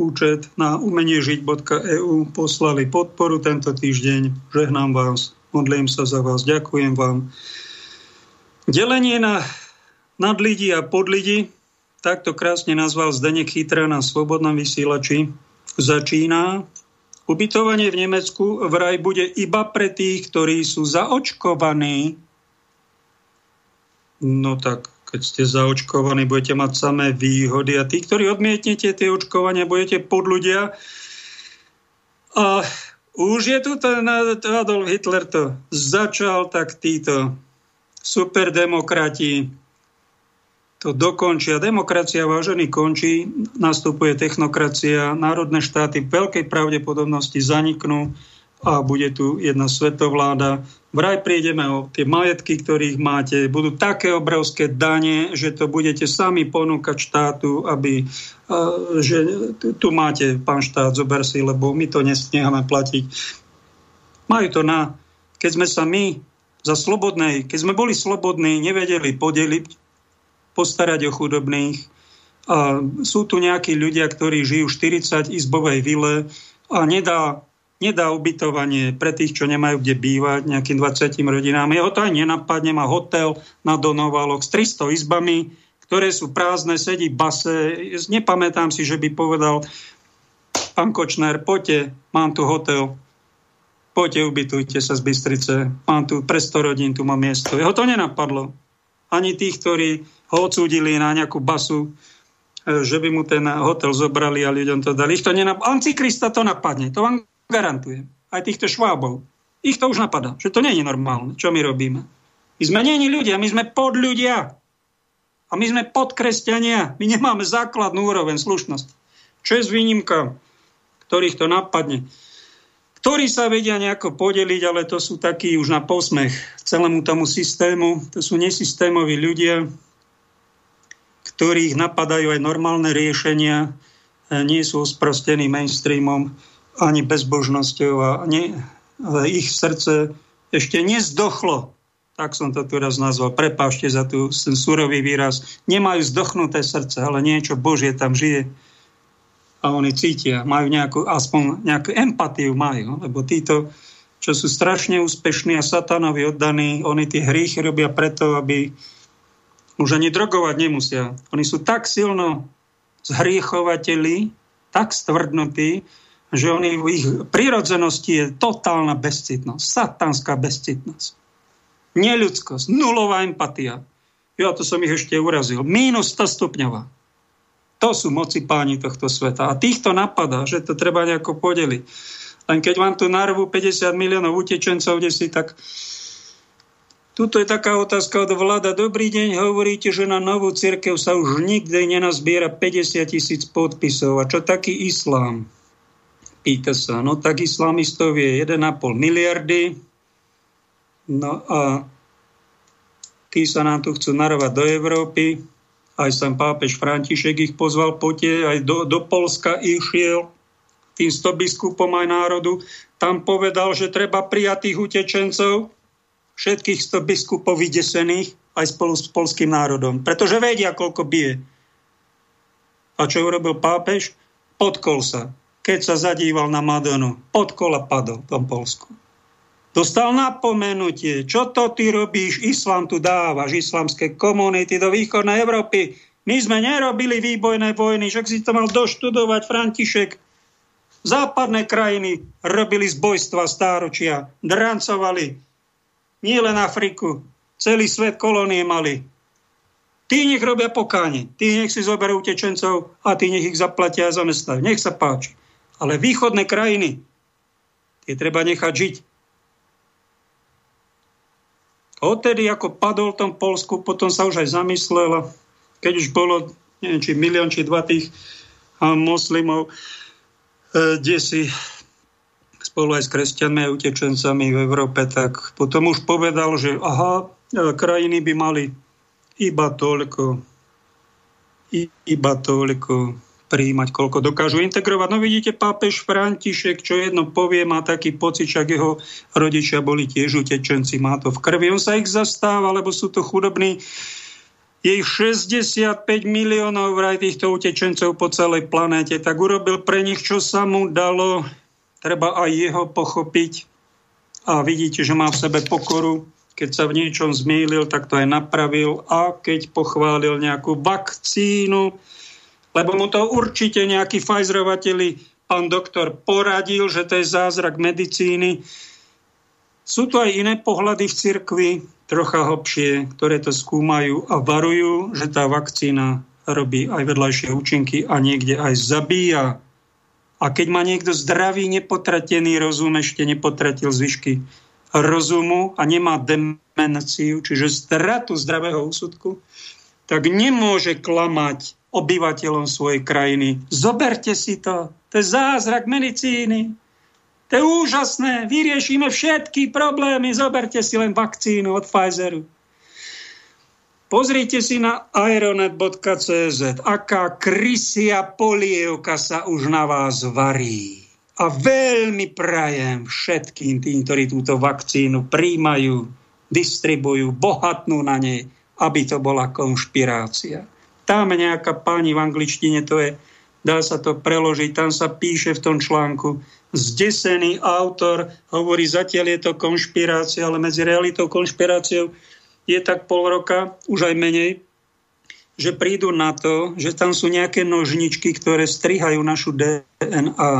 účet na umeniežiť.eu poslali podporu tento týždeň. Žehnám vás, modlím sa za vás, ďakujem vám. Delenie na nadlidi a podlidi, tak to krásne nazval Zdeněk Chytrá na Slobodnom vysielači, začína. Ubytovanie v Nemecku vraj bude iba pre tých, ktorí sú zaočkovaní. No tak, keď ste zaočkovaní, budete mať samé výhody a tí, ktorí odmietnete tie očkovania, budete podľudia. A už je tu ten Adolf Hitler to začal, tak títo superdemokrati to dokončia. Demokracia, vážený, končí. Nastupuje technokracia. Národné štáty v veľkej pravdepodobnosti zaniknú a bude tu jedna svetovláda. Vraj prídeme o tie majetky, ktorých máte. Budú také obrovské dane, že to budete sami ponúkať štátu, aby že tu máte, pán štát, zober si, lebo my to nestíhame platiť. Majú to na... Keď sme sa my za slobodnej, keď sme boli slobodní, nevedeli podeliť, postarať o chudobných. A sú tu nejakí ľudia, ktorí žijú v 40-izbovej vile a nedá ubytovanie pre tých, čo nemajú kde bývať, nejakým 20 rodinám. Jeho to aj nenapadne, má hotel na Donovaloch s 300 izbami, ktoré sú prázdne, sedí v base. Nepamätám si, že by povedal pán Kočner, poďte, mám tu hotel. Poďte, ubytujte sa z Bystrice. Mám tu pre 100 rodín, tu mám miesto. Jeho to nenapadlo. Ani tých, ktorí ho odsúdili na nejakú basu, že by mu ten hotel zobrali a ľuďom to dali. Ich to nenapadlo. Antikrista to napadne. To vám garantujem. Aj týchto švábov. Ich to už napadá. Že to nie je normálne, čo my robíme. My sme nie ľudia, my sme podľudia. A my sme podkresťania. My nemáme základnú úroveň slušnosti. Čo je s výnimkou, ktorých to napadne, ktorí sa vedia nejako podeliť, ale to sú takí už na posmech celému tomu systému. To sú nesystémoví ľudia, ktorých napadajú aj normálne riešenia, nie sú osprostení mainstreamom ani bezbožnosťou a ich srdce ešte nezdochlo. Tak som to tu raz nazval, prepášte za ten surový výraz. Nemajú zdochnuté srdce, ale niečo Božie tam žije. A oni cítia, majú nejakú, aspoň nejakú empatiu majú, lebo títo, čo sú strašne úspešní a satanovi oddaní, oni tie hriechy robia preto, aby už ani drogovať nemusia. Oni sú tak silno zhriechovateli, tak stvrdnutí, že oni v ich prirodzenosti je totálna bezcitnosť, satanská bezcitnosť. Neľudskosť, nulová empatia. Ja to som ich ešte urazil. Mínus 100 stupňová. To sú moci páni tohto sveta. A týchto napadá, že to treba nejako podeliť. Len keď vám tu narvu 50 miliónov utečencov, kde si tak... Tuto je taká otázka od vláda. Dobrý deň, hovoríte, že na novú cirkev sa už nikdy nenazbiera 50 000 podpisov. A čo taký islám? Pýta sa. No tak islamistov je 1,5 miliardy. No a tí sa nám tu chcú narvať do Európy. Aj sám pápež František ich pozval potie, aj do Polska išiel. Tým 100 biskupom aj národu. Tam povedal, že treba prijať tých utečencov. Všetkých 100 biskupov vydesených aj spolu s polským národom. Pretože vedia, koľko bije. A čo urobil pápež? Podkol sa. Keď sa zadíval na Madonu, pod kola padol v tom Polsku. Dostal napomenutie, čo to ty robíš, islám tu dávaš, islamské komunity do východnej Európy. My sme nerobili výbojné vojny, však si to mal doštudovať, František. Západné krajiny robili zbojstva stáročia, drancovali. Nie len Afriku, celý svet kolónie mali. Tí nech robia pokánie, tí nech si zoberú utečencov a tí nech ich zaplatia a zamestnajú. Nech sa páči. Ale východné krajiny, tie treba nechať žiť. Odtedy, ako padol v tom Polsku, potom sa už aj zamyslela, keď už bolo, neviem, či 1 či 2 tých moslimov, kde si spolu aj s kresťanmi a utečencami v Európe, tak potom už povedal, že aha, krajiny by mali iba toľko prijímať, koľko dokážu integrovať. No vidíte, pápež František, čo jedno povie, má taký pocit, že jeho rodičia boli tiež utečenci, má to v krvi. On sa ich zastáva, lebo sú to chudobní. Je ich 65 miliónov vraj týchto utečencov po celej planéte, tak urobil pre nich, čo sa mu dalo. Treba aj jeho pochopiť. A vidíte, že má v sebe pokoru. Keď sa v niečom zmýlil, tak to aj napravil. A keď pochválil nejakú vakcínu, lebo mu to určite nejaký Pfizerovateli, pán doktor, poradil, že to je zázrak medicíny. Sú tu aj iné pohľady v cirkvi, trocha hlbšie, ktoré to skúmajú a varujú, že tá vakcína robí aj vedľajšie účinky a niekde aj zabíja. A keď má niekto zdravý, nepotratený rozum, ešte nepotratil zvyšky rozumu a nemá demenciu, čiže stratu zdravého úsudku, tak nemôže klamať obyvateľom svojej krajiny. Zoberte si to. To je zázrak medicíny. To je úžasné. Vyriešime všetky problémy. Zoberte si len vakcínu od Pfizeru. Pozrite si na aeronet.cz. Aká krysia polievka sa už na vás varí. A veľmi prajem všetkým tým, ktorí túto vakcínu príjmajú, distribujú, bohatnú na nej, aby to bola konšpirácia. Tam nejaká pani v angličtine, to je, dá sa to preložiť, tam sa píše v tom článku, zdesený autor hovorí, zatiaľ je to konšpirácia, ale medzi realitou konšpiráciou je tak pol roka, už aj menej, že prídu na to, že tam sú nejaké nožničky, ktoré strihajú našu DNA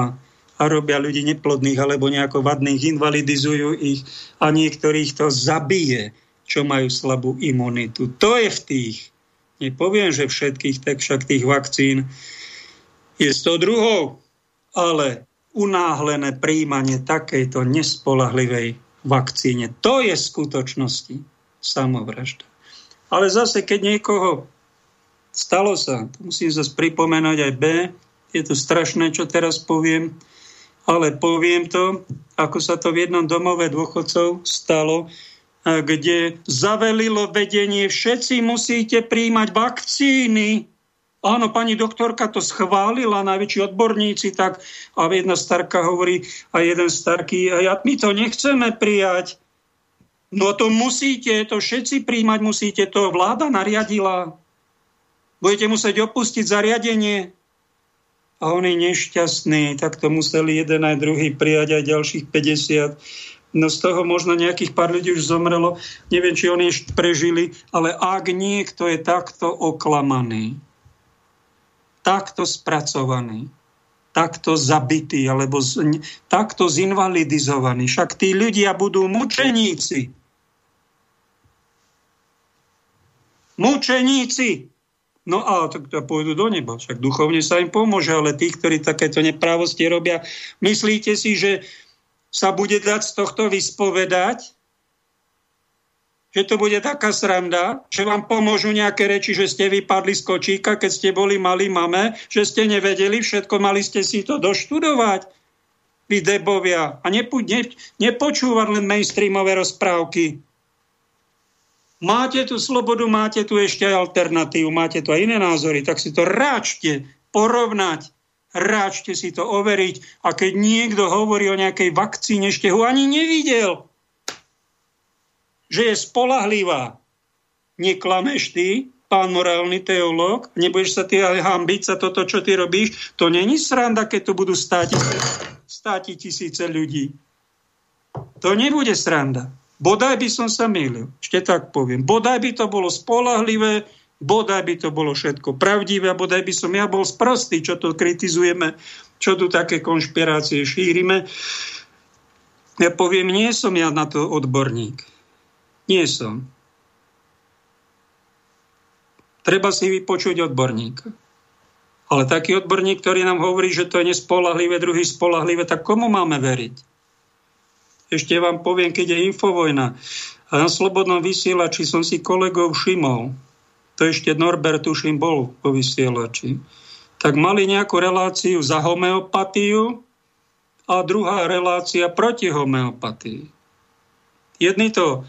a robia ľudí neplodných alebo nejako vadných, invalidizujú ich a niektorých to zabije, čo majú slabú imunitu. To je v tých. Nepoviem, že všetkých, tak však tých vakcín je 102, ale unáhlené prijímanie takejto nespolahlivej vakcíne. To je v skutočnosti samovražda. Ale zase, keď niekoho stalo sa, to musím zase pripomenúť aj B, je to strašné, čo teraz poviem, ale poviem to, ako sa to v jednom domove dôchodcov stalo, kde zavelilo vedenie, všetci musíte príjmať vakcíny, Áno, pani doktorka to schválila, najväčší odborníci, tak a jedna starka hovorí a jeden starký, a my to nechceme prijať. No to musíte, to všetci príjmať musíte, to vláda nariadila. Budete musieť opustiť zariadenie. A on je nešťastný, tak to museli jeden aj druhý prijať aj ďalších 50. No z toho možno nejakých pár ľudí už zomrelo. Neviem, či oni ešte prežili, ale ak niekto je takto oklamaný, takto spracovaný, takto zabitý alebo takto zinvalidizovaný. Však tí ľudia budú mučeníci. Mučeníci! No a tak pôjdu do neba. Však duchovne sa im pomôže, ale tí, ktorí takéto neprávosti robia, myslíte si, že sa bude dať z tohto vyspovedať? Že to bude taká sranda, že vám pomôžu nejaké reči, že ste vypadli z kočíka, keď ste boli malí mame, že ste nevedeli všetko, mali ste si to doštudovať, vy debovia. A nepočúvať len mainstreamové rozprávky. Máte tu slobodu, máte tu ešte aj alternatívu, máte tu aj iné názory, tak si to ráčte porovnať, ráčte si to overiť. A keď niekto hovorí o nejakej vakcíne, ešte ho ani nevidel, že je spolahlivá. Neklameš ty, pán morálny teológ, nebudeš sa ty aj hambiť za toto, čo ty robíš. To není sranda, keď tu budú státi tisíce ľudí. To nebude sranda. Bodaj by som sa mýlil, ešte tak poviem. Bodaj by to bolo spolahlivé, bodaj by to bolo všetko pravdivé a bodaj by som ja bol sprostý, čo to kritizujeme, čo tu také konšpirácie šírime. Ja poviem, nie som ja na to odborník. Nie som. Treba si vypočuť odborníka. Ale taký odborník, ktorý nám hovorí, že to je nespoľahlivé, druhý spoľahlivé, tak komu máme veriť? Ešte vám poviem, keď je Infovojna. A na Slobodnom vysielači som si kolegov všimol. To ešte Norbert tuším bol po vysielači. Tak mali nejakú reláciu za homeopatiu a druhá relácia proti homeopatii. Jedni to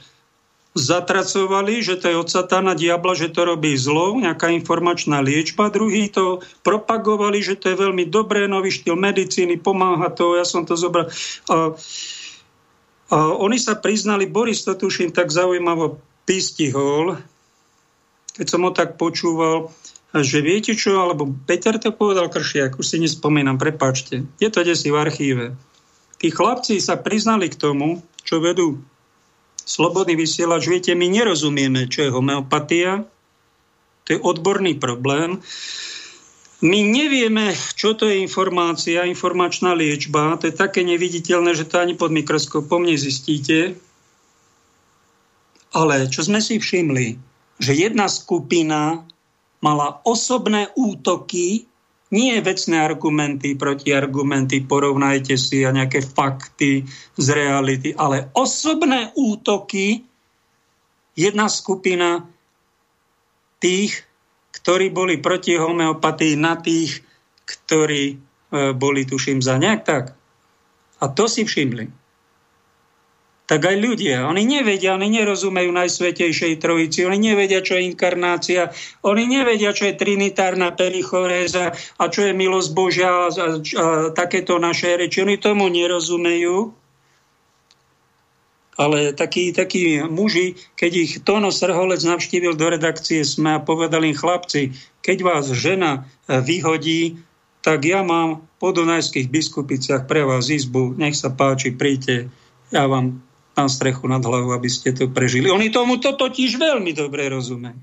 zatracovali, že to je od satana diabla, že to robí zlo, nejaká informačná liečba. Druhí to propagovali, že to je veľmi dobré, nový štýl medicíny, pomáha to, ja som to zobral. A oni sa priznali, Boris to tuším tak zaujímavo vystihol, keď som ho tak počúval, že viete čo, alebo Peter to povedal, Kršiak, už si nespomínam, prepáčte. Je to desi v archíve. Tí chlapci sa priznali k tomu, čo vedú Slobodný vysielač, viete, my nerozumieme, čo je homeopatia. To je odborný problém. My nevieme, čo to je informácia, informačná liečba. To je také neviditeľné, že to ani pod mikroskopom nezistíte. Ale čo sme si všimli? Že jedna skupina mala osobné útoky, nie vecné argumenty, protiargumenty, porovnajte si a nejaké fakty z reality, ale osobné útoky, jedna skupina tých, ktorí boli proti homeopatii, na tých, ktorí boli, tuším, za nejak tak. A to si všimli. Tak aj ľudia, oni nevedia, oni nerozumejú Najsvätejšej Trojici, oni nevedia, čo je inkarnácia, oni nevedia, čo je trinitárna perichoréza a čo je milosť Božia a takéto naše reči. Oni tomu nerozumejú, ale takí muži, keď ich Tono Srholec navštívil do redakcie SME a povedal im, chlapci, keď vás žena vyhodí, tak ja mám po Dunajských biskupicách pre vás izbu, nech sa páči, príďte, ja vám tam strechu nad hlavu, aby ste to prežili. Oni tomu to totiž veľmi dobre rozumejú.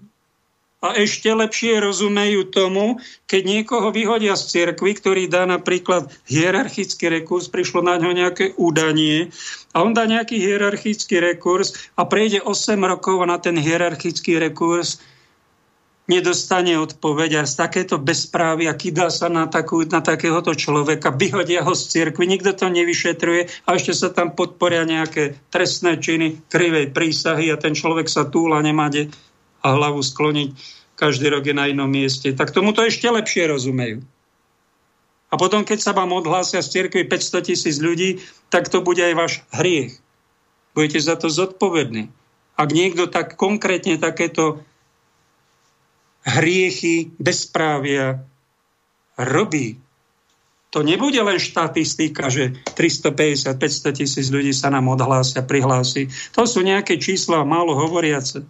A ešte lepšie rozumejú tomu, keď niekoho vyhodia z cirkvi, ktorý dá napríklad hierarchický rekurs, prišlo na ňo nejaké údanie a on dá nejaký hierarchický rekurs a prejde 8 rokov a na ten hierarchický rekurs nedostane odpoveď a z takéto bezprávy a kydá sa na takéhoto človeka, vyhodia ho z cirkvi, nikto to nevyšetruje a ešte sa tam podporia nejaké trestné činy, krivej prísahy a ten človek sa túla, nemá kde a hlavu skloniť, každý rok je na inom mieste. Tak tomu to ešte lepšie rozumejú. A potom, keď sa vám odhlásia z cirkvi 500,000 ľudí, tak to bude aj váš hriech. Budete za to zodpovední. Ak niekto tak konkrétne takéto hriechy, bezprávia robí. To nebude len štatistika, že 350-500 000 ľudí sa nám odhlásia, prihlási. To sú nejaké čísla málo hovoriace.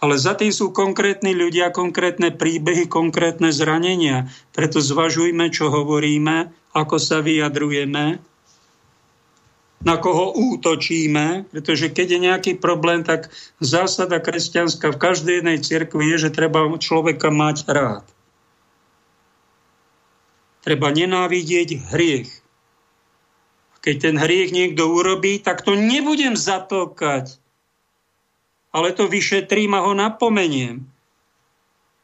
Ale za tým sú konkrétni ľudia, konkrétne príbehy, konkrétne zranenia. Preto zvažujme, čo hovoríme, ako sa vyjadrujeme, na koho útočíme, pretože keď je nejaký problém, tak zásada kresťanská v každej jednej cirkvi je, že treba človeka mať rád. Treba nenávidieť hriech. Keď ten hriech niekto urobí, tak to nebudem zatlkať, ale to vyšetrím a ho napomeniem.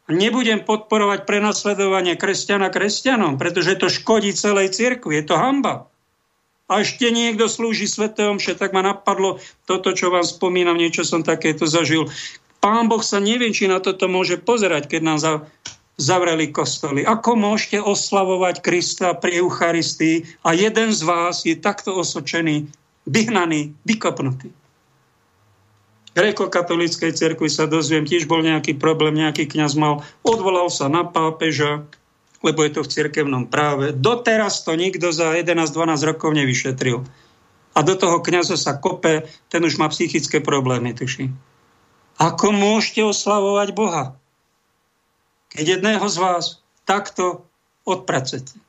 Nebudem podporovať prenasledovanie kresťana kresťanom, pretože to škodí celej cirkvi, je to hanba. A ešte niekto slúži svätej omše, tak ma napadlo toto, čo vám spomínam, niečo som takéto zažil. Pán Boh sa nevie, či na toto môže pozerať, keď nám zavreli kostoly. Ako môžete oslavovať Krista pri Eucharistii a jeden z vás je takto osočený, vyhnaný, vykopnutý? V gréko-katolíckej cirkvi sa dozviem, tiež bol nejaký problém, nejaký kňaz mal, odvolal sa na pápeža, lebo je to v cirkevnom práve. Doteraz to nikto za 11-12 rokov nevyšetril. A do toho kňaza sa kope, ten už má psychické problémy, tuším. Ako môžete oslavovať Boha, keď jedného z vás takto odpracete?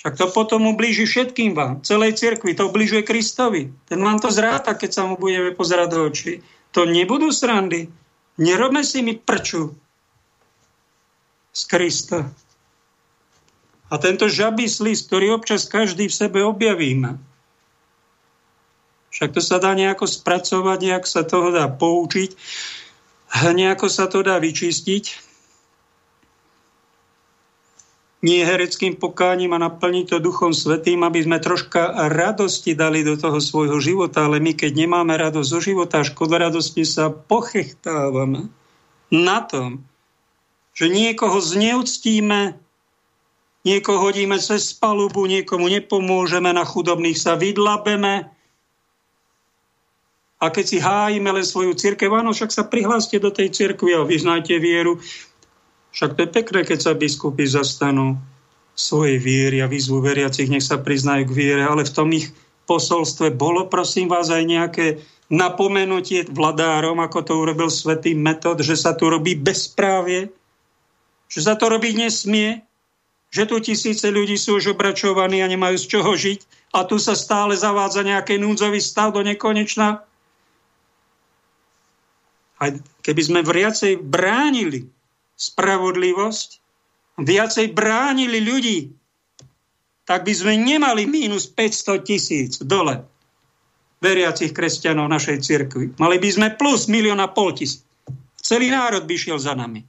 Však to potom ublíži všetkým vám, celej cirkvi, to ubližuje Kristovi. Ten vám to zráta, keď sa mu budeme pozerať do očí. To nebudú srandy. Nerobme si mi prču z Krista. A tento žabý slis, ktorý občas každý v sebe objavíme. Však to sa dá nejako spracovať, nejak sa toho dá poučiť, nejako sa to dá vyčistiť. Nie hereckým pokáním a naplniť to Duchom Svätým, aby sme troška radosti dali do toho svojho života, ale my, keď nemáme radosť zo života, škoda radosti sa pochechtávame na tom, že niekoho zneúctíme, niekoho hodíme cez palubu, niekomu nepomôžeme, na chudobných sa vydlabeme. A keď si hájime len svoju cirkev, áno, však sa prihláste do tej cirkvi a vyznajte vieru. Však to je pekné, keď sa biskupy zastanú svojej viery a vyzvu veriacich, nech sa priznajú k viere, ale v tom ich posolstve bolo, prosím vás, aj nejaké napomenutie vladárom, ako to urobil svätý Metod, že sa tu robí bezprávie, že sa to robiť nesmie, že tu tisíce ľudí sú už obračovaní a nemajú z čoho žiť a tu sa stále zavádza nejaký núdzový stav do nekonečna. A keby sme viacej bránili spravodlivosť, viacej bránili ľudí, tak by sme nemali mínus 500 000 dole veriacich kresťanov našej cirkvi. Mali by sme plus 1,5 milióna. Celý národ by šiel za nami.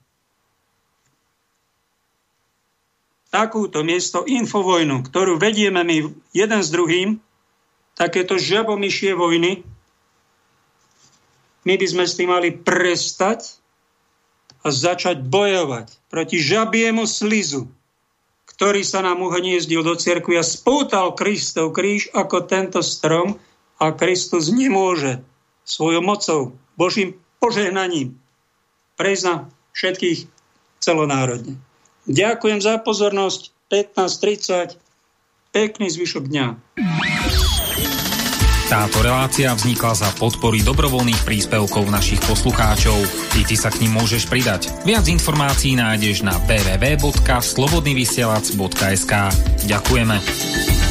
Takúto miesto infovojnu, ktorú vedieme my jeden s druhým, takéto žabomyšie vojny, my by sme s tým mali prestať a začať bojovať proti žabiemu slizu, ktorý sa nám uhniezdil do cirkvi a spútal Kristov kríž ako tento strom a Kristus nemôže svojou mocou, Božím požehnaním prejsť na všetkých celonárodne. Ďakujem za pozornosť. 15:30. Pekný zvyšok dňa. Táto relácia vznikla za podpory dobrovoľných príspevkov našich poslucháčov. I ty sa k nim môžeš pridať. Viac informácií nájdeš na www.slobodnyvysielac.sk. Ďakujeme.